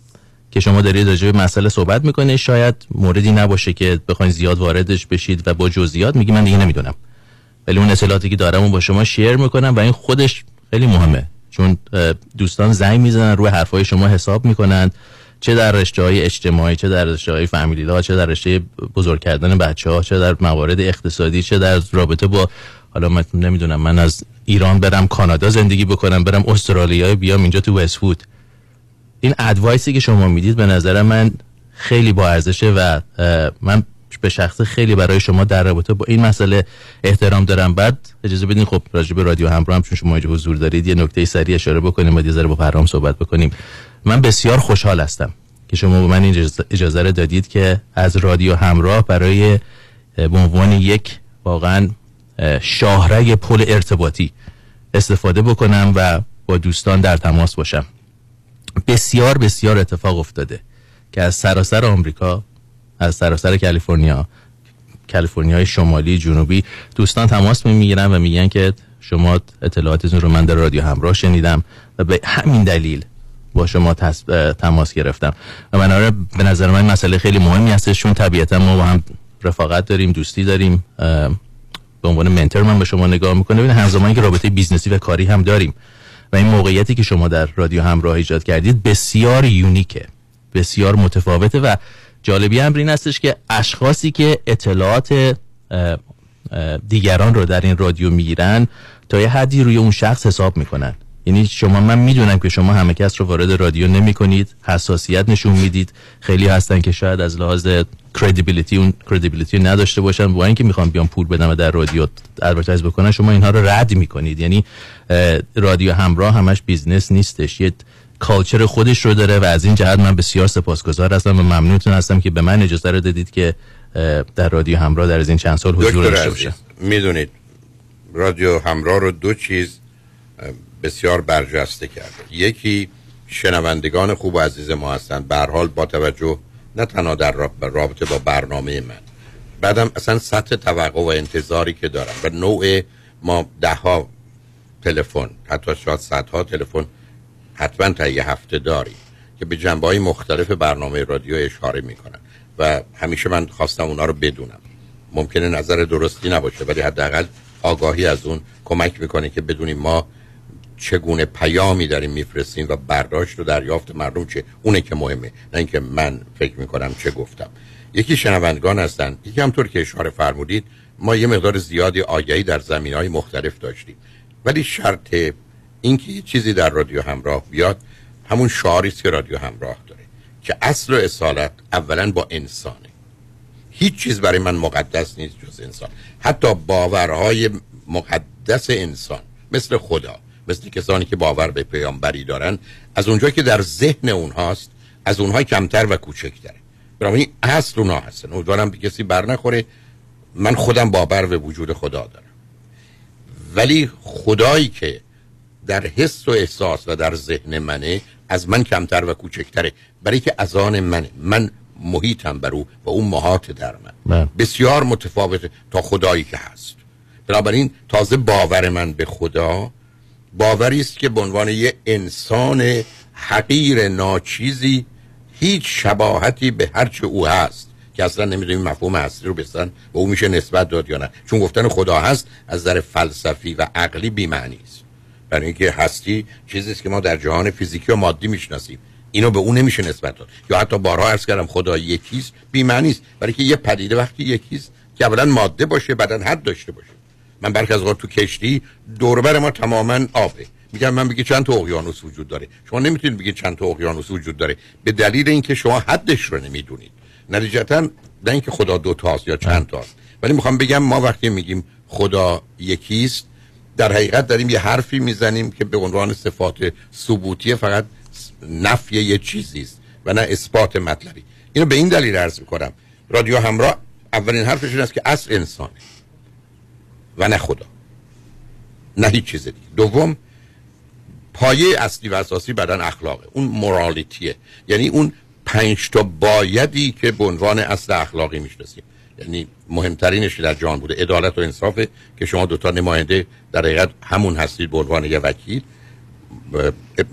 که شما دارید راجع به مسئله صحبت میکنه، شاید موردی نباشه که بخواید زیاد واردش بشید و با جزئیات میگی من دیگه نمیدونم، ولی اون اطلاعاتی که دارم اون با شما شیر میکنم و این خودش خیلی مهمه، چون دوستان زنگ میزنن روی حرفای شما حساب میکنن، چه در رشته‌های اجتماعی، چه در رشته‌های فامیلی ها، چه در رشته بزرگ کردن بچه‌ها، چه در موارد اقتصادی، چه در رابطه با حالا من نمیدونم من از ایران برم کانادا زندگی بکنم، برم استرالیا، بیام اینجا تو وستفود. این ادوایسی که شما میدید به نظر من خیلی با ارزشه و من به شخص خیلی برای شما در رابطه با این مسئله احترام دارم. بعد اجازه بدین خب راجع به رادیو همراه هم چون شما اینجا حضور دارید یه نکته سریع اشاره بکنیم و یه ذره با فرهام صحبت بکنیم. من بسیار خوشحال هستم که شما به من این اجازه رو دادید که از رادیو همراه برای به عنوان یک واقعا شاهرگ پل ارتباطی استفاده بکنم و با دوستان در تماس باشم. بسیار بسیار اتفاق افتاده که از سراسر آمریکا، از سراسر کالیفرنیا، کالیفرنیای شمالی، جنوبی، دوستان تماس میگیرن و میگن که شما اطلاعاتتون رو من در رادیو همراه شنیدم و به همین دلیل با شما تماس گرفتم. و مناره به نظر من مسئله خیلی مهمی هستش، چون طبیعتا ما با هم رفاقت داریم، دوستی داریم، به عنوان منتور من به شما نگاه میکنه، ببین همزمان که رابطه بیزنسی و کاری هم داریم و این موقعیتی که شما در رادیو همراه ایجاد کردید بسیار یونیکه، بسیار متفاوته. و جالبی هم این هستش که اشخاصی که اطلاعات دیگران رو در این رادیو میگیرن تا یه حدی روی اون شخص حساب میکنن. یعنی شما، من میدونم که شما همه کس رو وارد رادیو نمی کنید، حساسیت نشون میدید، خیلی هستن که شاید از لحاظ کردیبیلیتی اون کردیبیلیتی نداشته باشن، با اینکه میخوام بیام پول بدم و در رادیو ادورتایز بکنن، شما اینها رو رد میکنید. یعنی رادیو همراه همش بیزنس نیستش، یه کالچر خودش رو داره و از این جهت من بسیار سپاسگزار هستم و ممنونتون هستم که به من اجازه رو دادید که در رادیو همراه در از این چند سال حضور داشته باشم. میدونید رادیو همراه رو دو چیز بسیار برجسته کرده، یکی شنوندگان خوب و عزیز ما هستند به هر حال با توجه نه تنها در رابطه با برنامه من، بعدم اصلا سطح توقع و انتظاری که دارم و نوع ما ده ها تلفن، حتی شاید صد ها تلفن حتما تا یه هفته داری که به جنبه‌های مختلف برنامه رادیو اشاره میکنن و همیشه من خواستم اونا رو بدونم. ممکنه نظر درستی نباشه ولی حداقل آگاهی از اون کمک میکنه که بدونیم ما چگونه پیامی داریم میفرستیم و برداشت رو دریافت مردم چه، اونه که مهمه، نه اینکه من فکر میکنم چه گفتم. یکی شنوندگان هستن، یکی همطور که اشاره فرمودید ما یه مقدار زیادی آگاهی در زمینه‌های مختلف داشتیم، ولی شرط اینکه یه چیزی در رادیو همراه بیاد همون شعاری است که رادیو همراه داره که اصل و اصالت اولا با انسانه. هیچ چیز برای من مقدس نیست جز انسان، حتی باورهای مقدس انسان مثل خدا، مثل کسانی که باور به پیامبری دارن، از اونجایی که در ذهن اونهاست از اونها کمتر و کوچکتره، برای اصل اونها هستن. امیدوارم به کسی بر نخوره، من خودم باور به وجود خدا دارم، ولی خدایی که در حس و احساس و در ذهن منه از من کمتر و کوچکتره، برای که از آن منه، من محیطم بر او و اون محاط در من. نه، بسیار متفاوته تا خدایی که هست. بنابراین تازه باور من به خدا باوری است که به عنوان یه انسان حقیر ناچیزی هیچ شباهتی به هرچه او هست که اصلا نمیدونیم مفهوم هستی رو بستن و اون میشه نسبت داد یا نه، چون گفتن خدا هست از نظر فلسفی و عقلی بی معنی است، برای اینکه هستی چیزی است که ما در جهان فیزیکی و مادی میشناسیم، اینو به اون نمیشه نسبت داد. یا حتی بارها عرض کردم خدا یکی است بی معنی است، برای اینکه یه پدیده وقتی یکی است که اولا ماده باشه بعدن حد داشته باشه. من برخ از وقت تو کشتی دور و بر ما تماماً آبه، میگم من بگی چند تا اقیانوس وجود داره، شما نمیتونید بگید چند تا اقیانوس وجود داره به دلیل اینکه شما حدش رو نمیدونید. نتیجتاً نه اینکه خدا دو تاست یا چند تاست، ولی میخوام بگم ما وقتی میگیم خدا یکیست در حقیقت داریم یه حرفی میزنیم که به عنوان صفات ثبوتی فقط نفی یه چیزی است و نه اثبات مطلبی. اینو به این دلیل عرض میکنم رادیو همراه اولین حرفش این است که اصل انسانه و نه خدا، نه هیچ چیز دیگه. دوم، پایه اصلی و اساسی بدن اخلاقه، اون مورالیتیه، یعنی اون پنج تا بایدی که به عنوان اصل اخلاقی میشناسیم، یعنی مهمترینش در جهان بوده عدالت و انصافه که شما دوتا نماینده در حقیقت همون هستید به عنوان یه وکیل،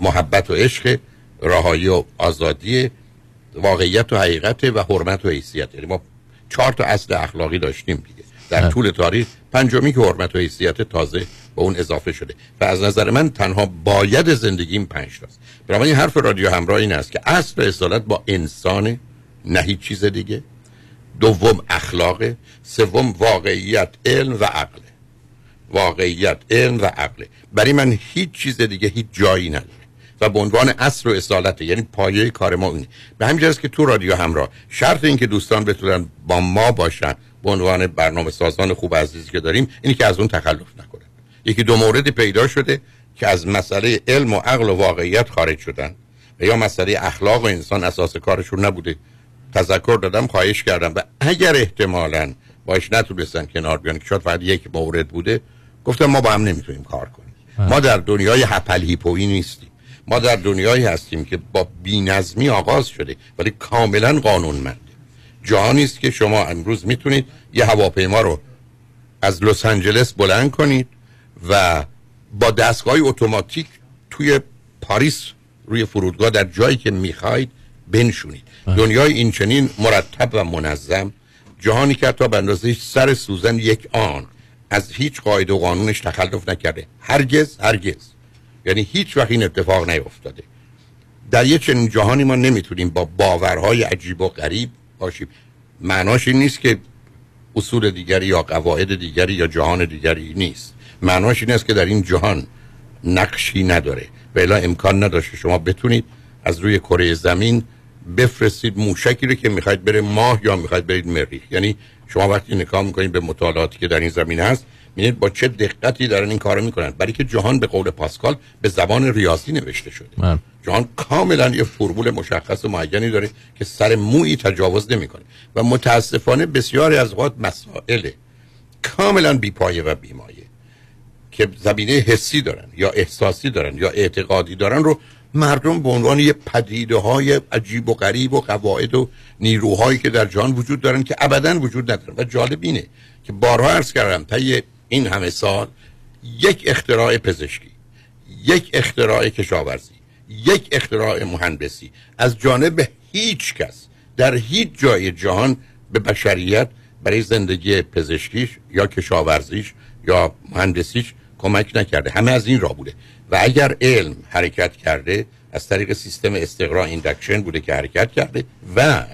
محبت و عشق، رهایی و آزادی، واقعیت و حقیقت و حرمت و حیثیت. یعنی ما چهار تا اصل اخلاقی داشتیم دیگه در طول تاریخ، پنجمی که حرمت و حیثیت تازه به اون اضافه شده و از نظر من تنها باید زندگیم پنج تاست. برای این حرف رادیو همراه این است که اصل اصالت با انسان، نه هیچ چیز دیگه. دوم اخلاق، سوم واقعیت، علم و عقل. واقعیت، علم و عقل برای من هیچ چیز دیگه هیچ جایی نداره و به عنوان اصل و اصالت، یعنی پایه کار ما اینه. به همین جاست که تو رادیو همراه شرط این که دوستان بتونن با ما باشن به عنوان برنامه سازان خوب عزیزی که داریم اینی که از اون تخلف نکنن. یکی دو مورد پیدا شده که از مسئله علم و عقل و واقعیت خارج شدن و یا مسئله اخلاق و انسان اساس کارشون نبوده. تذکر دادم، خواهش کردم و اگر احتمالاً باش نتونستن کنار بیان که شاید فقط یک مورد بوده، گفتم ما با هم نمیتونیم کار کنیم. آه. ما در دنیای هپل هیپویی نیستیم، ما در دنیایی هستیم که با بی‌نظمی آغاز شده ولی کاملا قانونمند. جهانی است که شما امروز میتونید یه هواپیما رو از لس آنجلس بلند کنید و با دستگاه اتوماتیک توی پاریس روی فرودگاه در جایی که میخواید بنشونید. آه. دنیای اینچنین مرتب و منظم، جهانی که تا به اندازه سر سوزن یک آن از هیچ قاعده و قانونش تخلف نکرده، هرگز هرگز، یعنی هیچ وقت این اتفاق نیفتاده. در یک چنین جهانی ما نمیتونیم با باورهای عجیب و غریب باشیم. معناش این نیست که اصول دیگری یا قواعد دیگری یا جهان دیگری نیست، معناش این است که در این جهان نقشی نداره و الا امکان نداشته شما بتونید از روی کره زمین بفرستید موشکی رو که میخواید بره ماه یا میخواید برید مریخ. یعنی شما وقتی نگاه میکنید به مطالعاتی که در این زمینه هست میبینید با چه دقتی دارن این کارو میکنن، برای که جهان به قول پاسکال به زبان ریاضی نوشته شده. من. جهان کاملا یه فرمول مشخص و معینی داره که سر مویی تجاوز نمیکنه و متاسفانه بسیاری از اوقات مسائل کاملا بی‌پایه و بیمایه که زمینه حسی دارن یا احساسی دارن یا اعتقادی دارن رو مردم به عنوان یه پدیده‌های عجیب و غریب و قواعد و نیروهایی که در جهان وجود دارن که ابداً وجود ندارن. و جالب اینه که بارها عرض کردم تا این همه سال یک اختراع پزشکی، یک اختراع کشاورزی، یک اختراع مهندسی از جانب هیچ کس در هیچ جای جهان به بشریت برای زندگی پزشکیش یا کشاورزیش یا مهندسیش کمک نکرده، همه از این راه بوده. و اگر علم حرکت کرده از طریق سیستم استقرا ایندکشن بوده که حرکت کرده و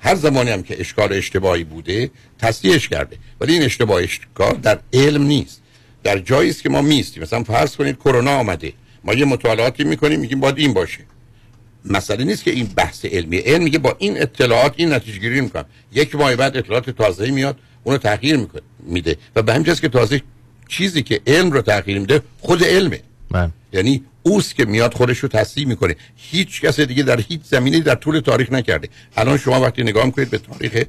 هر زمانی هم که اشکال اشتباهی بوده تصحیحش کرده، ولی این اشتباه اشکال در علم نیست، در جایی است که ما میستیم. مثلا فرض کنید کرونا آمده، ما یه مطالعاتی میکنیم میگیم باید این باشه، مسئله نیست که این بحث علمی. علم میگه با این اطلاعات این نتیجه گیری میکنم، یک ماه بعد اطلاعات تازه میاد اونو تغییر میکنه میده و به همین جاست که تازه چیزی که علم رو تغییر میده خود علمه. من. یعنی اوست که میاد خودش رو تصحیح میکنه، هیچ کس دیگه در هیچ زمینه‌ای در طول تاریخ نکرده. الان شما وقتی نگاه میکنید به تاریخ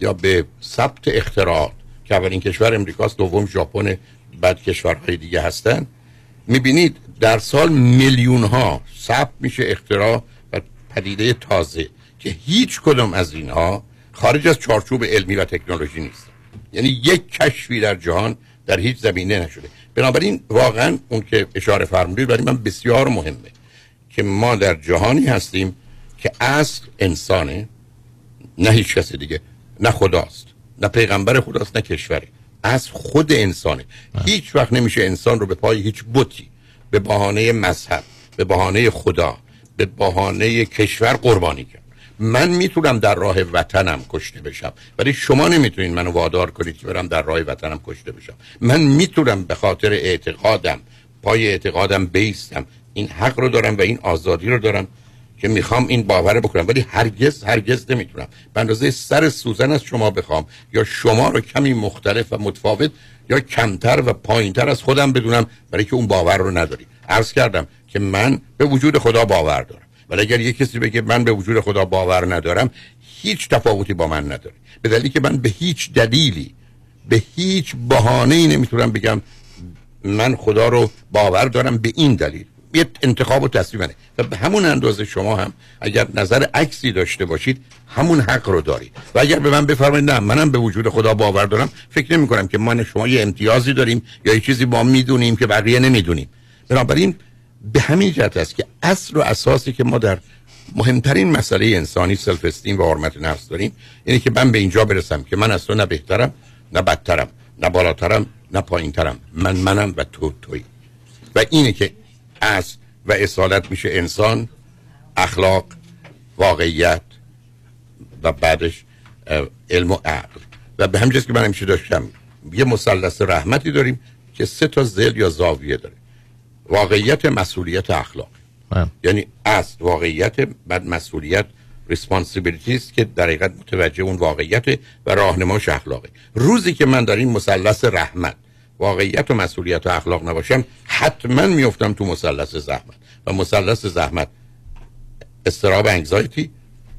یا به ثبت اختراعات که اولین کشور امریکاست، دوم ژاپن، بعد کشورهای دیگه هستن، میبینید در سال میلیون ها ثبت میشه اختراع و پدیده تازه که هیچ کدوم از اینها خارج از چارچوب علمی و تکنولوژی نیست. یعنی یک کشفی در جهان در هیچ زمینه نشده. بنابراین واقعا اون که اشاره فرمودید برای من بسیار مهمه که ما در جهانی هستیم که اصل انسانه نه هیچ کس دیگه، نه خداست، نه پیغمبر خداست، نه کشوری، از خود انسانه. آه. هیچ وقت نمیشه انسان رو به پای هیچ بتی به بهانه مذهب، به بهانه خدا، به بهانه کشور قربانی کرد. من میتونم در راه وطنم کشته بشم، ولی شما نمیتونین منو وادار کنید که برم در راه وطنم کشته بشم. من میتونم به خاطر اعتقادم، پای اعتقادم بیستم. این حق رو دارم و این آزادی رو دارم که میخوام این باور بکنم، ولی هرگز هرگز نمیتونم به اندازه سر سوزن از شما بخوام یا شما رو کمی مختلف و متفاوت یا کمتر و پایینتر از خودم بدونم، برای که اون باور رو نداری. عرض کردم که من به وجود خدا باور دارم، ولی اگر یک کسی بگه من به وجود خدا باور ندارم، هیچ تفاوتی با من نداره، به دلیلی که من به هیچ دلیلی، به هیچ بهانه‌ای نمیتونم بگم من خدا رو باور دارم. به این دلیل یه انتخاب و تصمیم منه. و به همون اندازه شما هم اگر نظر عکسی داشته باشید همون حق رو دارید. و اگر به من بفرمایید نه منم به وجود خدا باور دارم، فکر نمی کنم که من شما یه امتیازی داریم یا یه چیزی ما میدونیم که بقیه نمیدونیم. بنابراین به همین جهت است که اصل و اساسی که ما در مهمترین مسئله انسانی سلف استیم و حرمت نفس داریم، یعنی که من به اینجا برسم که من اصلا نه بهترم، نه بدترم، نه بالاترم، نه پایینترم. من منم و تو تویی. و اینه که از و اصالت میشه انسان، اخلاق، واقعیت و بعدش علم و عقل. و به همین که من همیشه داشتم یه مثلث رحمتی داریم که سه تا ذیل یا زاویه داره: واقعیت، مسئولیت، اخلاق. ام. یعنی از واقعیت، بعد مسئولیت، ریسپانسیبلیتیست که در حقیقت متوجه اون واقعیت و راهنماش اخلاقه. روزی که من در این مثلث رحمت، واقعیت و مسئولیت و اخلاق نباشم، حتما میافتم تو مثلث زحمت. و مثلث زحمت استراب، انگزایتی،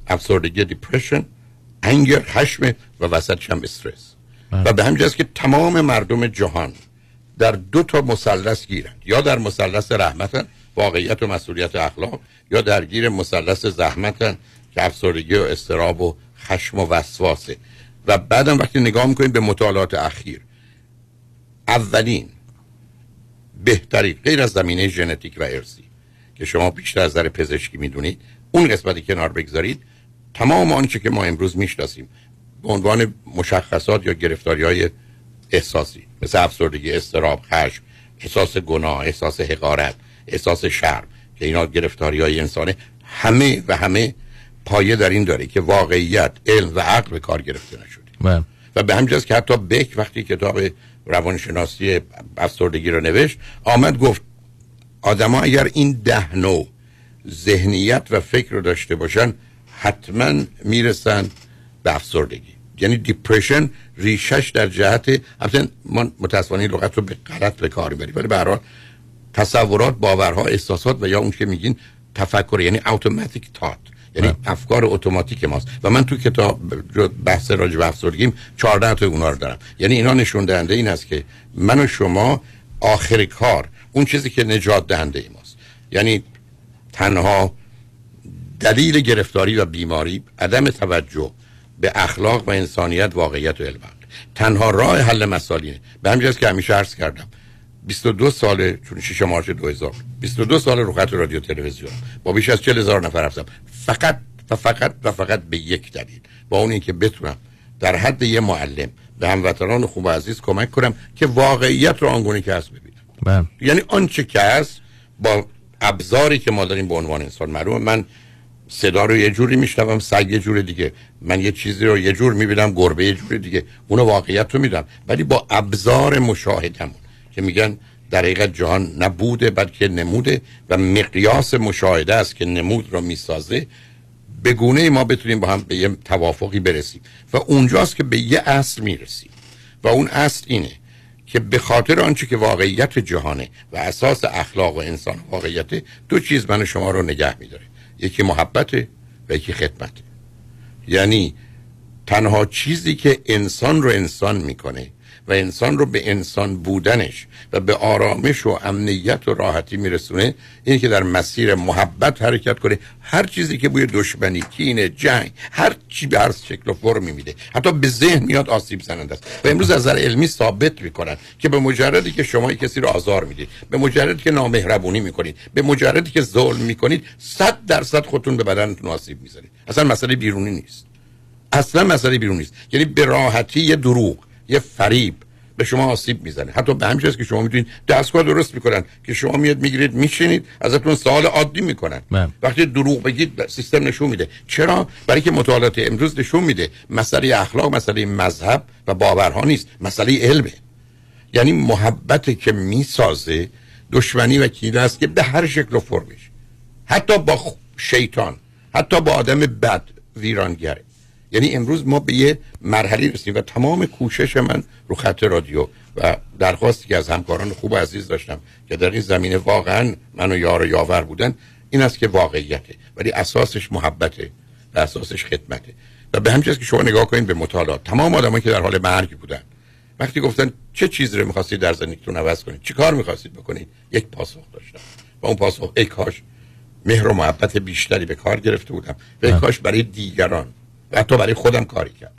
افسردگی، دیپرشن، انگر، خشم و وسطش هم استرس. و به همین جاست که تمام مردم جهان در دو تا مثلث گیرند: یا در مثلث رحمتن، واقعیت و مسئولیت و اخلاق، یا درگیر مثلث زحمتن که افسردگی و استراب و خشم و وسواسه. و بعدم وقتی نگاه میکنیم به مطالعات اخیر، اولین بهترین غیر از زمینه ژنتیک و ارثی که شما بیشتر از نظر پزشکی میدونید، اون قسمتی کنار بگذارید، تمام آنچه که ما امروز میشناسیم به عنوان مشخصات یا گرفتاری‌های احساسی مثل افسردگی، اضطراب، خشم، احساس گناه، احساس حقارت، احساس شرم، که اینا گرفتاری‌های انسانه، همه و همه پایه در این داره که واقعیت، علم و عقل به کار گرفته نشده. و به همین جاست که حتی بک وقتی کتاب روانشناسی افسردگی رو نوشت، آمد گفت آدما اگر این ده نوع ذهنیت و فکر رو داشته باشن حتما میرسن به افسردگی. یعنی دیپرشن ریشش در جهت، البته من متاسفانه لغت رو به غلط به کار میبریم، ولی به هر حال تصورات، باورها، احساسات و یا اون که میگین تفکر، یعنی اتوماتیک تات، یعنی افکار اتوماتیک ماست. و من تو کتاب بحث راجع به افسردگیم چهارده تا اونا رو دارم. یعنی اینا نشون دهنده این است که من و شما آخر کار اون چیزی که نجات دهنده ماست، یعنی تنها دلیل گرفتاری و بیماری عدم توجه به اخلاق و انسانیت، واقعیت و علم، تنها راه حل مسائل. به همین جاست که همیشه عرض کردم بیست و دو سال، چون ششم مارس دو هزار بیست و دو سال رو خط رادیو تلویزیون با بیش از چهل هزار نفر رفتم، فقط و فقط و فقط به یک دلیل، با اون اینکه بتونم در حد یه معلم به هموطنان خوب و عزیز کمک کنم که واقعیت رو آنگونه که هست ببینم. یعنی آنچه که هست با ابزاری که ما داریم به عنوان انسان. معلومه من صدا رو یه جوری میشنوم، سگ یه جور دیگه، من یه چیزی رو یه جور میبینم، گربه یه جور دیگه، اون واقعیت رو میدم، ولی با ابزار مشاهدهمون که میگن در حقیقت جهان نبوده بلکه نموده و مقیاس مشاهده است که نمود رو میسازه، به گونه ما بتونیم با هم به یه توافقی برسیم. و اونجاست که به یه اصل میرسیم و اون اصل اینه که به خاطر آنچه که واقعیت جهانه و اساس اخلاق و انسان واقعیت، دو چیز من شما رو نگه میداره: یکی محبته و یکی خدمته. یعنی تنها چیزی که انسان رو انسان میکنه و انسان رو به انسان بودنش و به آرامش و امنیت و راحتی میرسونه اینه که در مسیر محبت حرکت کنه. هر چیزی که بوی دشمنی، کینه، جنگ، هر چی به هر شکل و فرمی میده، حتی به ذهن میاد، آسیب زننده است. و امروز از نظر علمی ثابت میکنن که به مجردی که شما کسی رو آزار میدید، به مجردی که نامهربونی میکنید، به مجردی که ظلم میکنید، صد درصد خودتون به بدنتون آسیب میزنید. اصلا مسئله بیرونی نیست. اصلا مسئله بیرون نیست. یعنی به راحتی یه دروغ، یه فریب به شما آسیب میزنه. حتی به همین چیزی که شما میتونید دستگاه درست میکنن که شما میاد میگیرید میشینید ازتون سوال عادی میکنن. مم. وقتی دروغ بگید سیستم نشون میده. چرا؟ برای که مطالعات امروز نشون میده مسئله اخلاق، مسئله مذهب و باورها نیست، مسئله علمه. یعنی محبت که میسازه دشمنی و کینه است که به هر شکل و فرمش، حتی با شیطان، حتی با آدم بد ویرانگره. یعنی امروز ما به یه مرحله رسیدیم و تمام کوشش من رو خط رادیو و درخواستی که از همکاران خوب و عزیز داشتم که در این زمینه واقعا من و یار و یاور بودن این است که واقعیته، ولی اساسش محبته و اساسش خدمته. و به همین چیز که شما نگاه کنید به مطالعات، تمام آدمایی که در حال مرگ بودن وقتی گفتن چه چیزی رو می‌خواستید در زندگیتون عوض کنید، چه کار می‌خواستید بکنید، یک پاسخ داشتم و اون پاسخ ای کاش مهر و محبت بیشتری به کار گرفته بودم و ای کاش برای دیگران و حتی برای خودم کاری کردم.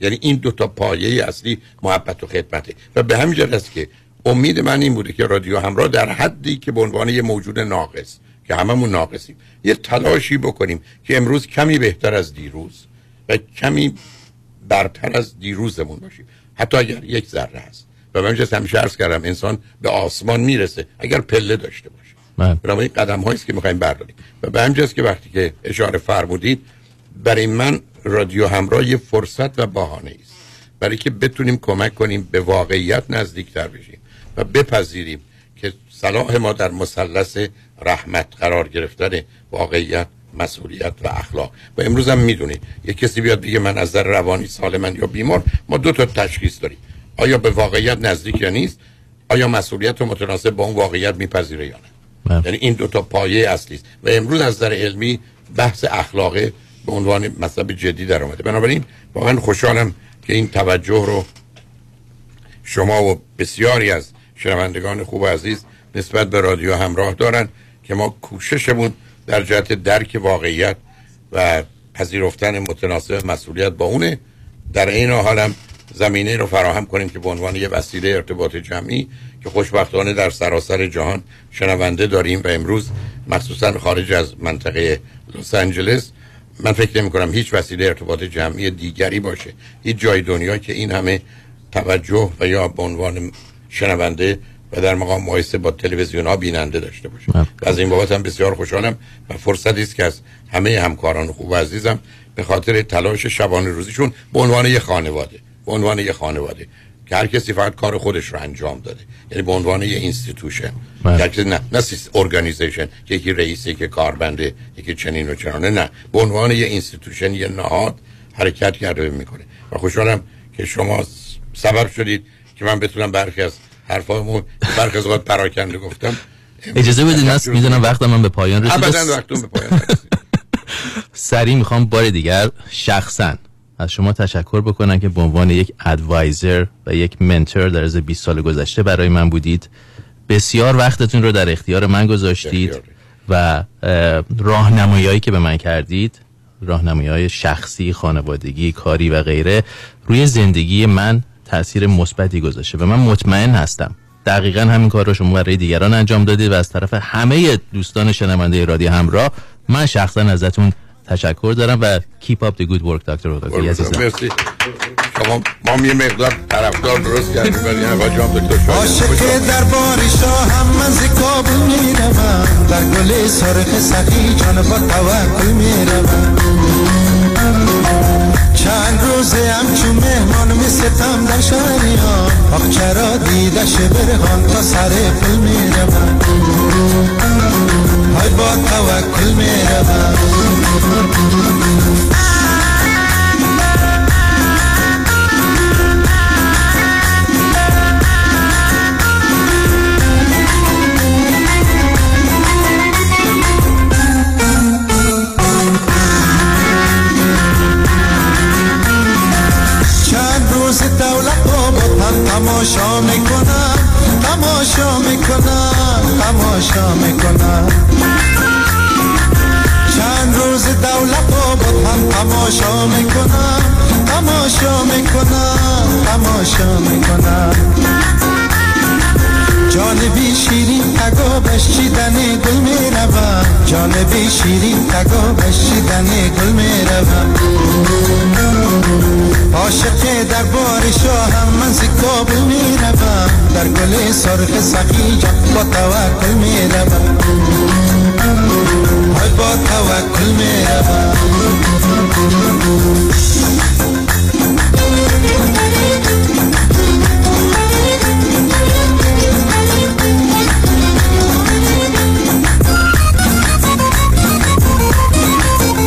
یعنی این دو تا پایه اصلی محبت و خدمته. و به همین جهت است که امید من این بوده که رادیو همراه در حدی که به عنوان یه موجود ناقص که هممون ناقصیم یه تلاشی بکنیم که امروز کمی بهتر از دیروز و کمی برتر از دیروزمون باشیم، حتی اگر یک ذره هست. و من چه همیشه عرض کردم انسان به آسمان میرسه اگر پله داشته باشه. برای قدم هایی که میخوایم برداریم. و به همین جهت است که وقتی که اشاره فرمودید برای من رادیو همراه یه فرصت و بهانه است برای که بتونیم کمک کنیم به واقعیت نزدیکتر بشیم و بپذیریم که صلاح ما در مثلث رحمت قرار گرفتن واقعیت، مسئولیت و اخلاق. و امروز هم میدونید یک کسی بیاد بگه من از نظر روانی سالمن یا بیمار، ما دو تا تشخیص داریم، آیا به واقعیت نزدیک یا نیست، آیا مسئولیت رو متناسب با اون واقعیت میپذیره یا نه. یعنی این دو تا پایه اصلی است و امروز از نظر علمی بحث اخلاق به عنوان مسئله جدی در اومده. بنابراین واقعا خوشحالم که این توجه رو شما و بسیاری از شنوندگان خوب و عزیز نسبت به رادیو همراه دارن که ما کوششمون در جهت درک واقعیت و پذیرفتن متناسب مسئولیت با اونه، در این حال هم زمینه رو فراهم کنیم که به عنوان یه وسیله ارتباط جمعی که خوشبختانه در سراسر جهان شنونده داریم و امروز مخصوصا خارج از منطقه لس آنجلس من فکر نمی کنم هیچ وسیله ارتباط جمعی دیگری باشه هیچ جای دنیا که این همه توجه و یا به عنوان شنونده و در مقام مقایسه با تلویزیون ها بیننده داشته باشه. و از این بابت هم بسیار خوشحالم و فرصتی است که از همه همکاران خوب و عزیزم به خاطر تلاش شبانه روزیشون به عنوان یه خانواده، به عنوان یه خانواده که هر کسی فقط کار خودش رو انجام داده، یعنی به عنوان یه اینستیتوشن، نه نه سیست ارگانیزیشن که یکی رئیسی که کاربنده یکی چنین و چنانه، نه، به عنوان یه اینستیتوشن، یه نهاد حرکت کرده میکنه. و خوشحالم که شما سبب شدید که من بتونم برخی از حرفامو برخی از وقت پراکنده گفتم. اجازه بدید من میدونم وقتم من به پایان رسید. ابداً وقتم به پایان رسید. سریع میخوام بار دیگر شخصاً از شما تشکر بکنم که به عنوان یک ادوایزر و یک منتور در از بیست سال گذشته برای من بودید. بسیار وقتتون رو در اختیار من گذاشتید و راهنمایی‌هایی که به من کردید، راهنمایی‌های شخصی، خانوادگی، کاری و غیره، روی زندگی من تأثیر مثبتی گذاشته و من مطمئن هستم دقیقاً همین کار رو شما برای دیگران انجام دادید و از طرف همه دوستان شنونده رادیو همراه من شخصاً ازتون تشکر دارم و keep up the good work دکتر Halakouei عزیزم. مرسی. شما ما هم یه مقدار طرفدار درست کردیم ولی نه واجام دکتر شاید. عاشق دربار شاه من زیکا می‌روم در گل سرخ سقی جان با توکل می‌روم چند روزه هم چون مهمان می ستم در شهری ها آخ چرا دیدش برهان تا سر پل می‌روم های با توکل می‌روم تماشا میکنم تماشا میکنم تماشا میکنم چند روز دولت آباد هم تماشا میکنم تماشا میکنم تماشا میکنم جانبی شیرین تگابش چیدن گل میروم جانبی شیرین تگابش چیدن گل میروم عاشق در بار شاهم من زکاب می روم در گل سرخ سقیجم با توجه